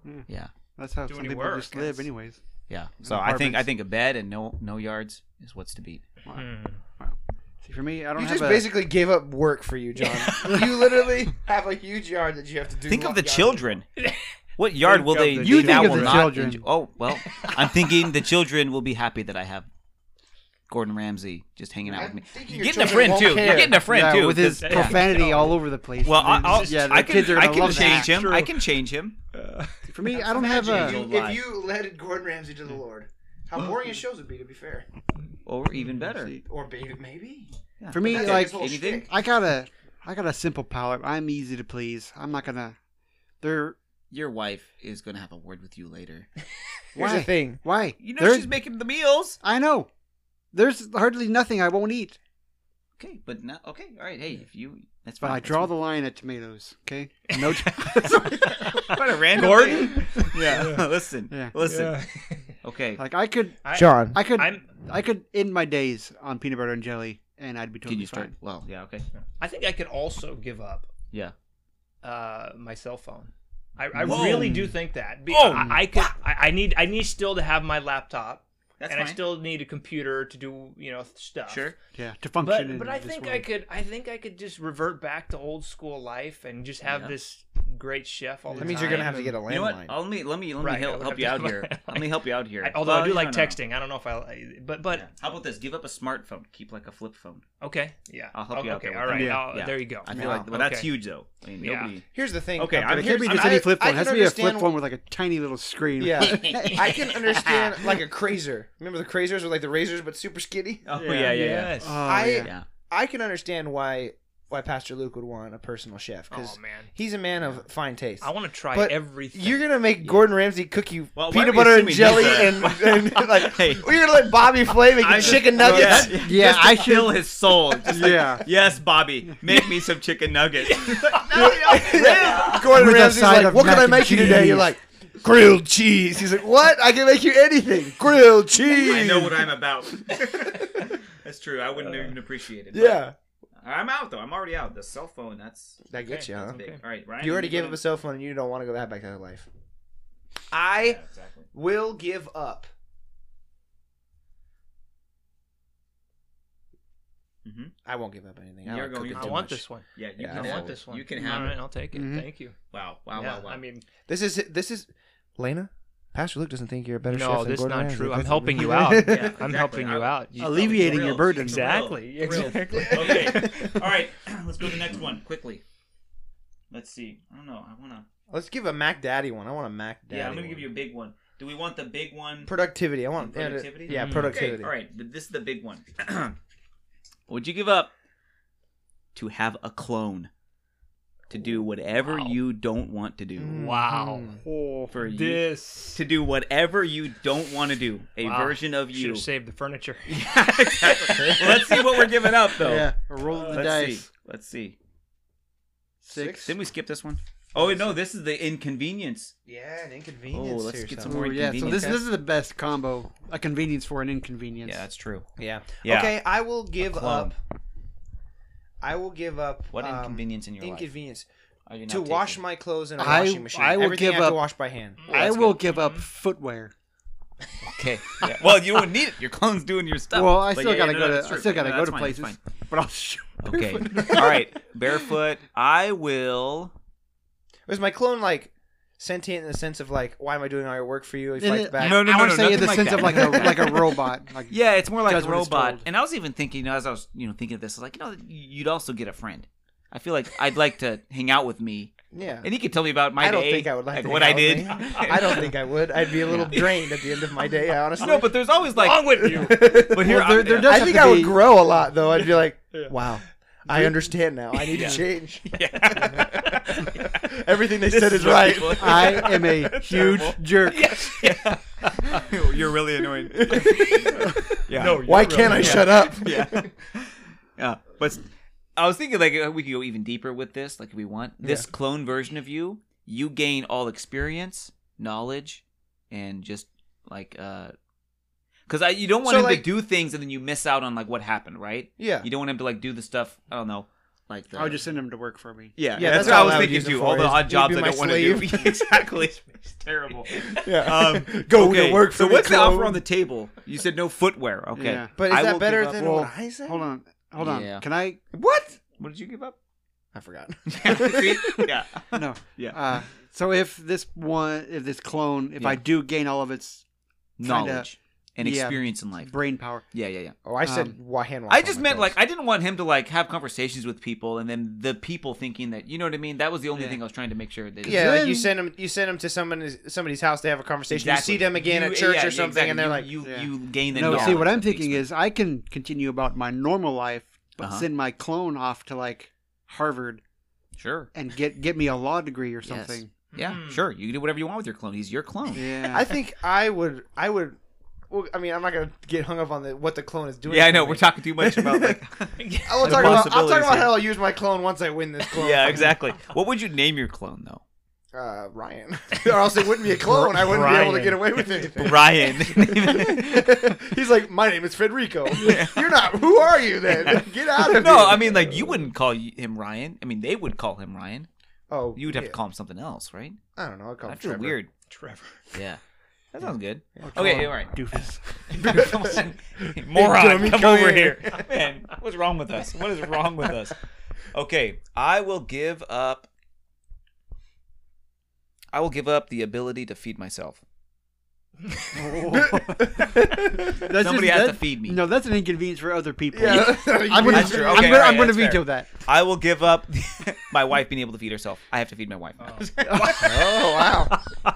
Yeah. yeah. That's how do some people work, just live anyways. Yeah. So I think I think a bed and no no yards is what's to beat. Wow. Mm. wow. See, for me, I don't you have just a... basically gave up work for you, John. You literally have a huge yard that you have to do. Think of the yard. Children. What yard think will they the you think now of will the not children. Enjoy? Oh, well, I'm thinking the children will be happy that I have Gordon Ramsay just hanging out I'm with me. You're getting a friend, too. Care. You're getting a friend, yeah, too. With his yeah. profanity yeah. all over the place. Well, I'll, I'll, yeah, I can, I can change him. True. I can change him. Uh, for me, I don't have a... You, if you led Gordon Ramsay to the Lord, how boring his shows would be, to be fair. Or even better. Or maybe. Yeah. For me, like, anything? I got a, I got a simple palate. I'm easy to please. I'm not going to... They're... Your wife is going to have a word with you later. Here's Why? the thing. Why? You know There's... she's making the meals. I know. There's hardly nothing I won't eat. Okay, but no, okay, all right. Hey, if you, that's fine. But I that's draw fine. the line at tomatoes. Okay, no. What a random Gordon. Yeah. yeah. Listen. Yeah. Listen. Yeah. Okay. Like I could, I, John. I could. I'm, I could end my days on peanut butter and jelly, and I'd be totally Can you fine. Start? Well, yeah. Okay. I think I could also give up. Yeah. Uh, my cell phone. I, I really do think that. I, I could. I, I need. I need still to have my laptop. That's and fine. I still need a computer to do, you know, stuff. Sure. Yeah, to function. But, but I think world. I could. I think I could just revert back to old school life and just have yeah. this great chef all the that time. That means you're gonna have to get a landline. You know what? I'll, let me let me let me right, help, help you out here. Let me help you out here. I, although well, I do like texting. Know. I don't know if I. But but yeah. how about this? Give up a smartphone. Keep like a flip phone. Okay. Yeah. I'll help okay, you out. Okay. There all right. Yeah. Yeah. There you go. I feel wow. like well, that's okay. huge though. I mean, yeah. nobody... Here's the thing. Okay. I'm it can't be just any flip phone. It has to be a flip phone with like a tiny little screen. Yeah. I can understand like a crazer. Remember the crazers were like the razors, but super skinny. Oh yeah, yeah, yeah. Yes. Oh, I yeah. I can understand why why Pastor Luke would want a personal chef because oh, he's a man of fine taste. I want to try but everything. You're gonna make Gordon Ramsay cook you well, peanut butter and jelly, and, and, and like hey. We're gonna let Bobby Flay make just, chicken nuggets. Well, yeah, yeah just I kill his soul. Just like, yeah. Yes, Bobby, make me some chicken nuggets. Gordon With Ramsay's like, what can I make you today? You're like. Grilled cheese. He's like, what? I can make you anything. Grilled cheese. I know what I'm about. That's true. I wouldn't uh, even appreciate it. Yeah. I'm out, though. I'm already out. The cell phone, that's... That gets okay, you, huh? Okay. All right, Ryan, you already you gave up a cell phone, and you don't want to go back to that life. I yeah, exactly. will give up. Mm-hmm. I won't give up anything. You're I, going, you I want much. This one. Yeah, you yeah, can I want this one. You can have All right, it. I'll take it. Mm-hmm. Thank you. Wow, wow, yeah, wow, wow. I mean... This is... This is... Lena, Pastor Luke doesn't think you're a better no, chef than No, this is not Ryan. true. I'm helping you out. Yeah, exactly. I'm helping you out. You alleviating your burden. Exactly. Exactly. Okay. All right. Let's go to the next one quickly. Let's see. I don't know. I want to. Let's give a Mac Daddy one. I want a Mac Daddy. Yeah, I'm going to give you a big one. Do we want the big one? Productivity. I want productivity. Yeah, productivity. Okay. All right. This is the big one. Would you give up to have a clone? To do whatever wow. you don't want to do. Wow. Oh, for this. You, to do whatever you don't want to do. A wow. version of you. Should have saved the furniture. Yeah, exactly. Well, let's see what we're giving up, though. Yeah, we're rolling uh, the let's dice. See. Let's see. Six. Six. Didn't we skip this one? Oh, Six. no, this is the inconvenience. Yeah, an inconvenience. Oh, let's here, get some so. more inconvenience. Yeah, so this, this is the best combo. A convenience for an inconvenience. Yeah, that's true. Yeah. yeah. Okay, I will give up. I will give up. What inconvenience um, in your inconvenience. life? Inconvenience. To wash my clothes in a I, washing machine. I will Everything give I have up. To wash by hand. Oh, I will good. give up footwear. Okay. Yeah. Well, you wouldn't need it. Your clone's doing your stuff. Well, I but still yeah, gotta no, go no, to. True. I still gotta no, go to fine, places. But I'll. Okay. All right. Barefoot. I will. Was my clone like sentient in the sense of like, why am I doing all your work for you? If, like, back? No, no, no. I would no, say in the like sense that. of like a like a robot. Like yeah, it's more like a robot. And I was even thinking, you know, as I was you know thinking of this, I was like, you know, you'd also get a friend. I feel like I'd like to hang out with me. Yeah, and he could tell me about my day. I don't day, think I would like, like to what I did. I don't think I would. I'd be a little yeah. drained at the end of my day. I honestly. No, but there's always like. Wrong with you. But here, well, there, there does I think I would grow a lot though. I'd be like, wow. I understand now. I need yeah. to change. Yeah. Everything they this said is, is right. People. I am a huge terrible. jerk. Yes. Yeah. You're really annoying. yeah. No, why really can't annoying. I shut up? Yeah. Yeah. But I was thinking, like, we could go even deeper with this, like, if we want. This yeah. clone version of you, you gain all experience, knowledge, and just, like, uh, because you don't want so, him like, to do things and then you miss out on, like, what happened, right? Yeah. You don't want him to, like, do the stuff, I don't know. Like the, I would just send him to work for me. Yeah, yeah, that's, that's what I was thinking too. All the odd jobs I don't want to do. Exactly, it's terrible. Yeah, um, go okay. to work. For so me what's clone. the offer on the table? You said no footwear. Okay, yeah. But is I that better than well, what I said? Hold on, hold on. Yeah. Can I? What? What did you give up? I forgot. yeah, no, yeah. Uh, so if this one, if this clone, if yeah. I do gain all of its knowledge. Kinda, and experience yeah, in life. Brain power. Yeah, yeah, yeah. Oh, I said um, hand I just meant, like, I didn't want him to, like, have conversations with people and then the people thinking that, you know what I mean? That was the only yeah. thing I was trying to make sure. That yeah, like you send him, you send him to somebody's, somebody's house to have a conversation. Exactly. You see them again you, at church yeah, or something, exactly. and they're you, like... You, yeah. you gain the knowledge. No, see, what I'm thinking is I can continue about my normal life, but uh-huh. send my clone off to, like, Harvard. Sure. And get, get me a law degree or something. Yes. Yeah, mm. sure. You can do whatever you want with your clone. He's your clone. Yeah. I think I would... I would Well, I mean, I'm not going to get hung up on the, what the clone is doing. Yeah, I know. Me. We're talking too much about, like, I'll talk about, I'll talk about how I'll use my clone once I win this clone. Yeah, exactly. What would you name your clone, though? Uh, Ryan. Or else it wouldn't be a clone. I wouldn't Brian. be able to get away with anything. Brian. He's like, my name is Federico. Yeah. You're not. Who are you, then? Yeah. Get out of here. No, I mean, like, you wouldn't call him Ryan. I mean, they would call him Ryan. Oh, You would have yeah. to call him something else, right? I don't know. I'd call him Trevor. That's weird. Trevor. Yeah. That sounds good. Yeah. Okay, all right. Doofus. Moron, hey, come over here. here. Man, what's wrong with us? What is wrong with us? Okay, I will give up I will give up the ability to feed myself. That's Somebody just, has to feed me. No, that's an inconvenience for other people. Yeah, I'm going to okay, right, yeah, veto fair. that. I will give up my wife being able to feed herself. I have to feed my wife. Oh, oh wow.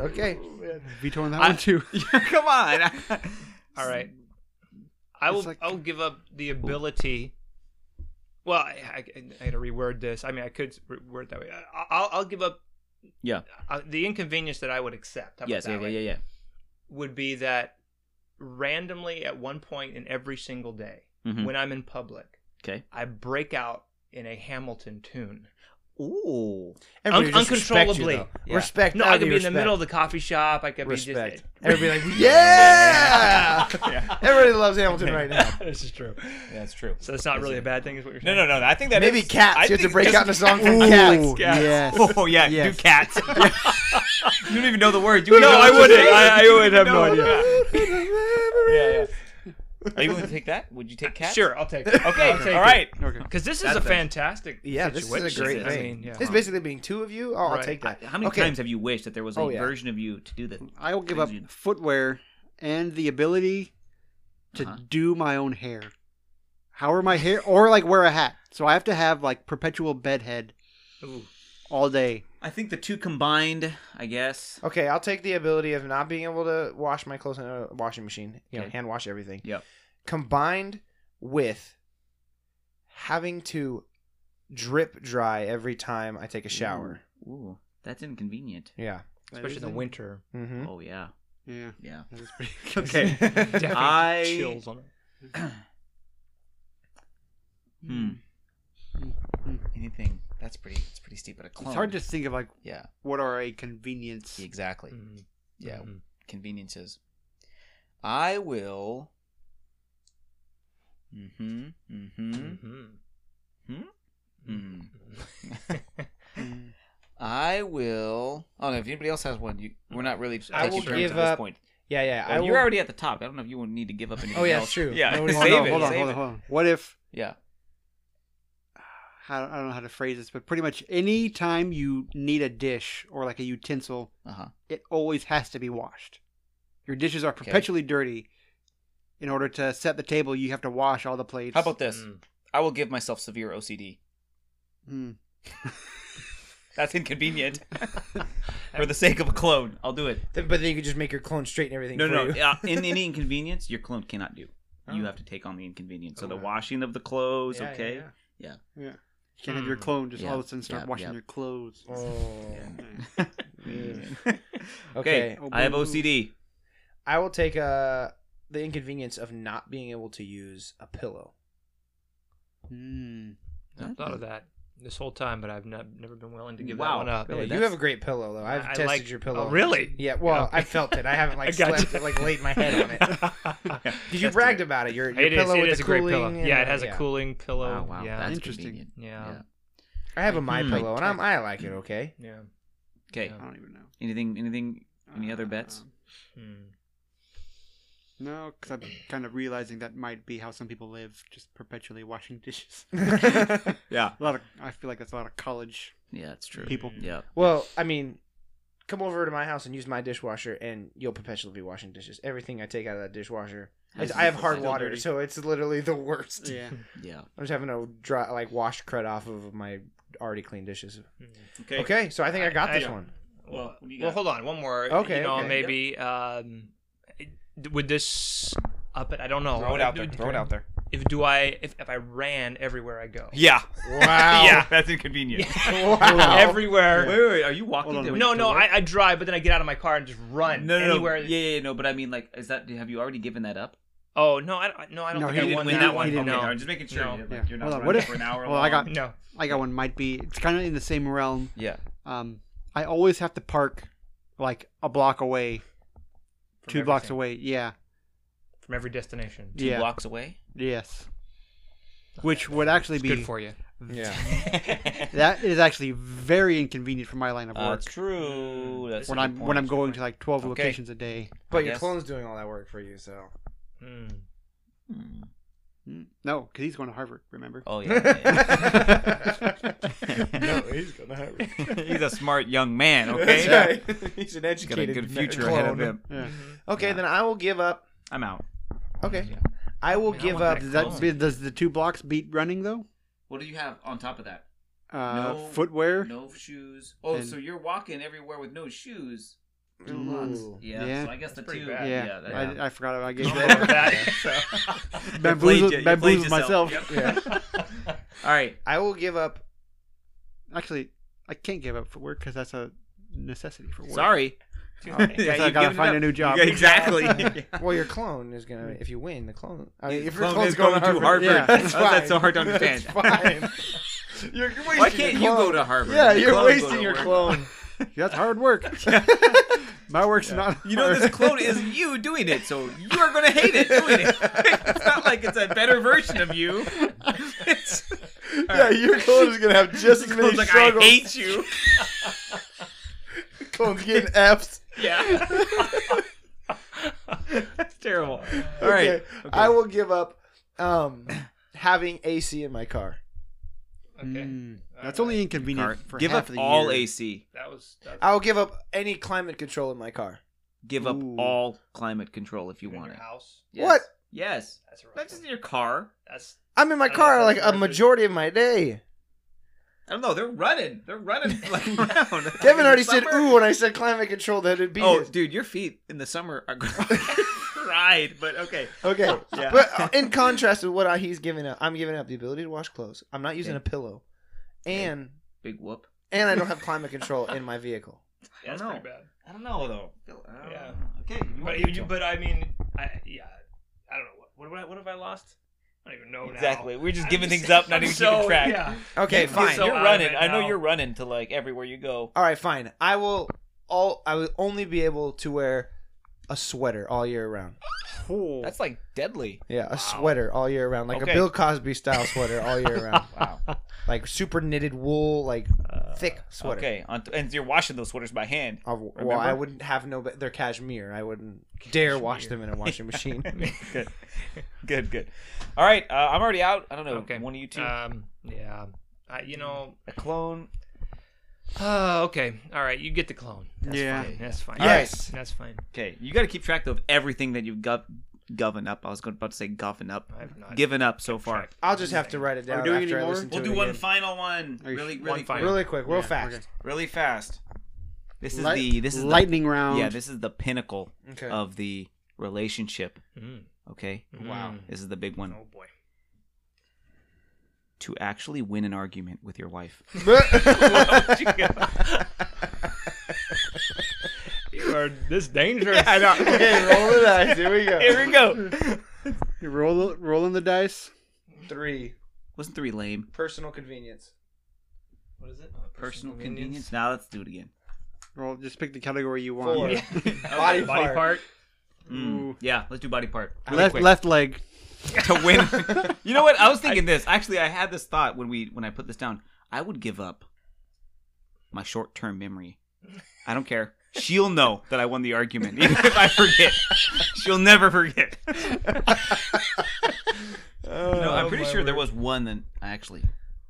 Okay. Vetoing that I, one too. Come on. All right. I will like, I'll give up the ability. Well, I, I, I had to reword this. I mean, I could word that way. I, I'll, I'll give up yeah. Uh, the inconvenience that I would accept. How about yes, that yeah, way? yeah, yeah, yeah. Would be that randomly at one point in every single day mm-hmm. when I'm in public, okay. I break out in a Hamilton tune. Ooh. Un- uncontrollably. Respect. You, yeah. respect no, I could be respect. in the middle of the coffee shop. I could respect. be just. Everybody like, yeah! yeah! Everybody loves Hamilton okay. right now. This is true. That's yeah, true. So it's not that's really true. a bad thing, is what you're saying? No, no, no. I think that Maybe is, Cats. I you have to break out in a song from Cats. Ooh, cats. Yes. Oh, yeah. Yes. Do Cats. You don't even know the word. You no, I wouldn't. I, I would have no, no idea. yeah, yeah. Are you willing to take that? Would you take Cats? Sure, I'll take it. Okay, take all right. Because this is That's a fantastic yeah, situation. This is a great thing. I mean, yeah. This is basically being two of you. Oh, right. I'll take that. I, how many okay. times have you wished that there was a oh, yeah. version of you to do that? I will give up you... footwear and the ability to uh-huh. do my own hair. However, my hair, or like wear a hat. So I have to have like perpetual bedhead Ooh. all day. I think the two combined, I guess. Okay, I'll take the ability of not being able to wash my clothes in a washing machine. You okay. know, hand wash everything. Yep. Combined with having to drip dry every time I take a shower. Ooh, Ooh. That's inconvenient. Yeah. Especially in the winter. Mm-hmm. Oh, yeah. Yeah. Yeah. That is pretty okay. Definitely I... chills on it. hmm. Anything. That's pretty it's pretty steep, but a clone. It's hard to think of like yeah. what are a convenience. Exactly. Mm-hmm. Yeah. Mm-hmm. Conveniences. I will Mm-hmm. Mm-hmm. Mm-hmm. Mm-hmm. mm-hmm. I will I don't know if anybody else has one, you we're not really I will give at up, this point. Yeah, yeah. Well, I you're will... already at the top. I don't know if you need to give up anything. Oh yeah, else. That's true. Yeah. Hold on, hold on, hold on, hold on, hold on. What if Yeah. I don't know how to phrase this, but pretty much any time you need a dish or like a utensil, uh-huh. it always has to be washed. Your dishes are perpetually okay. dirty. In order to set the table, you have to wash all the plates. How about this? Mm. I will give myself severe O C D. Mm. That's inconvenient. For the sake of a clone, I'll do it. But then you can just make your clone straighten everything. No, for no. You. uh, in any inconvenience, your clone cannot do. oh. you have to take on the inconvenience. So oh, the right. washing of the clothes, yeah, okay? Yeah. Yeah. yeah. yeah. You can't have your clone just yeah. all of a sudden start yeah, washing yeah. your clothes. Oh. Yeah. okay. okay. Oh, I have O C D. I will take uh, the inconvenience of not being able to use a pillow. Mm. I've thought of that this whole time, but I've not, never been willing to give wow. that one up. Really, hey, you have a great pillow, though. I've I tested like, your pillow. Oh, really? Yeah. Well, okay. I felt it. I haven't like I slept, it, like laid my head on it. yeah, you bragged it. about it. Your, your it pillow is, it with is a cooling. Great pillow. Yeah, yeah, it has yeah. a cooling pillow. Wow, wow. Yeah, that's interesting. Yeah. yeah. I have a my mm, pillow, and I'm, I like it. Okay. Yeah. Okay. Yeah. I don't even know. Anything? Anything? Any uh, other bets? Hmm. No, because I'm kind of realizing that might be how some people live, just perpetually washing dishes. yeah. A lot of, I feel like that's a lot of college Yeah, it's true. people. Yeah. Well, I mean, come over to my house and use my dishwasher, and you'll perpetually be washing dishes. Everything I take out of that dishwasher, is, I have hard water, dirty. so it's literally the worst. Yeah. yeah. I'm just having to dry, like, wash crud off of my already clean dishes. Okay. Okay, so I think I, I got I, this I, one. Well, well, well, hold on. One more. Okay. You know, okay. maybe... Um, Would this up it? I don't know. Throw it out there. Throw it out there. If do I if, if I ran everywhere I go? Yeah. Wow. yeah, that's inconvenient. Yeah. Wow. Everywhere. Wait, wait, wait. Are you walking? On, no, no. I, I drive, but then I get out of my car and just run no, no, anywhere. No. Yeah, yeah, no. But I mean, like, is that? Have you already given that up? Oh no, I no, I don't no, think I won win that he one. He no, I'm just making sure no. yeah. you're not well, running for an hour. Well, long. I got no. I got one. Might be. It's kind of in the same realm. Yeah. Um, I always have to park like a block away. Two everything. blocks away, yeah. From every destination. Two yeah. blocks away? Yes. Not Which would actually it's be... good for you. Yeah. that is actually very inconvenient for my line of work. Uh, true. That's true. When I'm, when I'm going point. to like twelve okay. locations a day. But I your guess. clone's doing all that work for you, so... Mm. Mm. No, because he's going to Harvard, remember? Oh, yeah. yeah, yeah. no, he's going to Harvard. he's a smart young man, okay? That's right. He's an educated He's got a good future clone. ahead of him. Yeah. Okay, yeah. then I will give up. I'm out. Okay. Yeah. I will I mean, give I up. That does, that, does the two blocks beat running, though? What do you have on top of that? Uh, no footwear. No shoes. Oh, and... so you're walking everywhere with no shoes. Ooh, yeah, yeah, so I guess that's the two. Bad. Yeah, yeah, that, yeah. I, I forgot I gave that. that. Bamboozled bamboozled myself. Yep. Yeah. All right, I will give up. Actually, I can't give up for work because that's a necessity for work. Sorry, oh, yeah, so I gotta find up. a new job. Yeah, exactly. yeah. Well, your clone is gonna. If you win, the clone. I mean, if your clone clone's is going, going to Harvard, yeah, that's, oh, that's so hard to understand. That's fine. You're wasting Why can't you go to Harvard? Yeah, you're wasting your clone. That's hard work. My work's yeah. not. You know, hard. This clone is you doing it, so you are going to hate it doing it. It's not like it's a better version of you. It's, yeah, right. Your clone is going to have just as many like, struggles. I hate you. Clone's getting F's. Yeah. That's terrible. All right. Okay. Okay. I will give up um, having A C in my car. Okay. Mm, that's right. only inconvenient car. for give half up of the all year. A C. That was. That was I'll give up any climate control in my car. Give Ooh. up all climate control if you in want your it. House? Yes. What? Yes. That's, that's in your car. That's. I'm in my car like a majority of my day. I don't know. They're running. They're running like around. Kevin already said ooh when I said climate control. That it'd be. Oh, it. dude, your feet in the summer are. Right, but okay. Okay. Yeah. But in contrast with what he's giving up, I'm giving up the ability to wash clothes. I'm not using yeah. a pillow. And big whoop. And I don't have climate control in my vehicle. Yeah, that's I don't know. pretty bad. I don't know though. I don't yeah. know. Okay. You but, you, but I mean, I, yeah. I don't know what what what have I lost? I don't even know exactly. Now. We're just I'm giving just, things up, not I'm even so, keeping track. Yeah. Okay, fine. You're, so you're running. I know now. You're running to like everywhere you go. All right, fine. I will all I will only be able to wear a sweater all year round. Ooh. That's like deadly. Yeah, a wow. sweater all year round, like okay. a Bill Cosby style sweater all year round. Wow, like super knitted wool, like uh, thick sweater. Okay, and you're washing those sweaters by hand. I'll, well, I wouldn't have no. They're cashmere. I wouldn't cashmere. dare wash them in a washing machine. Good, good, good. All right, uh, I'm already out. I don't know. Okay, one of you two. Um, yeah, uh, you know, a clone. Oh, okay. All right, you get the clone. That's yeah, fine. that's fine. Yes, that's fine. Okay, you got to keep track though of everything that you've got governed up. I was about to say governed up, I've not given up so far. I'll just have to write it down. Are we doing after any more? I we'll do one again. final one. Really, really, one final. really quick, real yeah. fast, okay. really fast. This is Light, the this is lightning the, round. Yeah, this is the pinnacle okay. of the relationship. Mm. Okay? Wow. This is the big one. Oh, boy. To actually win an argument with your wife. You are this dangerous. Yeah, I know. Okay, roll the dice. Here we go. Here we go. You roll, rolling the dice. Three. Wasn't three lame? Personal convenience. What is it? Oh, personal personal convenience. convenience? Now let's do it again. Roll. Just pick the category you want. Four. Yeah. Body, body part. part. Mm. Yeah, let's do body part. Left, left leg. To win. You know what? I was thinking I, this. Actually, I had this thought when we when I put this down. I would give up my short-term memory. I don't care. She'll know that I won the argument, even if I forget. She'll never forget. Oh, no, I'm pretty sure word. there was one that I actually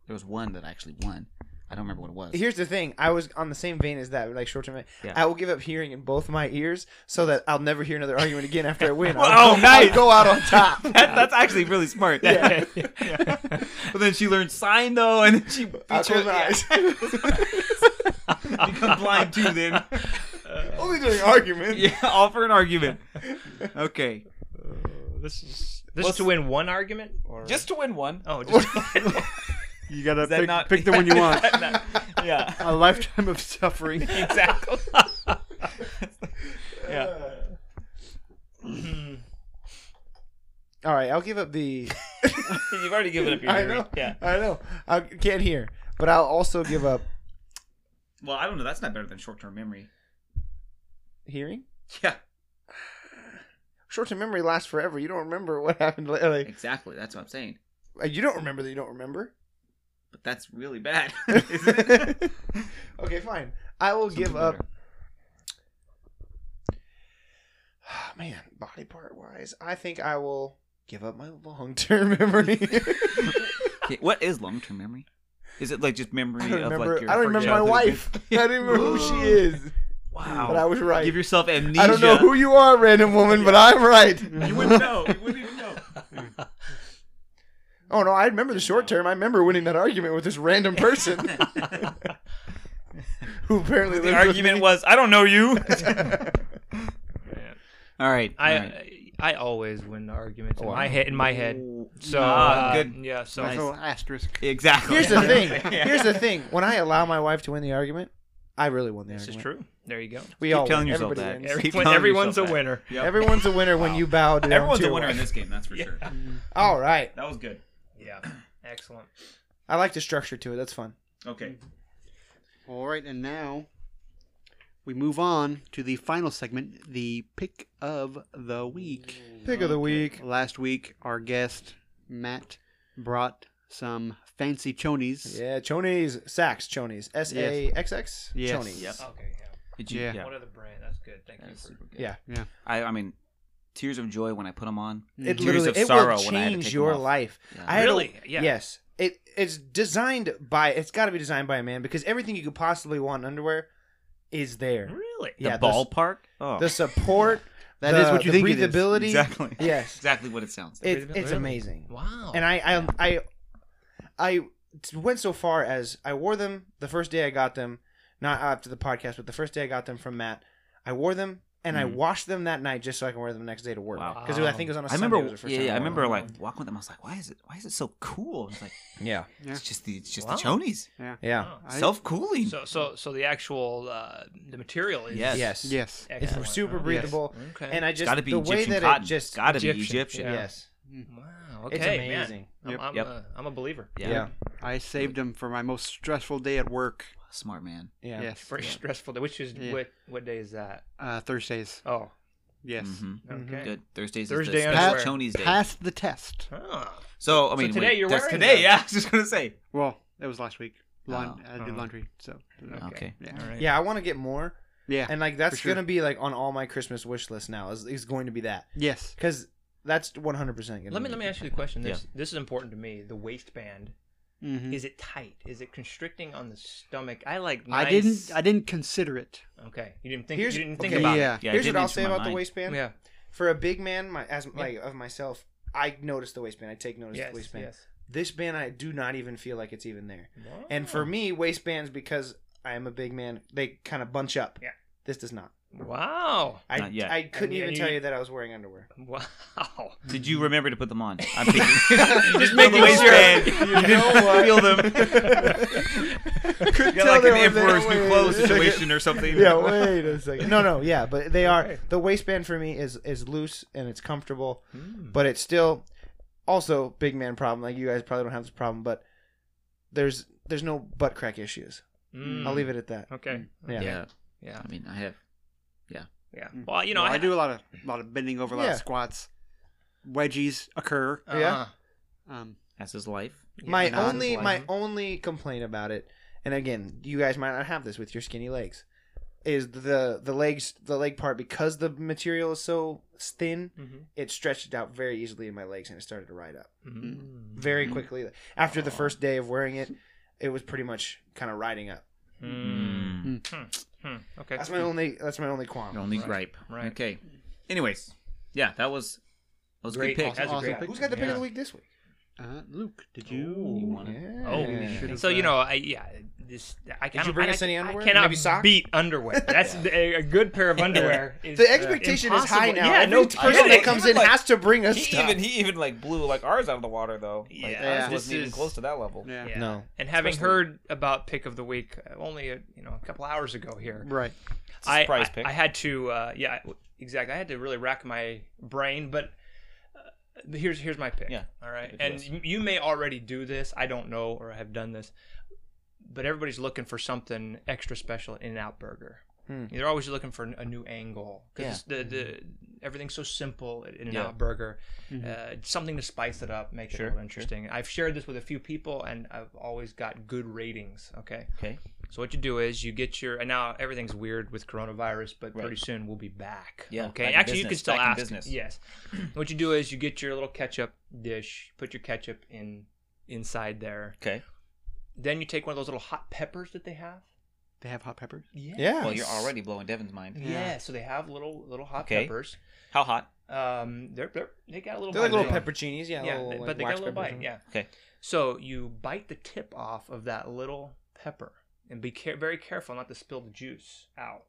there was one that I actually won. I don't remember what it was. Here's the thing. I was on the same vein as that, like short-term. Yeah. I will give up hearing in both my ears so that I'll never hear another argument again after I win. Well, I'll, oh, go, nice. I'll go out on top. that, that's actually really smart. Yeah. yeah. yeah. But then she learned sign, though, and then she beat her eyes. Become blind, too, then. Uh, Only during argument. Yeah, all for an argument. Okay. Uh, this is this well, to win one argument? Or... Just to win one. Oh, just to win one. You gotta pick, not, pick the one you want. Not, yeah, a lifetime of suffering. Exactly. Yeah. All right, I'll give up the. You've already given up your. I know. Yeah, I know. I can't hear, but I'll also give up. Well, I don't know. That's not better than short-term memory. Hearing? Yeah. Short-term memory lasts forever. You don't remember what happened lately. Exactly. That's what I'm saying. You don't remember that you don't remember. But that's really bad, isn't it? Okay, fine. I will Something give better. up. Oh, man, body part wise, I think I will give up my long-term memory. Okay, what is long-term memory? Is it like just memory of remember, like your? I don't remember my wife. I don't remember who she is. Wow. But I was right. Give yourself amnesia. I don't know who you are, random woman, but I'm right. You wouldn't know. You wouldn't even know. Oh, no, I remember the short term. I remember winning that argument with this random person. Who apparently the argument was, I don't know you. All right. I all right. I always win the arguments oh, in, my head, in my head. So, uh, good. Yeah, so. Nice. Little asterisk. Exactly. Here's the thing. Here's the thing. When I allow my wife to win the argument, I really won the this argument. This is true. There you go. We Keep all telling win. Yourself Everybody that. Every, when, everyone's a that. winner. Yep. Everyone's a winner when wow. you bow down. Everyone's to a winner wife. In this game, that's for yeah. sure. All right. That was good. Yeah, excellent. I like the structure to it. That's fun. Okay. All right, and now we move on to the final segment, the Pick of the Week. Pick of the Week. Last week, our guest, Matt, brought some fancy chonies. Yeah, chonies. Saks chonies. S A X X? Yes. Chonies. Yep. Okay, yeah. Did you, yeah. What other brand? That's good. Thank That's you. For, good. Yeah. yeah. I, I mean... Tears of joy when I put them on. It Tears of sorrow when I had to take them off. It will change your life. Yeah. I really? A, yeah. Yes. It it's designed by. It's got to be designed by a man because everything you could possibly want in underwear is there. Really? Yeah. The ballpark. The, oh. the support. That the, is what you the think. The breathability. It is. Exactly. Yes. Exactly what it sounds. Like. It, it's really? amazing. Wow. And I I, I I I went so far as I wore them the first day I got them, not after the podcast, but the first day I got them from Matt. I wore them. And mm-hmm. I washed them that night just so I can wear them the next day to work. Because wow. I think it was on a I Sunday. Remember, was the first yeah, time yeah I remember like walking with them. I was like, why is it? Why is it so cool? It's like, yeah, it's just the it's just wow. the chonies. Yeah, yeah. Oh, self cooling. So, so, so the actual uh, the material is yes, yes, yes. It's yeah. super breathable. Yes. Okay. And I just gotta be the Egyptian way that cotton. It just gotta Egyptian. be Egyptian. Yeah. Yes. Wow. Okay. It's amazing. Man. Yep. I'm, I'm, yep. a, I'm a believer. Yeah. yeah. I saved them for my most stressful day at work. Smart man. Yeah. Yes. Very yeah. stressful day. Which is yeah. what? What day is that? Uh, Thursdays. Oh. Yes. Mm-hmm. Okay. Good. Thursdays. Thursday is the special chonies day. Pass the test. Oh. So I mean, so today wait, you're wearing today. Them. Yeah. I was just gonna say. Well, that was last week. Laund- oh. I did laundry. So. Okay. okay. Yeah. All right. Yeah. I want to get more. Yeah. And like that's sure. gonna be like on all my Christmas wish list now. Is is going to be that. Yes. Because that's one hundred percent. Let me let me ask you the question. This yeah. this is important to me. The waistband. Mm-hmm. Is it tight? Is it constricting on the stomach? I like. Nice... I didn't. I didn't consider it. Okay, you didn't think. Here's, you didn't think okay, about yeah. it. Yeah, Here's it what I'll say about mind. the waistband. Yeah. For a big man, my as yeah. like of myself, I notice the waistband. I take notice yes, of the waistband. Yes. This band, I do not even feel like it's even there. Wow. And for me, waistbands because I am a big man, they kind of bunch up. Yeah. This does not. Wow. I, Not yet. I couldn't I mean, even you... tell you that I was wearing underwear. Wow. Did you remember to put them on? I'm you just make them waistband. You didn't feel them. Couldn't tell like an Emperor's New Clothes situation or something. Yeah, wait a second. No, no, yeah, but they are. The waistband for me is, is loose and it's comfortable, mm. but it's still also big man problem. Like you guys probably don't have this problem, but there's there's no butt crack issues. Mm. I'll leave it at that. Okay. Yeah. Yeah. yeah. I mean, I have. Yeah, yeah. Well, you know, well, I, I do a lot of a lot of bending over, a lot yeah. of squats. Wedgies occur. Uh-huh. Yeah, um, that's his life. My yeah, only my only complaint about it, and again, you guys might not have this with your skinny legs, is the the legs the leg part because the material is so thin, mm-hmm. it stretched out very easily in my legs and it started to ride up mm-hmm. very quickly. After oh. the first day of wearing it, it was pretty much kind of riding up. Mm. Mm. Hmm. Hmm. Okay. That's my only. That's my only qualm. Your only right. gripe. Right. Okay. Anyways, yeah, that was that was great. A good pick. Awesome, awesome great pick. Who's got the pick yeah. of the week this week? Uh, Luke, did you? Oh, you want yeah. oh. You so you know, I, yeah, this. I, did I you bring I, us any underwear? I cannot beat underwear. That's yeah. a, a good pair of underwear. Is, the expectation uh, is high now. Yeah, no person that comes in like, has to bring us. He stuff. even he even like blew like ours out of the water though. Like, yeah, ours wasn't is, even close to that level. Yeah. Yeah. No. And having Especially, heard about pick of the week only a, you know a couple hours ago here, right? It's a surprise I, pick. I, I had to uh, yeah exactly. I had to really rack my brain, but. Here's here's my pick. Yeah. All right. And you may already do this. I don't know, or have done this, but everybody's looking for something extra special at In-N-Out Burger. Hmm. They're always looking for a new angle because yeah. the the everything's so simple at In-N-Out yeah. Burger. Mm-hmm. Uh, something to spice it up, make sure. it more interesting. I've shared this with a few people, and I've always got good ratings. Okay. Okay. So what you do is you get your, and now everything's weird with coronavirus, but right. pretty soon we'll be back. Yeah, okay. Back Actually, business, you can still ask. Business. Yes. What you do is you get your little ketchup dish, put your ketchup in inside there. Okay. Then you take one of those little hot peppers that they have. They have hot peppers? Yes. Yeah. Well, you're already blowing Devin's mind. Yeah. yeah. So they have little little hot okay. peppers. How hot? Um, they're they're they got a little. They're bite like little pepperoncinis, yeah. Yeah, little, but like they got a little bite. Yeah. Okay. So you bite the tip off of that little pepper. And be care- very careful not to spill the juice out.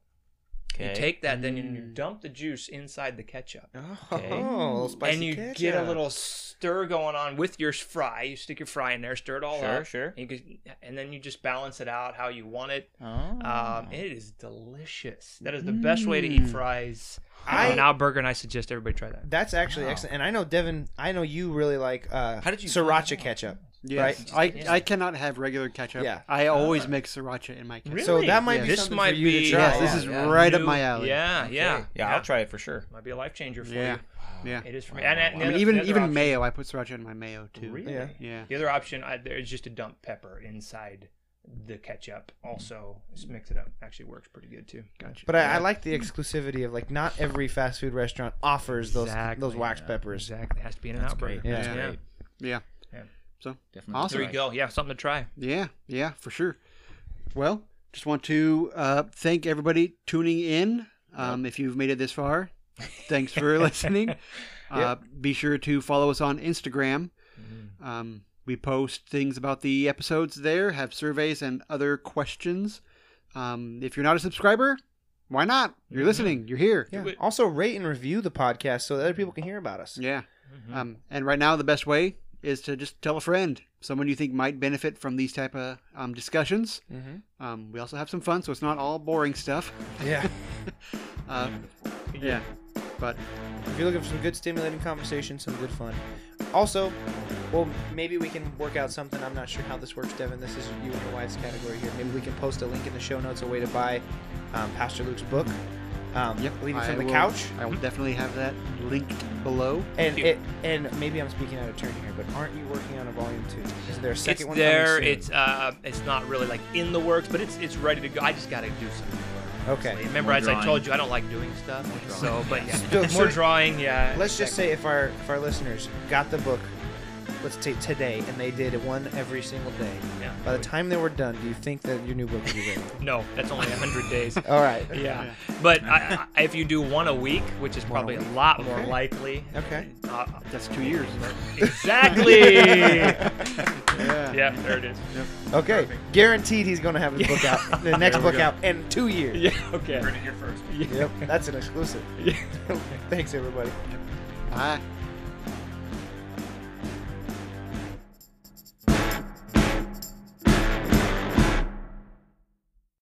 Okay. You take that, mm. then you, you dump the juice inside the ketchup. Oh, okay. a little spicy And you ketchup. Get a little stir going on with your fry. You stick your fry in there, stir it all sure, up. Sure, sure. And, and then you just balance it out how you want it. Oh. Um, it is delicious. That is the mm. best way to eat fries. I, I now burger, and I suggest everybody try that. That's actually wow. excellent. And I know, Devin, I know you really like uh, how did you sriracha ketchup. Yes. Right. I yeah. I cannot have regular ketchup. Yeah. I always uh, make sriracha in my ketchup. Really? So that might yeah. be this something might for you be, to try. Yes, this is yeah. right New, up my alley. Yeah, okay. yeah, yeah. I'll try it for sure. Might be a life changer for yeah. you. Yeah, it is for me. Wow. And, and I mean, other, even even option, mayo, I put sriracha in my mayo too. Really? Yeah. yeah. The other option I, is just to dump pepper inside the ketchup. Also, just mix it up. Actually, works pretty good too. Gotcha. But yeah. I, I like the exclusivity of like not every fast food restaurant offers those exactly, those wax yeah. peppers. Exactly. It has to be an outbreak. Yeah. Yeah. So definitely. Awesome. There you go. Yeah, something to try. Yeah, yeah, for sure. Well, just want to uh, thank everybody tuning in. Um, yep. If you've made it this far, thanks for listening. Yep. Uh, be sure to follow us on Instagram. Mm-hmm. Um, we post things about the episodes there, have surveys and other questions. Um, if you're not a subscriber, why not? You're mm-hmm. listening. You're here. Yeah. Also, rate and review the podcast so that other people can hear about us. Yeah. Mm-hmm. Um, and right now, the best way is to just tell a friend, someone you think might benefit from these type of um, discussions. Mm-hmm. Um, we also have some fun, so it's not all boring stuff. Yeah. uh, yeah. But if you're looking for some good stimulating conversation, some good fun. Also, well, maybe we can work out something. I'm not sure how this works, Devin. This is you and your wife's category here. Maybe we can post a link in the show notes, a way to buy um, Pastor Luke's book. Um, yep, Leading from the Couch. I will definitely have that linked below. And it, and maybe I'm speaking out of turn here, but aren't you working on a volume two? Is there a second it's one? There, it's there. Uh, it's not really like in the works, but it's it's ready to go. I just got to do something. Okay. Remember, as I told you, I don't like doing stuff. So, but yeah, more drawing. Yeah. Let's exactly. just say if our if our listeners got the book, let's say today, and they did one every single day, yeah, by the time they were done, do you think that your new book would be ready? No, that's only one hundred days. All right. Yeah. yeah. But I, I, if you do one a week, which is probably a, a lot more okay. likely. Okay. Uh, that's two years. Exactly. yeah. yeah, there it is. Yep. Okay. Perfect. Guaranteed he's going to have his book out, the next book go. out in two years. Yeah, okay. Heard it here first. Yeah. Yep. That's an exclusive. Yeah. Thanks, everybody. Bye.